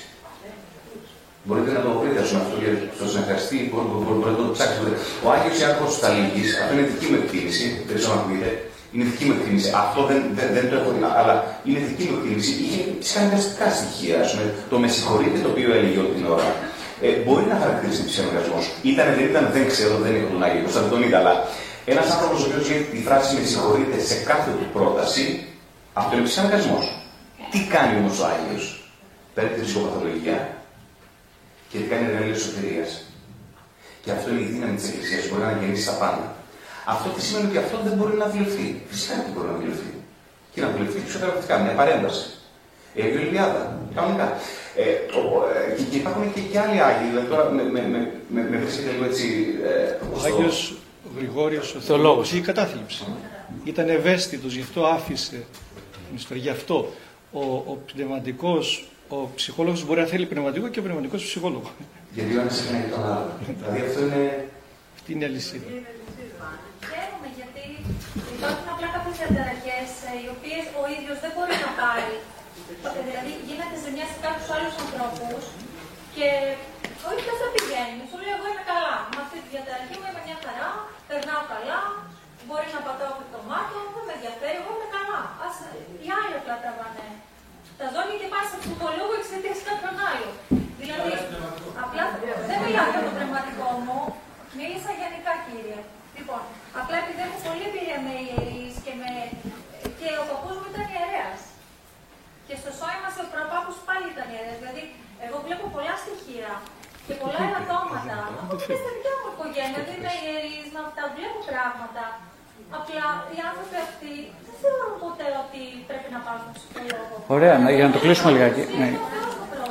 Μπορείτε να το βρείτε, ας πούμε, αυτό για το συνεχαριστή, μπορείτε να το ψάξετε. Ο Άγιος Ιωάννης της Κλίμακας, αυτό είναι δική μου εκτίμηση, περισσότερο να πείτε, Είναι δική μου εκτίμηση. Αυτό δεν, δεν, δεν το έχω δει, αλλά είναι δική μου εκτίμηση. Είχε ψυχαναγκαστικά στοιχεία, ας πούμε. Το με συγχωρείτε, το οποίο έλεγε όλη την ώρα. Ε, μπορεί να χαρακτηρίσει ψυχαναγκασμό. Ήταν, δεν ήταν, δεν ξέρω, δεν έχω τον Άγιο Κωνσταντίνο, τον είδα, αλλά ένας άνθρωπος ο οποίος λέει τη φράση με συγχωρείτε σε κάθε του πρόταση, αυτό είναι ψυχαναγκασμό. Τι κάνει όμως ο Άγιος? Παίρνει τη ρισκοπαθολογία και κάνει εργαλείο σωτηρίας. Και αυτό είναι η δύναμη της Εκκλησίας, μπορεί να γεννήσει τα πάντα. Αυτό τι σημαίνει? Ότι αυτό δεν μπορεί να δουλευτεί. Φυσικά δεν μπορεί να δουλευτεί. Και να δουλευτεί ψυχοθεραπευτικά, μια παρέμβαση. Η Αγία Ολυμπιάδα, κανονικά. Ε, ο, ε, και, και υπάρχουν και, και άλλοι Άγιοι, δηλαδή τώρα με, με, με, με, με βρίσκεται λίγο έτσι. Ε, ο Άγιος Γρηγόριος ο Θεολόγος, είχε κατάθλιψη. Ήταν ευαίσθητος, γι' αυτό άφησε. Γι' αυτό ο, ο πνευματικός, ο ψυχολόγος μπορεί να θέλει πνευματικό και πνευματικός ψυχολόγο. Γιατί ο ένας είναι τον άλλο. Δηλαδή αυτό είναι. Αυτή είναι η αλυσίδα. Χαίρομαι γιατί υπάρχουν απλά κάποιες ανταλλαγές οι οποίες ο ίδιος δεν μπορεί να πάρει. Δηλαδή γίνεται ζημιά σε κάποιους άλλους ανθρώπους και όχι πες δεν πηγαίνει. Σου λέει εγώ είμαι καλά. Με αυτή τη διαταραχή μου είμαι μια χαρά, περνάω καλά, μπορεί να πατάω από το μάτι, δεν με ενδιαφέρει, εγώ είμαι καλά. Ας οι άλλοι απλά τα βάνε. Τα ζώνει και πάει σε ψυχολόγο εξαιτίας κάποιον άλλον. Δηλαδή, απλά δεν μιλάω για το πνευματικό μου, μίλησα γενικά κύριε. Λοιπόν, απλά επειδή έχω πολύ εμπειρία με ιερείς και, με... και ο παππούς μου ήταν ιερέας. Και στο σώμα μας ο προπάππους πάλι ήταν ιερέας. Δηλαδή, εγώ βλέπω πολλά στοιχεία και πολλά ερωτώματα. Και στα δικιά μου οικογένεια, δηλαδή με ιερείς, με αυτά, βλέπω πράγματα. Απλά οι άνθρωποι αυτοί δεν θεωρούν ποτέ ότι πρέπει να πάρουν ψυχολόγο. Ωραία, για να το κλείσουμε λιγάκι. Ναι.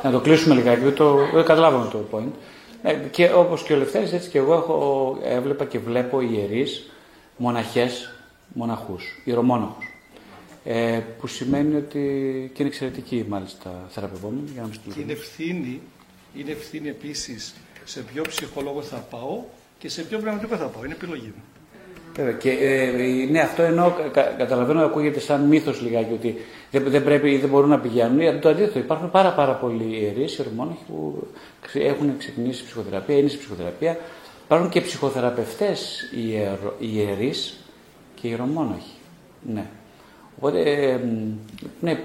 Να το κλείσουμε λιγάκι, δεν το... καταλάβαμε το point. Και όπως και ο Λευτέρης, έτσι και εγώ έχω, έβλεπα και βλέπω ιερείς, μοναχές, μοναχούς, ιερομόναχους. Ε, που σημαίνει ότι και είναι εξαιρετικοί μάλιστα θεραπευόμενοι. Για να μην και είναι ευθύνη, είναι ευθύνη επίσης σε ποιο ψυχολόγο θα πάω και σε ποιο πραγματικό θα πάω. Είναι επιλογή μου. Βέβαια. Και, ε, ναι, αυτό εννοώ, κα, καταλαβαίνω, ακούγεται σαν μύθος λιγάκι ότι δεν, δεν πρέπει ή δεν μπορούν να πηγαίνουν. Το αντίθετο, υπάρχουν πάρα, πάρα πολλοί ιερείς, ιερομόναχοι που έχουν ξεκινήσει ψυχοθεραπεία, είναι σε ψυχοθεραπεία. Υπάρχουν και ψυχοθεραπευτές ιερο, ιερείς και ιερομόναχοι. Ναι. Οπότε, ε, ναι,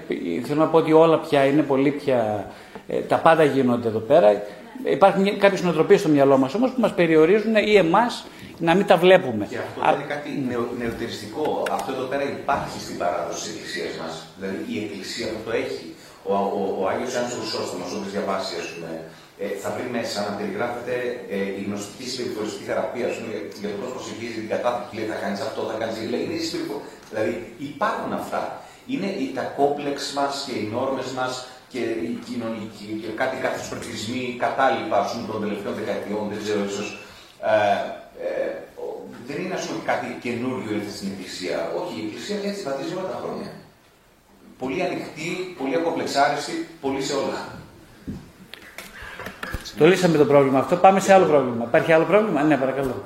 θέλω να πω ότι όλα πια είναι πολύ πια. Ε, τα πάντα γίνονται εδώ πέρα. Υπάρχουν κάποιες νοοτροπίες στο μυαλό μας όμως που μας περιορίζουν ή εμάς να μην τα βλέπουμε. Και αυτό Α... είναι κάτι νεο, νεοτεριστικό. Αυτό εδώ πέρα υπάρχει στην παράδοση της Εκκλησίας μας. Δηλαδή η Εκκλησία αυτό το έχει. Ο, ο, ο Άγιος Άντσο Ρουσόφ, ο οποίος διαβάσει, ας πούμε, ε, θα βρει μέσα να περιγράφεται ε, η γνωστική συμπεριφοριστική θεραπεία, ας πούμε, για το πώς προσεγγίζει την κατάθλιψη. Λέει θα κάνεις αυτό, θα κάνεις αυτό. Είναι συμπεριφοριστικό. Δηλαδή υπάρχουν αυτά. Είναι τα κόμπλεξ μας και οι νόρμες μας. Και οι κοινωνικοί, και κάτι κάθε σπορτισμοί κατάλληλα των τελευταίων δεκαετιών, δεν ξέρω ίσως. Ε, ε, δεν είναι ας πούμε κάτι καινούριο ήρθε στην Εκκλησία. Όχι, η Εκκλησία έτσι βαδίζει όλα τα χρόνια. Πολύ ανοιχτή, πολύ ακομπλεξάριστη, πολύ σε όλα. Το λύσαμε το πρόβλημα αυτό. Πάμε σε άλλο πρόβλημα. Υπάρχει άλλο πρόβλημα? Ναι, παρακαλώ.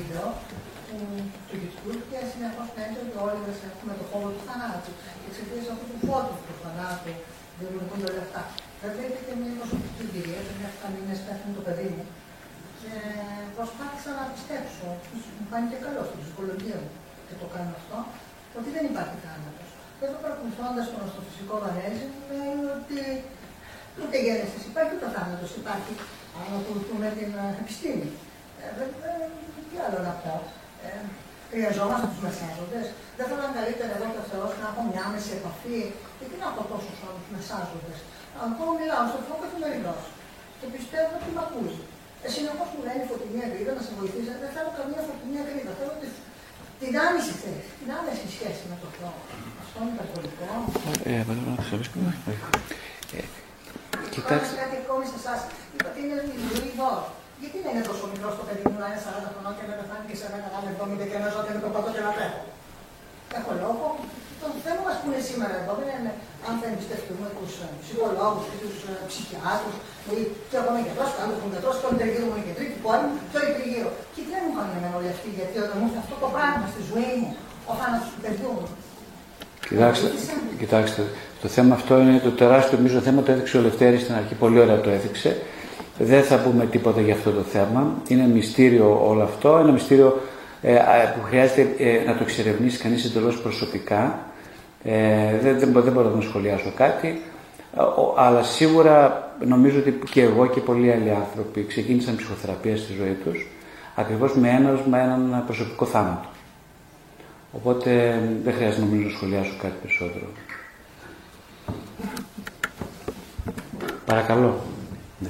Βίντεο του YouTube και συνεχώς φαίνεται ότι όλοι μας έχουμε το χώρο του θανάτου. Εξαιτίας αυτού του φώτου του θανάτου δημιουργούνται όλα αυτά. Βέβαια υπήρχε μια προσωπική εμπειρία, πριν από τα μήνες πέθανε το παιδί μου και προσπάθησα να πιστέψω, μου φάνηκε καλό στην ψυχολογία μου και το κάνω αυτό, ότι δεν υπάρχει θάνατος. Και εδώ παρακολουθώντας τον στο φυσικό βαρέζι μου λέει ότι ούτε γέννησης υπάρχει ούτε θάνατος, υπάρχει αν ακολουθούμε την επιστήμη. Τι άλλο να πω. Ε, χρειαζόμαστε τους μεσάζοντες. Δεν θα ήταν καλύτερα εδώ και ο Θεός να έχω μια άμεση επαφή? Γιατί να έχω τόσους άλλους μεσάζοντες? Εγώ μιλάω στον Θεό καθημερινώς. Και πιστεύω ότι με ακούζει. Ε, συνεχώς μου λένε φωτεινή ακρίδα να σε βοηθήσει. Δεν θέλω καμία φωτεινή ακρίδα. Θέλω τη, την άμεση θέση, την άμεση σχέση με τον Θεό. Αυτό είναι καθολικό. Ε, παρακαλώ να το σαβίσκουμε. Κοιτάξτε. Κάτι ακόμη σε εσάς. Είπατε είναι δουλειά δώρο. Γιατί δεν είναι τόσο μικρό το παιδί μου να είναι σαράντα χρονών και να πεθάνει και σε μένα να είμαι εβδομήντα και να ζω και να το πατώ και να τρέχω? Έχω λόγο. Το θέμα μας που είναι σήμερα εδώ δεν είναι αν θα εμπιστευτούμε τους ψυχολόγους ή τους ψυχιάτρους ή και ο γονικετός, και ο γονικετός, και ο τριγύρω γονικετρή, και πόρη μου, και όλοι τριγύρω. Και τι δεν μου κάνουν εμένα όλοι αυτοί, γιατί όταν μου έρθει αυτό το πράγμα στη ζωή μου, ο θάνατος του παιδιού μου. Κοιτάξτε, κοιτάξτε, το θέμα αυτό είναι το τεράστιο μείζον θέμα, το έδειξε ο Λευτέρης στην αρχή, πολύ ωραία το έδειξε. Δεν θα πούμε τίποτα για αυτό το θέμα, είναι μυστήριο όλο αυτό, ένα μυστήριο ε, που χρειάζεται ε, να το εξερευνήσει κανείς εντελώς προσωπικά. Ε, δεν, δεν, δεν μπορώ να σχολιάσω κάτι, αλλά σίγουρα νομίζω ότι και εγώ και πολλοί άλλοι άνθρωποι ξεκίνησαν ψυχοθεραπεία στη ζωή τους ακριβώς με έναυσμα έναν προσωπικό θάνατο. Οπότε δεν χρειάζεται νομίζω να σχολιάσω κάτι περισσότερο. Παρακαλώ. Ναι.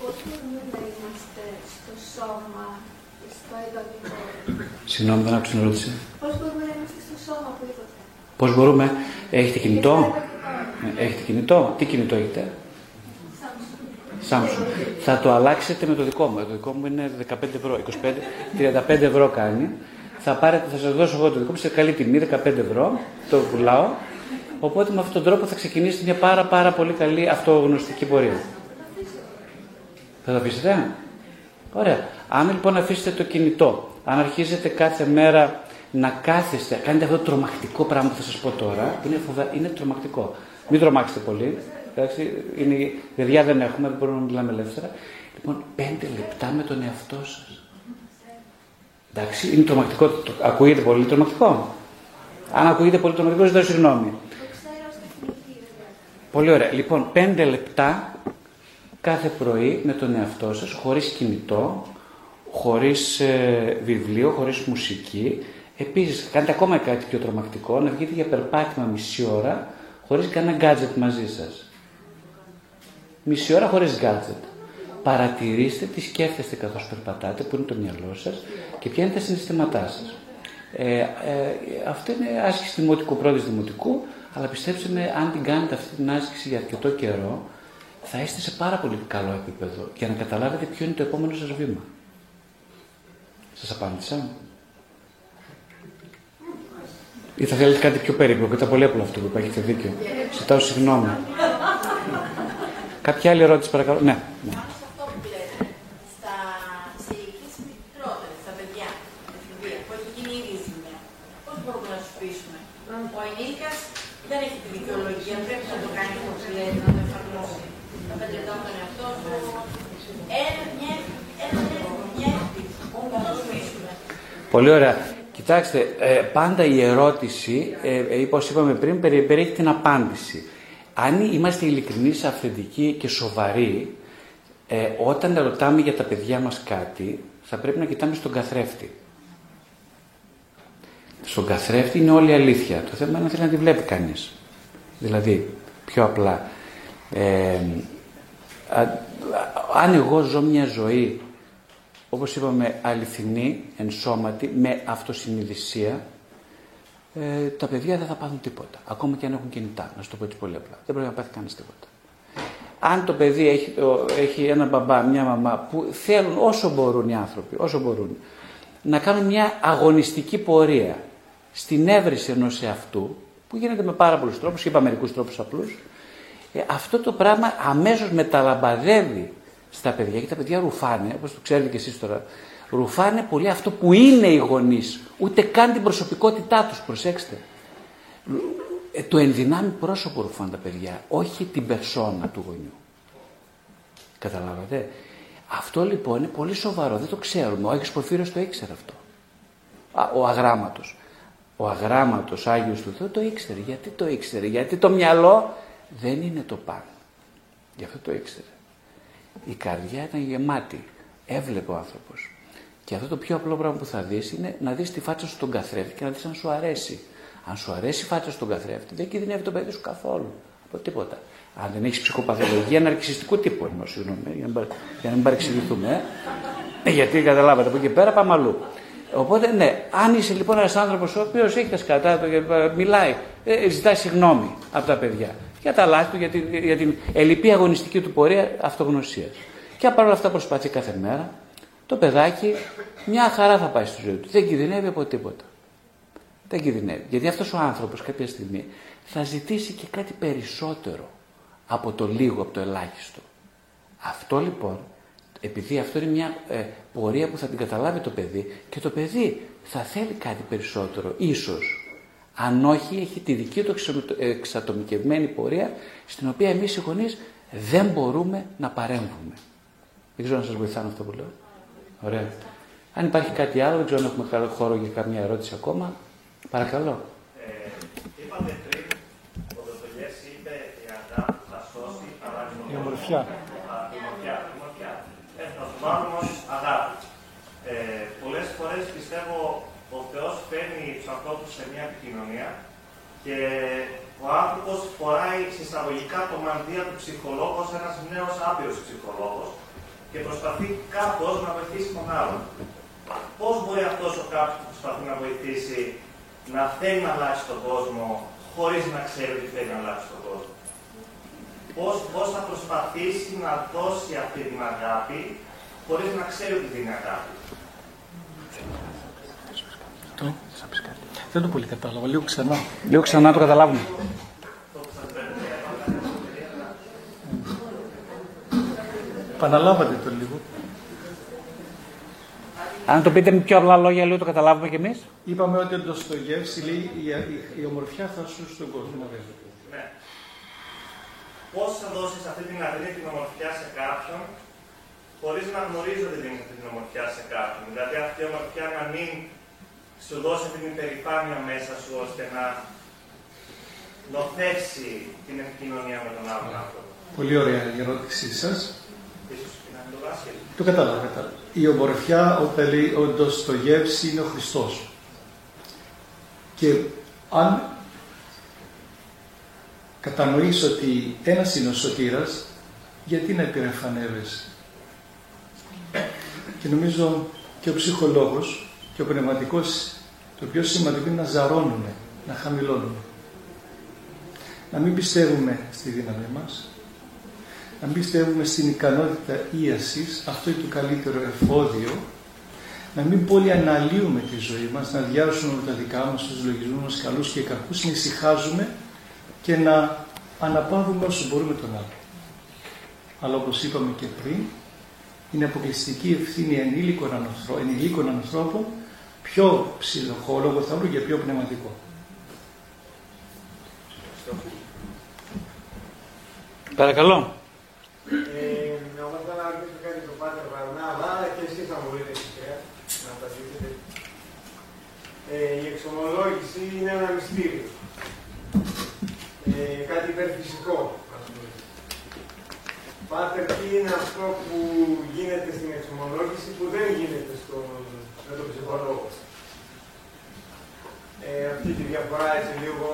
Πώς μπορούμε να είμαστε στο σώμα, στο ειδωτικό? Συγγνώμη, δεν άκουσα την ερώτηση. Πώς μπορούμε να είμαστε στο σώμα που είδατε? Πώς μπορούμε. Έχετε κινητό? Έχετε κινητό. Τι κινητό έχετε? Samsung. Θα το αλλάξετε με το δικό μου. Το δικό μου είναι δεκαπέντε ευρώ, είκοσι πέντε, τριάντα πέντε ευρώ κάνει. Θα, πάρετε, θα σας δώσω εγώ το δικό μου σε καλή τιμή, δεκαπέντε ευρώ, το πουλάω. Οπότε με αυτόν τον τρόπο θα ξεκινήσει μια πάρα πάρα πολύ καλή αυτογνωστική πορεία. Θα το αφήσετε? Ωραία. Αν λοιπόν αφήσετε το κινητό, αν αρχίζετε κάθε μέρα να κάθεστε, κάνετε αυτό το τρομακτικό πράγμα που θα σας πω τώρα, είναι, φοβα... είναι τρομακτικό. Μην τρομάξετε πολύ. Είναι... Παιδιά δεν έχουμε, δεν μπορούμε να μιλάμε ελεύθερα. Λοιπόν, πέντε λεπτά με τον εαυτό σας. Εντάξει, είναι τρομακτικό. Το... Ακούγεται πολύ τρομακτικό. Αν ακούγεται πολύ τρομακτικό, ζητάω συγγνώμη. Πολύ ωραία. Λοιπόν, πέντε λεπτά κάθε πρωί με τον εαυτό σας, χωρίς κινητό, χωρίς ε, βιβλίο, χωρίς μουσική. Επίσης, κάντε ακόμα κάτι πιο τρομακτικό, να βγείτε για περπάτημα μισή ώρα, χωρίς κανένα gadget μαζί σας. Μισή ώρα χωρίς gadget. Παρατηρήστε τι σκέφτεστε καθώς περπατάτε, που είναι το μυαλό σας και ποια είναι τα συναισθήματά σας. Ε, ε, αυτή είναι άσκηση δημοτικού, πρώτης δημοτικού, αλλά πιστέψτε με, αν την κάνετε αυτή την άσκηση για αρκετό καιρό, θα είστε σε πάρα πολύ καλό επίπεδο για να καταλάβετε ποιο είναι το επόμενο σας βήμα. Σας απάντησα? Ή θα θέλετε κάτι πιο περίπλοκο? Ήταν πολύ απλό αυτό που είπα, έχετε δίκιο. Ζητάω συγγνώμη. Κάποια άλλη ερώτηση, παρακαλώ. Ναι. Πάνω σε αυτό που λέτε, στα ηλικίες μικρότερες, στα παιδιά, που έχει γίνει ήδη η ζημιά, πώς μπορούμε να τους πείσουμε? Ο ενήλικας δεν έχει τη δικαιολογία, πρέπει να το κάνει όπως λέτε, να το εφαρμόσει. Να πέντε λεπτά από τον εαυτό του. Μια εύκολη, να τους πείσουμε. Πολύ ωραία. Κοιτάξτε, πάντα η ερώτηση, όπως είπαμε πριν, περιέχει την απάντηση. Αν είμαστε ειλικρινείς, αυθεντικοί και σοβαροί, όταν ρωτάμε για τα παιδιά μας κάτι, θα πρέπει να κοιτάμε στον καθρέφτη. Στον καθρέφτη είναι όλη η αλήθεια. Το θέμα είναι να θέλει να τη βλέπει κανείς. Δηλαδή, πιο απλά. Ε, αν εγώ ζω μια ζωή, όπως είπαμε, αληθινή, ενσώματη, με αυτοσυνειδησία, ε, τα παιδιά δεν θα πάθουν τίποτα. Ακόμα και αν έχουν κινητά, να σου το πω έτσι πολύ απλά. Δεν πρέπει να πάθει κανείς τίποτα. Αν το παιδί έχει, έχει έναν μπαμπά, μια μαμά, που θέλουν όσο μπορούν οι άνθρωποι, όσο μπορούν, να κάνουν μια αγωνιστική πορεία στην έβριση ενός εαυτού, που γίνεται με πάρα πολλούς τρόπους, είπα μερικούς τρόπους απλούς, ε, αυτό το πράγμα αμέσως μεταλαμπαδεύει στα παιδιά, και τα παιδιά ρουφάνε, όπως το ξέρετε και εσείς τώρα, ρουφάνε πολύ αυτό που είναι οι γονείς, ούτε καν την προσωπικότητά τους, προσέξτε. Ε, το ενδυνάμει πρόσωπο ρουφάνε τα παιδιά, όχι την περσόνα του γονιού. Καταλάβατε. Αυτό λοιπόν είναι πολύ σοβαρό, δεν το ξέρουμε. Ο Άγιος Πορφύριος το ήξερε αυτό. Ο αγράμματος. Ο αγράμματος Άγιος του Θεού το ήξερε. Γιατί το ήξερε? Γιατί το μυαλό δεν είναι το πάνω. Γι' αυτό το ήξερε. Η καρδιά ήταν γεμάτη, έβλεπε ο άνθρωπος. Και αυτό το πιο απλό πράγμα που θα δεις είναι να δεις τη φάτσα σου στον καθρέφτη και να δεις αν σου αρέσει. Αν σου αρέσει η φάτσα σου στον καθρέφτη, δεν κινδυνεύει το παιδί σου καθόλου από τίποτα. Αν δεν έχεις ψυχοπαθολογία ναρκισσιστικού τύπου, εννοώ, συγγνώμη, για να μην παρεξηγηθούμε, ε. γιατί καταλάβατε, από εκεί πέρα πάμε αλλού. Οπότε, ναι, αν είσαι λοιπόν ένας άνθρωπος ο οποίος έχει τα σκατά του, μιλάει, ε, ζητά συγγνώμη από τα παιδιά για τα λάθη του, για την, για την ελλειπή αγωνιστική του πορεία αυτογνωσίας. Και παρόλα αυτά προσπαθεί κάθε μέρα, το παιδάκι μια χαρά θα πάει στη ζωή του. Δεν κινδυνεύει από τίποτα. Δεν κινδυνεύει. Γιατί αυτός ο άνθρωπος κάποια στιγμή θα ζητήσει και κάτι περισσότερο από το λίγο, από το ελάχιστο. Αυτό λοιπόν, επειδή αυτό είναι μια ε, πορεία που θα την καταλάβει το παιδί, και το παιδί θα θέλει κάτι περισσότερο, ίσως. αν όχι έχει τη δική του εξατομικευμένη πορεία, στην οποία εμείς οι γονείς δεν μπορούμε να παρέμβουμε. Δεν ξέρω αν σας βοηθάνε αυτό που λέω. Ωραία. Αν υπάρχει κάτι άλλο, δεν ξέρω αν έχουμε χώρο για καμία ερώτηση ακόμα. Παρακαλώ. Είπατε πριν, ο Ντοστογιέφσκι είπε η αγάπη θα σώσει, αλλά η ομορφιά. Η ομορφιά, η ομορφιά. Έτσι να θυμάμαι όμως αγάπη. Πολλές φορές πιστεύω ο Θεός παίρνει τους ανθρώπους σε μια επικοινωνία και ο άνθρωπος φοράει συσταγωγικά το μανδύα του ψυχολόγου ως ένας νέος άπειρος ψυχολόγος και προσπαθεί κάπως να βοηθήσει τον άλλον. Πώς μπορεί αυτός ο κάποιος που προσπαθεί να βοηθήσει να θέλει να αλλάξει τον κόσμο χωρίς να ξέρει ότι θέλει να αλλάξει τον κόσμο? Πώς, πώς θα προσπαθήσει να δώσει αυτή την αγάπη χωρίς να ξέρει ότι δίνει αγάπη? Δεν το πολύ κατάλαβα. Λίγο ξανά. Λίγο ξανά το καταλάβουμε. Επαναλάβατε το λίγο. Αν το πείτε με πιο απλά λόγια, λίγο το καταλάβουμε κι εμείς. Είπαμε ότι ο Ντοστογιέφσκι λέει η, η, η ομορφιά θα σούσει τον κόσμο. Ναι. Πώς θα δώσεις αυτή την αδρή την ομορφιά σε κάποιον, χωρίς να γνωρίζει ότι δίνεις αυτή την ομορφιά σε κάποιον? Δηλαδή αυτή η ομορφιά να μην σου δώσει την υπερηφάνεια μέσα σου, ώστε να νοθεύσει την επικοινωνία με τον άλλον άνθρωπο. Πολύ ωραία η ερώτησή σας. Το κατάλαβα, κατάλαβα. Η ομορφιά, όταν λέει ο Ντοστογιέφσκι, είναι ο Χριστός. Και αν κατανοείς ότι ένας είναι ο σωτήρας, γιατί να υπερεφανεύεσαι? Και νομίζω και ο ψυχολόγος και ο πνευματικός, το πιο σημαντικό είναι να ζαρώνουμε, να χαμηλώνουμε. Να μην πιστεύουμε στη δύναμη μας, να μην πιστεύουμε στην ικανότητα ίασης, αυτό είναι το καλύτερο εφόδιο, να μην πολύ αναλύουμε τη ζωή μας, να διάσουμε τα δικά μας, τους λογισμούς μας, καλούς και κακούς, να ησυχάζουμε και να αναπαύουμε όσο μπορούμε τον άλλο. Αλλά όπως είπαμε και πριν, είναι αποκλειστική ευθύνη ενήλικων ανθρώπων, πιο ψυχολόγο θα βρουν και πιο πνευματικό. Παρακαλώ. Εγώ θα ήθελα να ρωτήσω κάτι τον Πάτερ Βαρνάβα, αλλά και εσείς θα μπορείτε να τα ζητήσετε. Η εξομολόγηση είναι ένα μυστήριο. Ε, κάτι υπερφυσικό. Πάτερ, τι είναι αυτό που γίνεται στην εξομολόγηση που δεν γίνεται στο, με τον ψυχολόγο? Ε, αυτή τη διαφορά έτσι λίγο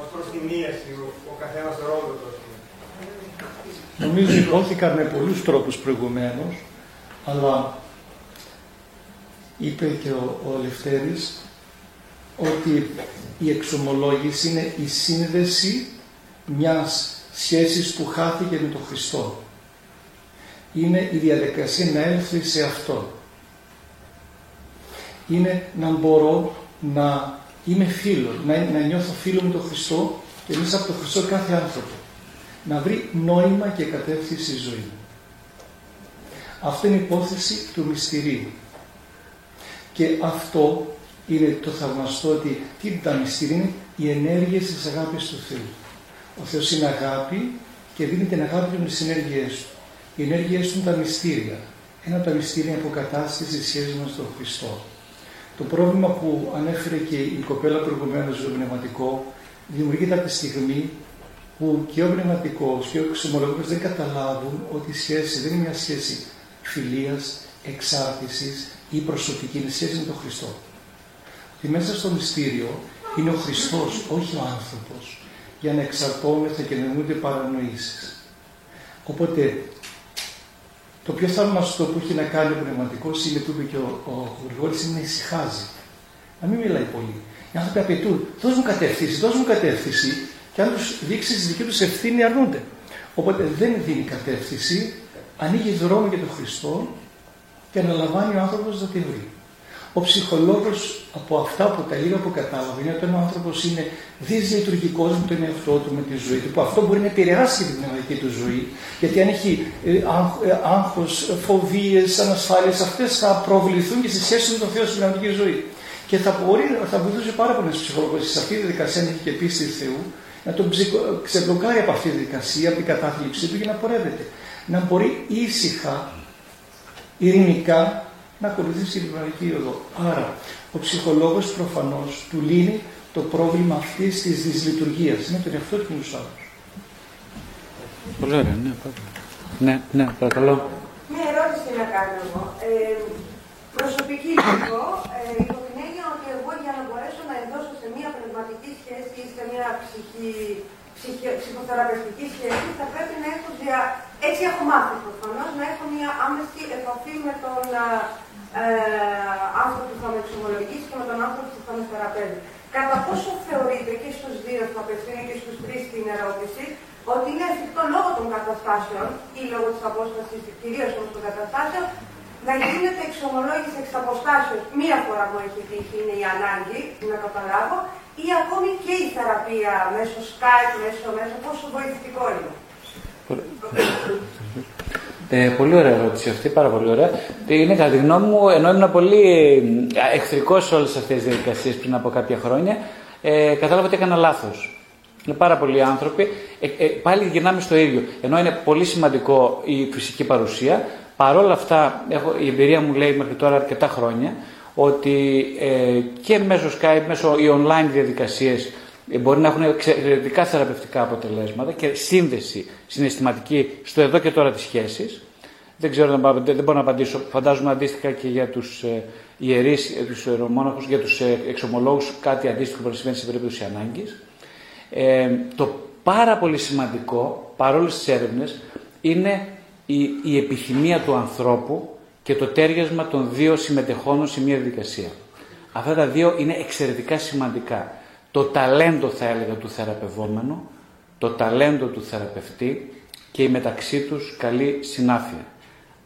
ως προς την ίαση, ο, ο καθένας ρόλο του. Νομίζω υπόθηκαν με πολλούς τρόπους προηγουμένως, αλλά είπε και ο, ο Λευτέρης ότι η εξομολόγηση είναι η σύνδεση μιας σχέσης που χάθηκε με τον Χριστό. Είναι η διαδικασία να έλθει σε αυτό. Είναι να μπορώ να είμαι φίλο, να, να νιώθω φίλο με τον Χριστό και εμείς από τον Χριστό κάθε άνθρωπο. Να βρει νόημα και κατεύθυνση η ζωή. Αυτή είναι η υπόθεση του μυστηρίου. Και αυτό είναι το θαυμαστό, ότι τι είναι τα μυστήρια? Είναι οι ενέργειες της αγάπης του Θεού. Ο Θεός είναι αγάπη και δίνει την αγάπη του με τις ενέργειές του. Οι ενέργειές του είναι τα μυστήρια. Ένα από τα μυστήρια είναι η αποκατάσταση της σχέσης μας στον Χριστό. Το πρόβλημα που ανέφερε και η κοπέλα προηγουμένως στο πνευματικό δημιουργείται από τη στιγμή που και ο πνευματικός και ο εξομολογικός δεν καταλάβουν ότι η σχέση δεν είναι μια σχέση φιλίας, εξάρτησης ή προσωπική, είναι σχέση με τον Χριστό. Και μέσα στο μυστήριο είναι ο Χριστός, όχι ο άνθρωπος, για να εξαρτώμεθα και να νοούνται παρανοήσεις. Οπότε, το πιο θαυμαστό που έχει να κάνει ο πνευματικός είναι, που είπε και ο, ο Γρηγόρης, είναι να ησυχάζει. Να μην μιλάει πολύ. Οι άνθρωποι απαιτούν, δώσ' μου κατεύθυνση, δώσ' μου κατεύθυνση. Και αν τους δείξει τη δική τους ευθύνη, αρνούνται. Οπότε δεν δίνει κατεύθυνση, ανοίγει δρόμο για τον Χριστό και αναλαμβάνει ο άνθρωπος να τη βρει. Ο ψυχολόγος, από αυτά που τα λίγα που κατάλαβε, είναι ότι ο άνθρωπος είναι δυσλειτουργικός με τον εαυτό του, με τη ζωή του, που αυτό μπορεί να επηρεάσει την πνευματική του ζωή. Γιατί αν έχει άγχος, φοβίες, ανασφάλειες, αυτές θα προβληθούν και στη σχέση με τον Θεό στην πνευματική ζωή. και θα, μπορεί, θα βοηθούσε πάρα πολλές ψυχολογίες σε αυτή τη δικασία να έχει και πίστη Θεού, να τον ψυχο... ξεμπλοκάρει από αυτή τη δικασία, από την κατάθλιψή του και να πορεύεται. Να μπορεί ήσυχα, ειρηνικά να ακολουθήσει την πνευματική οδό. Άρα, ο ψυχολόγος προφανώς του λύνει το πρόβλημα αυτής της δυσλειτουργίας. Είναι τον εαυτό του και τους άλλους. Πολύ ωραία, ναι, ναι, ναι, παρακαλώ. Μια ερώτηση να κάνω εγώ. Ε, προσωπική λίγο, ε, υπό την έννοια ότι εγώ για να μπορέσω να ενδώσω σε μια πνευματική σχέση ή σε μια ψυχή, ψυχη, ψυχοθεραπευτική σχέση, θα πρέπει να έχω δια... έτσι έχω μάθει προφανώς, να έχω μια άμεση επαφή με τον ε, άνθρωπο που θα με εξομολογήσει και με τον άνθρωπο που θα με θεραπεύει. Κατά πόσο θεωρείτε και στους δύο θα απευθύνει και στους τρεις την ερώτηση, ότι είναι εφικτό λόγω των καταστάσεων ή λόγω της απόστασης, κυρίως όμως των καταστάσεων, να γίνεται εξομολόγηση εξ αποστάσεως. Μία φορά μου έχει τύχει, είναι η ανάγκη, να καταλάβω, ή ακόμη και η θεραπεία μέσω Skype, μέσω μέσω, πόσο βοηθητικό είναι. Ε, πολύ ωραία ερώτηση αυτή, πάρα πολύ ωραία. Είναι κατά τη γνώμη μου, ενώ ήμουν πολύ εχθρικός σε όλες αυτές τις διαδικασίες πριν από κάποια χρόνια, ε, κατάλαβα ότι έκανα λάθος. Είναι πάρα πολλοί άνθρωποι, ε, ε, πάλι γυρνάμε στο ίδιο. Ενώ είναι πολύ σημαντικό η φυσική παρουσία, παρόλα αυτά έχω, η εμπειρία μου λέει μέχρι τώρα αρκετά χρόνια ότι ε, και μέσω Skype, μέσω οι online διαδικασίες μπορεί να έχουν εξαιρετικά θεραπευτικά αποτελέσματα και σύνδεση συναισθηματική στο εδώ και τώρα της σχέσης. Δεν ξέρω, δεν μπορώ να απαντήσω. Φαντάζομαι αντίστοιχα και για τους ε, ιερείς, τους ιερομόναχους, για τους ε, εξομολόγους, κάτι αντίστοιχο που συμβαίνει σε περίπτωση ανάγκης. Ε, το πάρα πολύ σημαντικό, παρόλες τις έρευνες, είναι η, η επιθυμία του ανθρώπου και το τέριασμα των δύο συμμετεχόντων σε μια διαδικασία. Αυτά τα δύο είναι εξαιρετικά σημαντικά. Το ταλέντο, θα έλεγα, του θεραπευόμενου, το ταλέντο του θεραπευτή και η μεταξύ τους καλή συνάφεια.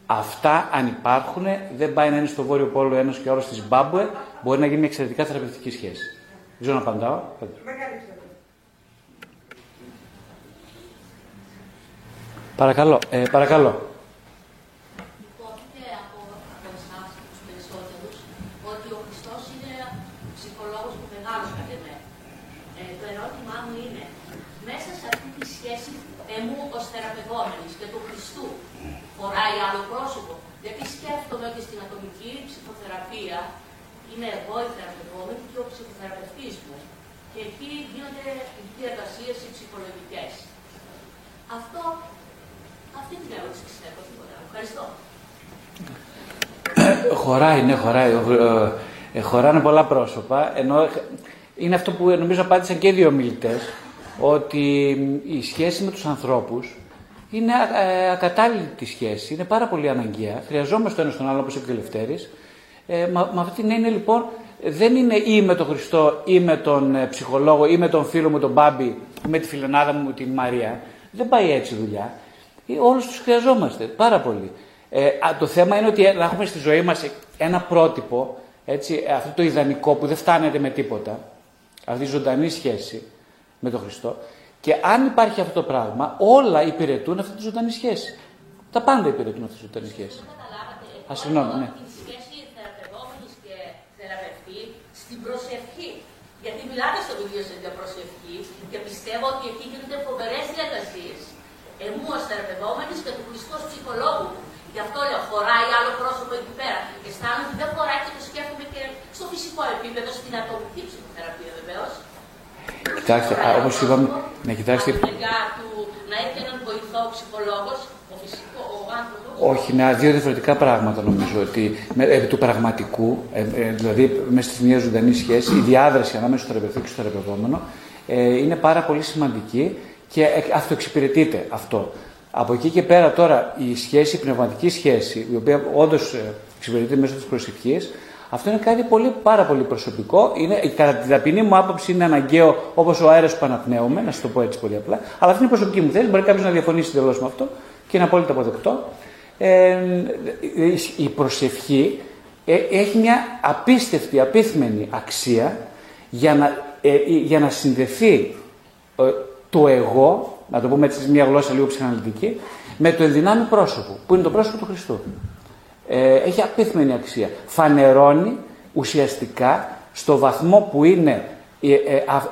Αυτά, αν υπάρχουν, δεν πάει να είναι στο Βόρειο Πόλο ένας και όρος της Μπάμπουε, μπορεί να γίνει μια εξαιρετικά θεραπευτική σχέση. Δεν ξέρω να απαντάω. Παρακαλώ, ε, παρακαλώ. Φοράει άλλο πρόσωπο. Γιατί σκέφτομαι ότι στην ατομική ψυχοθεραπεία είμαι εγώ η θεραπευόμενη και ο ψυχοθεραπευτής μου. Και εκεί γίνονται διεργασίες οι ψυχολογικές. Αυτό, αυτή την ερώτηση ξέρω τίποτα. Ευχαριστώ. Χωράει, ναι, χωράει. Χωράνε πολλά πρόσωπα. Ενώ είναι αυτό που νομίζω απάντησαν και οι δύο ομιλητές, ότι η σχέση με τους ανθρώπους είναι ακατάλληλη σχέση, είναι πάρα πολύ αναγκαία. Χρειαζόμαστε το ένα στον άλλο, όπως είπε και ο Λευτέρης. Ε, με αυτή την έννοια λοιπόν, δεν είναι ή με τον Χριστό ή με τον ψυχολόγο ή με τον φίλο μου τον Μπάμπη ή με τη φιλενάδα μου την Μαρία. Δεν πάει έτσι η δουλειά. Όλους τους χρειαζόμαστε πάρα πολύ. Ε, το θέμα είναι ότι να έχουμε στη ζωή μας ένα πρότυπο, έτσι, αυτό το ιδανικό που δεν φτάνεται με τίποτα, αυτή η ζωντανή σχέση με τον Χριστό. Και αν υπάρχει αυτό το πράγμα, όλα υπηρετούν αυτή τη ζωντανή σχέση. Τα πάντα υπηρετούν αυτή τη ζωντανή σχέση. Α, συγγνώμη, ναι. Η σχέση θεραπευόμενης και θεραπευτή στην προσευχή. Γιατί μιλάτε στο βιβλίο σας για προσευχή και πιστεύω ότι εκεί γίνονται φοβερές διαδικασίες. Εμού ως θεραπευόμενης και του Χριστού ως ψυχολόγου. Γι' αυτό λέω: χωράει άλλο πρόσωπο εκεί πέρα. Και αισθάνομαι ότι δεν χωράει και το σκέφτομαι και στο φυσικό επίπεδο, στην ατομική ψυχοθεραπεία βεβαίως. Κοιτάξτε, όπως είπαμε, να κοιτάξτε... Να έχει έναν βοηθό ψυχολόγος, ο φυσικός, ο άνθρωπος... Όχι, είναι δύο διαφορετικά πράγματα νομίζω, ότι επί του πραγματικού, δηλαδή μέσα στη μια ζωντανή σχέση, η διάδραση ανάμεσα στο θεραπευτή και στο θεραπευόμενο είναι πάρα πολύ σημαντική και αυτοεξυπηρετείται αυτό. Από εκεί και πέρα τώρα η σχέση, η πνευματική σχέση, η οποία όντως εξυπηρετείται μέσω της προσευχής, αυτό είναι κάτι πολύ, πάρα πολύ προσωπικό. Είναι, κατά την ταπεινή μου άποψη είναι αναγκαίο όπως ο αέρας που αναπνέουμε, να σου το πω έτσι πολύ απλά. Αλλά αυτή είναι η προσωπική μου θέση. Μπορεί κάποιος να διαφωνήσει τελώς με αυτό και είναι απόλυτα αποδεκτό. Ε, η προσευχή ε, έχει μια απίστευτη, απίθμενη αξία για να, ε, για να συνδεθεί ε, το εγώ, να το πούμε έτσι σε μια γλώσσα λίγο ψυχαναλυτική, με το ενδυνάμει πρόσωπο, που είναι το πρόσωπο του Χριστού. Έχει απίθμενη αξία. Φανερώνει ουσιαστικά στο βαθμό που είναι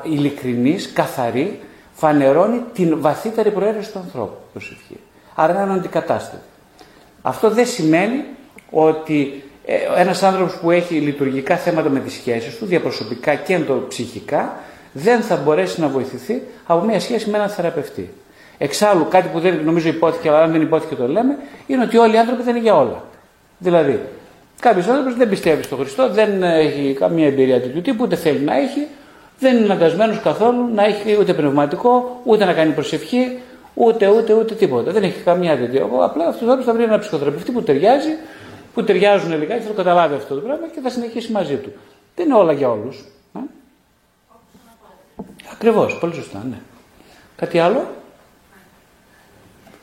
ειλικρινής, καθαρή, φανερώνει την βαθύτερη προαίρεση του ανθρώπου, προσευχή. Άρα είναι αντικατάστατη. Αυτό δεν σημαίνει ότι ένας άνθρωπος που έχει λειτουργικά θέματα με τις σχέσεις του, διαπροσωπικά και ενδοψυχικά, δεν θα μπορέσει να βοηθηθεί από μια σχέση με έναν θεραπευτή. Εξάλλου, κάτι που δεν νομίζω υπόθηκε, αλλά αν δεν υπόθηκε το λέμε, είναι ότι όλοι οι άνθρωποι δεν είναι για όλα. Δηλαδή, κάποιος άνθρωπος δεν πιστεύει στον Χριστό, δεν έχει καμία εμπειρία του τύπου, ούτε θέλει να έχει, δεν είναι αναγκασμένος καθόλου να έχει ούτε πνευματικό, ούτε να κάνει προσευχή, ούτε ούτε ούτε τίποτα. Δεν έχει καμία τέτοια. Απλά αυτός ο άνθρωπος θα βρει ένα ψυχοθεραπευτή που ταιριάζει, που ταιριάζουν λιγάκι, θα το καταλάβει αυτό το πράγμα και θα συνεχίσει μαζί του. Δεν είναι όλα για όλους. Ακριβώς, πολύ σωστά, ναι. Κάτι άλλο.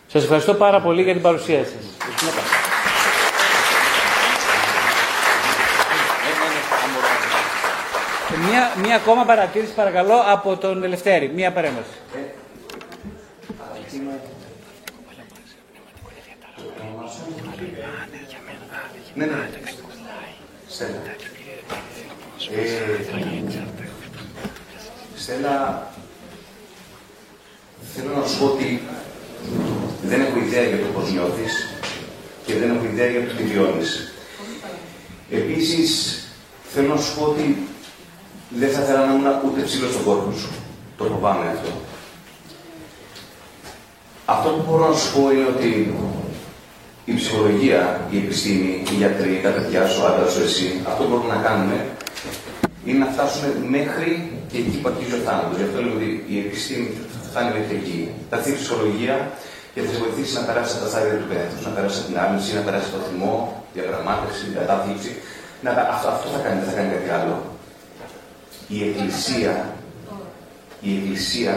Σας ευχαριστώ πάρα πολύ για την παρουσία σας. Μία, μία ακόμα παρατήρηση παρακαλώ από τον Λευτέρη. Μία παρέμβαση. Ναι, ναι. Στέλλα, θέλω να σου πω ότι δεν έχω ιδέα για το πώς νιώθεις και δεν έχω ιδέα για το τι βιώνεις. Επίσης, θέλω να σου πω ότι δεν θα ήθελα να ήμουν ούτε ψηλό στον κόρπο σου. Το φοβάμαι αυτό. Αυτό που μπορώ να σου πω είναι ότι η ψυχολογία, η επιστήμη, οι γιατροί, τα παιδιά σου, άντρα σου, εσύ, αυτό που μπορούμε να κάνουμε είναι να φτάσουμε μέχρι και εκεί που αρχίζει ο θάνατος. Γι' αυτό λέω ότι η επιστήμη θα φτάνει μέχρι εκεί. Θα έρθει η ψυχολογία και θα σε βοηθήσει να περάσει τα στάδια του πένθους, να περάσει την άμυνση, να περάσει το θυμό, διαπραγμάτευση, κατάθλιψη. Αυτό, αυτό θα κάνει, δεν θα κάνει κάτι άλλο. Η Εκκλησία, η Εκκλησία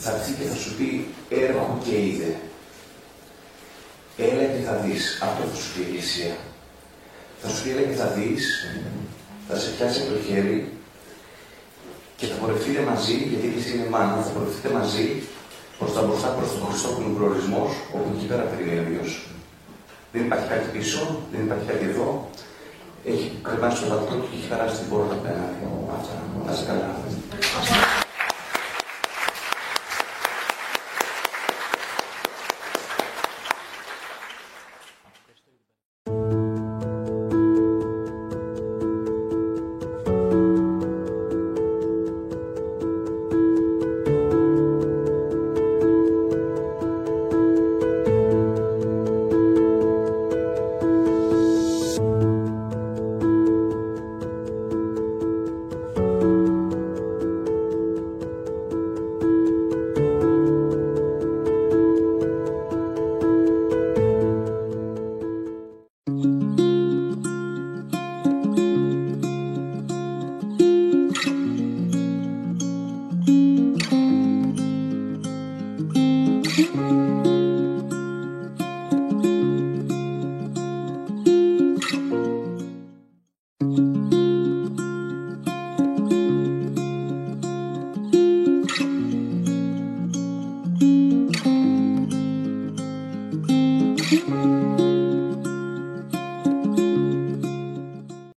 θα έρθει και θα σου πει «Έρχο και είδε». Έλα και θα δεις. Αυτό θα σου πει η Εκκλησία. Θα σου πει «Έλα και θα δεις», θα σε πιάσει από το χέρι και θα πορευτείτε μαζί, γιατί η Εκκλησία είναι μάνα, θα πορευτείτε μαζί προς τα μπροστά, προς τον Χριστό που είναι ο προορισμός, όπου εκεί πέρα περιμένει ο Υιός. Δεν υπάρχει κάτι πίσω, δεν υπάρχει κάτι εδώ. Έχει κρεμάσει το πατρό του και έχει περάσει την πόρτα απέναντι. Αυτά. Να είσαι καλά.